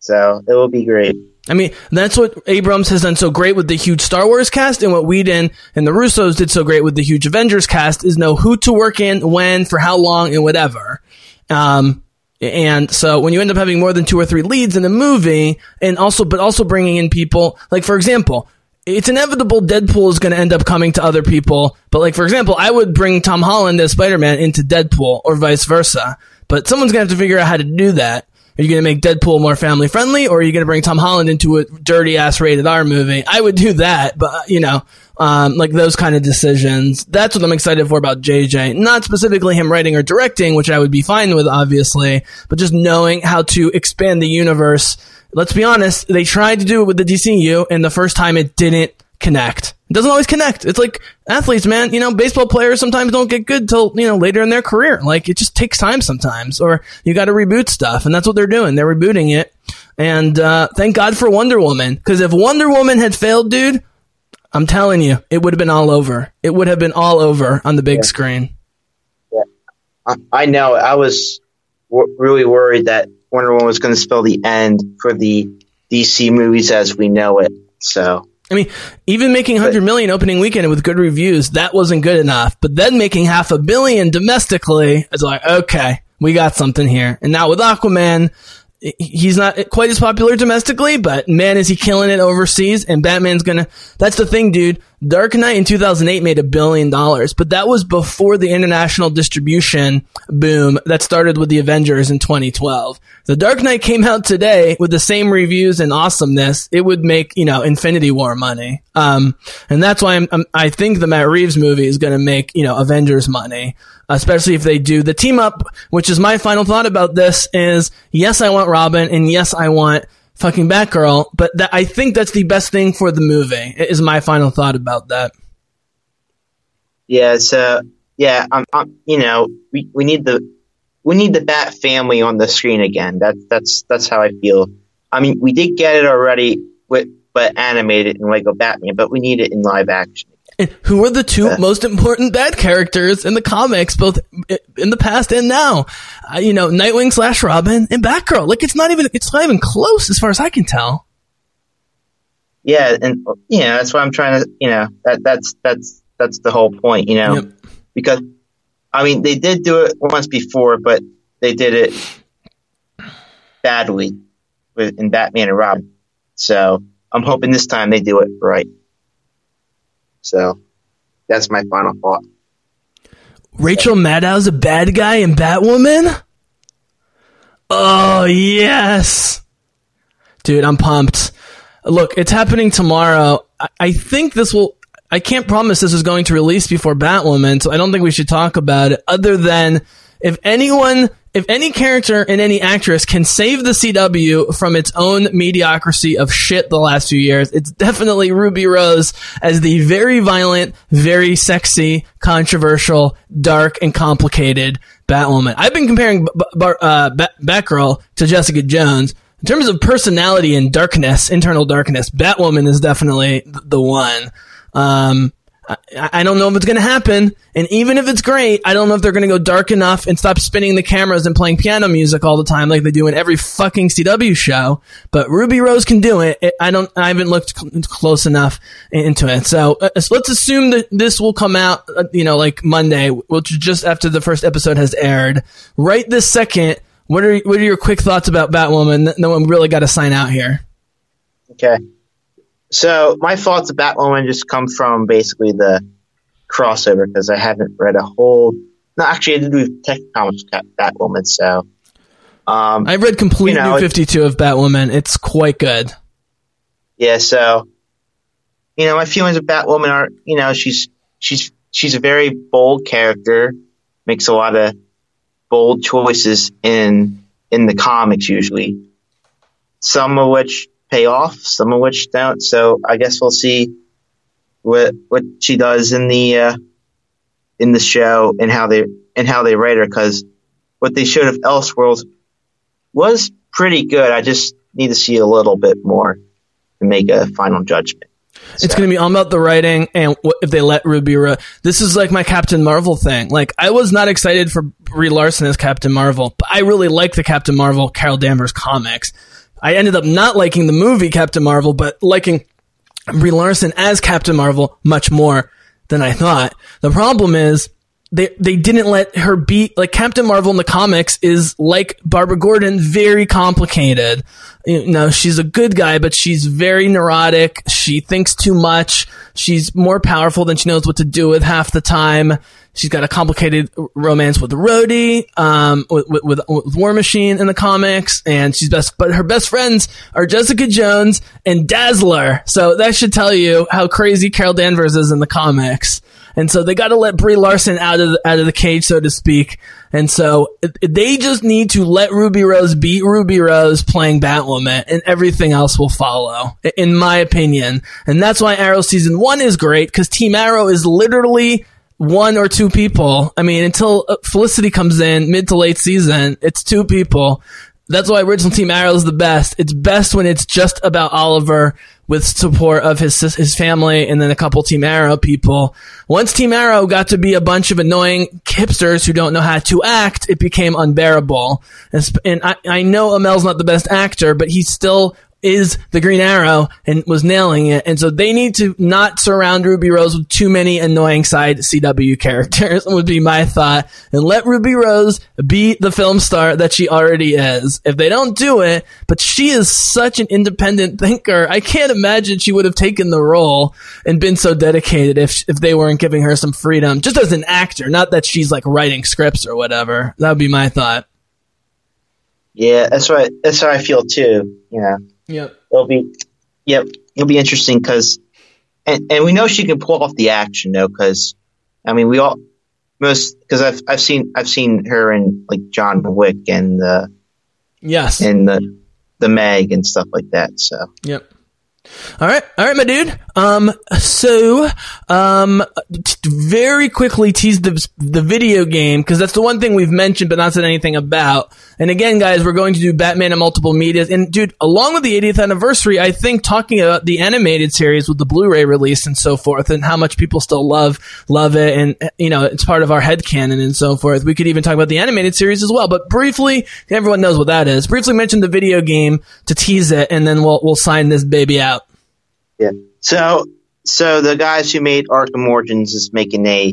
So, it will be great. I mean, that's what Abrams has done so great with the huge Star Wars cast, and what Whedon and the Russos did so great with the huge Avengers cast is know who to work in, when, for how long, and whatever. Um... And so when you end up having more than two or three leads in a movie, and also, but also bringing in people, like, for example, it's inevitable Deadpool is going to end up coming to other people. But, like, for example, I would bring Tom Holland as Spider-Man into Deadpool, or vice versa. But someone's going to have to figure out how to do that. Are you going to make Deadpool more family friendly, or are you going to bring Tom Holland into a dirty ass rated R movie? I would do that, but you know, um, like those kind of decisions. That's what I'm excited for about J J. Not specifically him writing or directing, which I would be fine with, obviously, but just knowing how to expand the universe. Let's be honest, they tried to do it with the D C U, and the first time it didn't connect. It doesn't always connect. It's like athletes, man. You know, baseball players sometimes don't get good till, you know, later in their career. Like, it just takes time sometimes, or you got to reboot stuff, and that's what they're doing. They're rebooting it, and uh, thank God for Wonder Woman, because if Wonder Woman had failed, dude, I'm telling you, it would have been all over. It would have been all over on the big yeah. screen. Yeah, I, I know. I was w- really worried that Wonder Woman was going to spell the end for the D C movies as we know it. So. I mean, even making one hundred million dollars opening weekend with good reviews, that wasn't good enough. But then making half a billion domestically, it's like, okay, we got something here. And now with Aquaman, he's not quite as popular domestically, but man, is he killing it overseas. And Batman's going to... That's the thing, dude. Dark Knight in two thousand eight made a billion dollars, but that was before the international distribution boom that started with the Avengers in twenty twelve. The Dark Knight came out today with the same reviews and awesomeness. It would make, you know, Infinity War money. Um, and that's why I'm, I'm, I think the Matt Reeves movie is going to make, you know, Avengers money, especially if they do the team up, which is my final thought about this is, yes, I want Robin, and yes, I want fucking Batgirl, but that, I think that's the best thing for the movie, is my final thought about that. Yeah, so, yeah, I'm, I'm, you know, we, we need the we need the Bat family on the screen again. That, that's that's how I feel. I mean, we did get it already, with, but animated in Lego Batman, but we need it in live action. And who are the two uh, most important Bat characters in the comics, both in the past and now? Uh, you know, Nightwing slash Robin and Batgirl. Like, it's not even it's not even close as far as I can tell. Yeah, and you know that's what I'm trying to. You know that that's that's that's the whole point. You know, yep. Because I mean they did do it once before, but they did it badly with in Batman and Robin. So I'm hoping this time they do it right. So, that's my final thought. Rachel Maddow's a bad guy in Batwoman? Oh, yes! Dude, I'm pumped. Look, it's happening tomorrow. I, I think this will... I can't promise this is going to release before Batwoman, so I don't think we should talk about it, other than if anyone... If any character and any actress can save the C W from its own mediocrity of shit the last few years, it's definitely Ruby Rose as the very violent, very sexy, controversial, dark, and complicated Batwoman. I've been comparing B- B- uh, B- Batgirl to Jessica Jones. In terms of personality and darkness, internal darkness, Batwoman is definitely the one. Um... I, I don't know if it's going to happen, and even if it's great, I don't know if they're going to go dark enough and stop spinning the cameras and playing piano music all the time like they do in every fucking C W show. But Ruby Rose can do it. it I don't. I haven't looked cl- close enough into it. So, uh, so let's assume that this will come out, uh, you know, like Monday, which is just after the first episode has aired. Right this second, what are what are your quick thoughts about Batwoman? No one really got to sign out here. Okay. So my thoughts of Batwoman just come from basically the crossover, because I haven't read a whole. No, actually, I did do tech comics Batwoman, so um, I read complete you know, New fifty-two of Batwoman. It's quite good. Yeah, so you know my feelings of Batwoman are you know she's she's she's a very bold character, makes a lot of bold choices in in the comics usually, some of which pay off, some of which don't. So I guess we'll see what what she does in the uh, in the show and how they and how they rate her, because what they showed of Elseworlds was pretty good. I just need to see a little bit more to make a final judgment. So. It's going to be all about the writing and what if they let Ruby Rose. This is like my Captain Marvel thing. Like, I was not excited for Brie Larson as Captain Marvel, but I really like the Captain Marvel Carol Danvers comics. I ended up not liking the movie Captain Marvel, but liking Brie Larson as Captain Marvel much more than I thought. The problem is they they didn't let her be like Captain Marvel in the comics is like Barbara Gordon, very complicated. You know, she's a good guy, but she's very neurotic. She thinks too much. She's more powerful than she knows what to do with half the time. She's got a complicated romance with Rhodey, um, with, with, with War Machine in the comics, and she's best, but her best friends are Jessica Jones and Dazzler. So that should tell you how crazy Carol Danvers is in the comics. And so they got to let Brie Larson out of the, out of the cage, so to speak. And so they just need to let Ruby Rose be Ruby Rose playing Batwoman, and everything else will follow, in my opinion. And that's why Arrow season one is great, because Team Arrow is literally one or two people. I mean, until Felicity comes in mid to late season, it's two people. That's why original Team Arrow is the best. It's best when it's just about Oliver with support of his his family and then a couple Team Arrow people. Once Team Arrow got to be a bunch of annoying hipsters who don't know how to act, it became unbearable. And, and I, I know Amel's not the best actor, but he's still is the Green Arrow and was nailing it. And so they need to not surround Ruby Rose with too many annoying side C W characters, would be my thought. And let Ruby Rose be the film star that she already is. If they don't do it, but she is such an independent thinker, I can't imagine she would have taken the role and been so dedicated if if they weren't giving her some freedom, just as an actor, not that she's like writing scripts or whatever. That would be my thought. Yeah, that's right. That's how I feel too. You know. Yep. It'll be, yep. It'll be interesting because, and, and we know she can pull off the action though. Because, I mean, we all most because I've I've seen I've seen her in like John Wick and the yes and the the Meg and stuff like that. So yep. All right, all right, my dude. Um, so, um, t- very quickly tease the the video game because that's the one thing we've mentioned but not said anything about. And again, guys, we're going to do Batman in multiple medias. And dude, along with the eightieth anniversary, I think talking about the animated series with the Blu-ray release and so forth, and how much people still love love it, and you know, it's part of our headcanon and so forth. We could even talk about the animated series as well. But briefly, everyone knows what that is. Briefly mention the video game to tease it, and then we'll we'll sign this baby out. Yeah. So, so the guys who made Arkham Origins is making a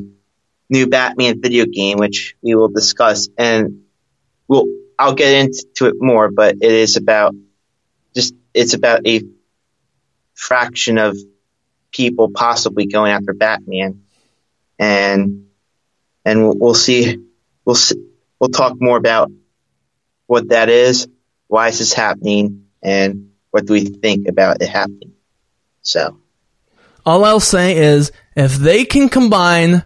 new Batman video game, which we will discuss, and we'll I'll get into it more. But it is about just it's about a fraction of people possibly going after Batman, and and we'll, we'll see we'll see, we'll talk more about what that is, why is this happening, and what do we think about it happening. So, all I'll say is if they can combine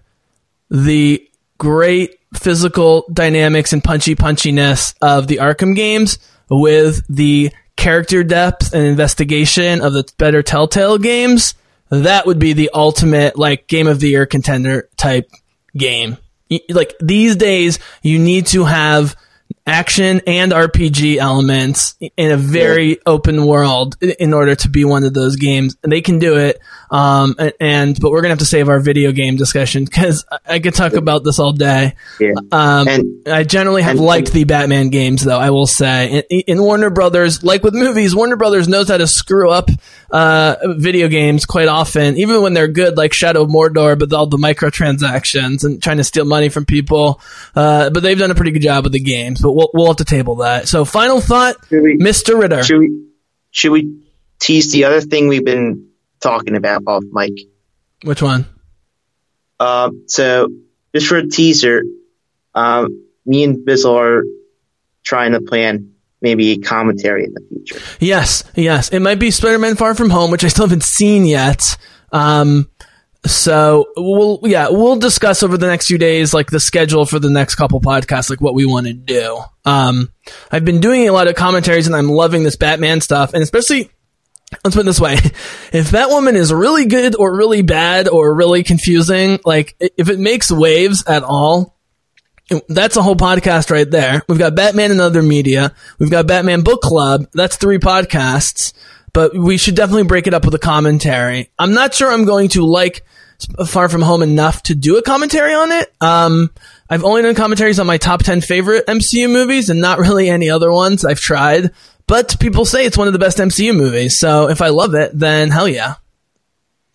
the great physical dynamics and punchy punchiness of the Arkham games with the character depth and investigation of the better Telltale games, that would be the ultimate like game of the year contender type game. Like these days, you need to have action and R P G elements in a very yeah. open world in order to be one of those games. And they can do it. Um, and but we're gonna have to save our video game discussion because I could talk about this all day. Yeah. Um, and, I generally have and, liked and, the Batman games, though. I will say, in, in Warner Brothers, like with movies, Warner Brothers knows how to screw up uh, video games quite often, even when they're good, like Shadow of Mordor, but all the microtransactions and trying to steal money from people. Uh, but they've done a pretty good job with the games. But We'll, we'll have to table that. So, final thought, we, Mister Ritter. Should we, should we tease the other thing we've been talking about off mic? Which one? Uh, so, just for a teaser, um, me and Bizzle are trying to plan maybe a commentary in the future. Yes, yes. It might be Spider-Man Far From Home, which I still haven't seen yet. Um So we'll yeah we'll discuss over the next few days like the schedule for the next couple podcasts, like what we want to do. Um, I've been doing a lot of commentaries and I'm loving this Batman stuff, and especially let's put it this way: if Batwoman is really good or really bad or really confusing, like if it makes waves at all, that's a whole podcast right there. We've got Batman and Other Media. We've got Batman Book Club. That's three podcasts, but we should definitely break it up with a commentary. I'm not sure I'm going to like Far From Home enough to do a commentary on it. Um, I've only done commentaries on my top ten favorite M C U movies and not really any other ones. I've tried, but people say it's one of the best M C U movies. So if I love it, then hell yeah.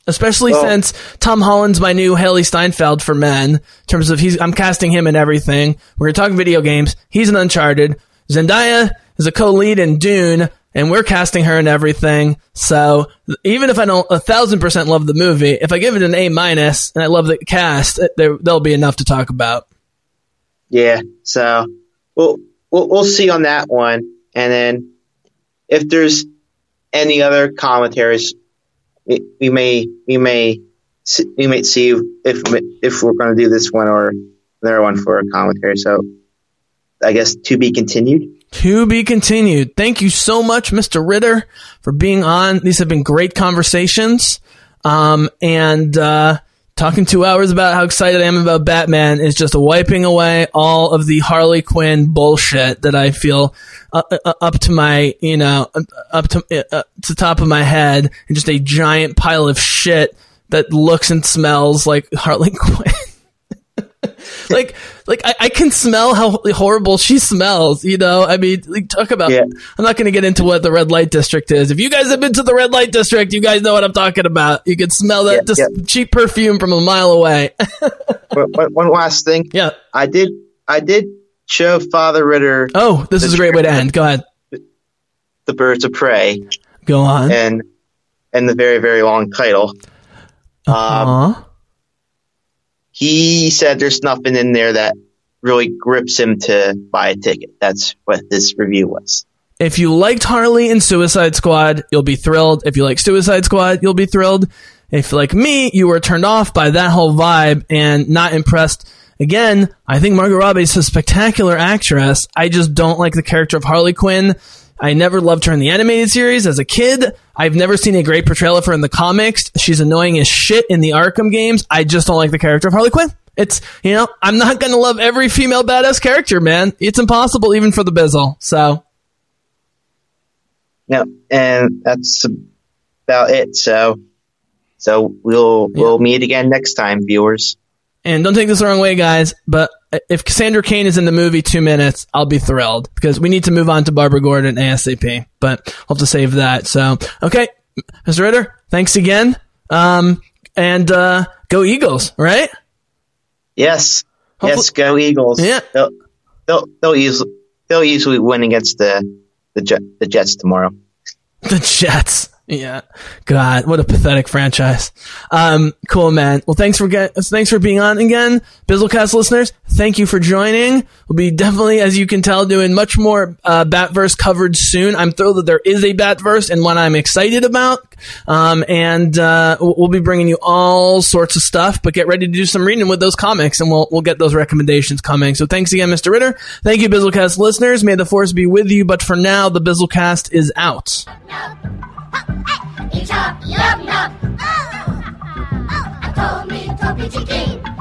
Especially well, since Tom Holland's my new Haley Steinfeld for men, in terms of he's, I'm casting him in everything. We're talking video games. He's in Uncharted. Zendaya is a co-lead in Dune. And we're casting her in everything. So even if I don't a thousand percent love the movie, if I give it an A minus and I love the cast, there, there'll be enough to talk about. Yeah. So we'll, we'll, we'll see on that one. And then if there's any other commentaries, we, we may, we may, we may see if, if we're going to do this one or another one for a commentary. So I guess to be continued. To be continued. Thank you so much, Mister Ritter, for being on. These have been great conversations. Um, and uh, talking two hours about how excited I am about Batman is just wiping away all of the Harley Quinn bullshit that I feel up, up to my, you know, up to, uh, to the top of my head, and just a giant pile of shit that looks and smells like Harley Quinn. like, like I, I can smell how horrible she smells, you know? I mean, like, talk about, yeah. I'm not going to get into what the red light district is. If you guys have been to the red light district, you guys know what I'm talking about. You can smell that yeah, dis- yeah. cheap perfume from a mile away. But, but one last thing. Yeah. I did, I did show Father Ritter. Oh, this is a great way to end. Go ahead. The Birds of Prey. Go on. And, and the very, very long title. Uh-huh. Um, he said there's nothing in there that really grips him to buy a ticket. That's what this review was. If you liked Harley and Suicide Squad, you'll be thrilled. If you like Suicide Squad, you'll be thrilled. If, like me, you were turned off by that whole vibe and not impressed. Again, I think Margot Robbie is a spectacular actress. I just don't like the character of Harley Quinn. I never loved her in the animated series as a kid. I've never seen a great portrayal of her in the comics. She's annoying as shit in the Arkham games. I just don't like the character of Harley Quinn. It's, you know, I'm not going to love every female badass character, man. It's impossible even for the Bizzle. So. No, and that's about it. So, so we'll, yeah. we'll meet again next time, viewers. And don't take this the wrong way, guys, but if Cassandra Cain is in the movie two minutes, I'll be thrilled because we need to move on to Barbara Gordon ASAP, but I'll have to save that. So, okay, Mister Ritter, thanks again. Um, and uh, go Eagles, right? Yes. Hopefully- yes, go Eagles. Yeah. They'll, they'll, they'll, easily, they'll easily win against the, the, jet, the Jets tomorrow. The Jets. Yeah. God, what a pathetic franchise. Um, cool, man. Well, thanks for get, thanks for being on again. Bizzlecast listeners, thank you for joining. We'll be definitely, as you can tell, doing much more, uh, Batverse covered soon. I'm thrilled that there is a Batverse and one I'm excited about. Um, and, uh, we'll be bringing you all sorts of stuff, but get ready to do some reading with those comics and we'll, we'll get those recommendations coming. So thanks again, Mister Ritter. Thank you, Bizzlecast listeners. May the force be with you, but for now, the Bizzlecast is out. Hey, chop, yum, yum. Oh, oh, I told me, toppy chicken.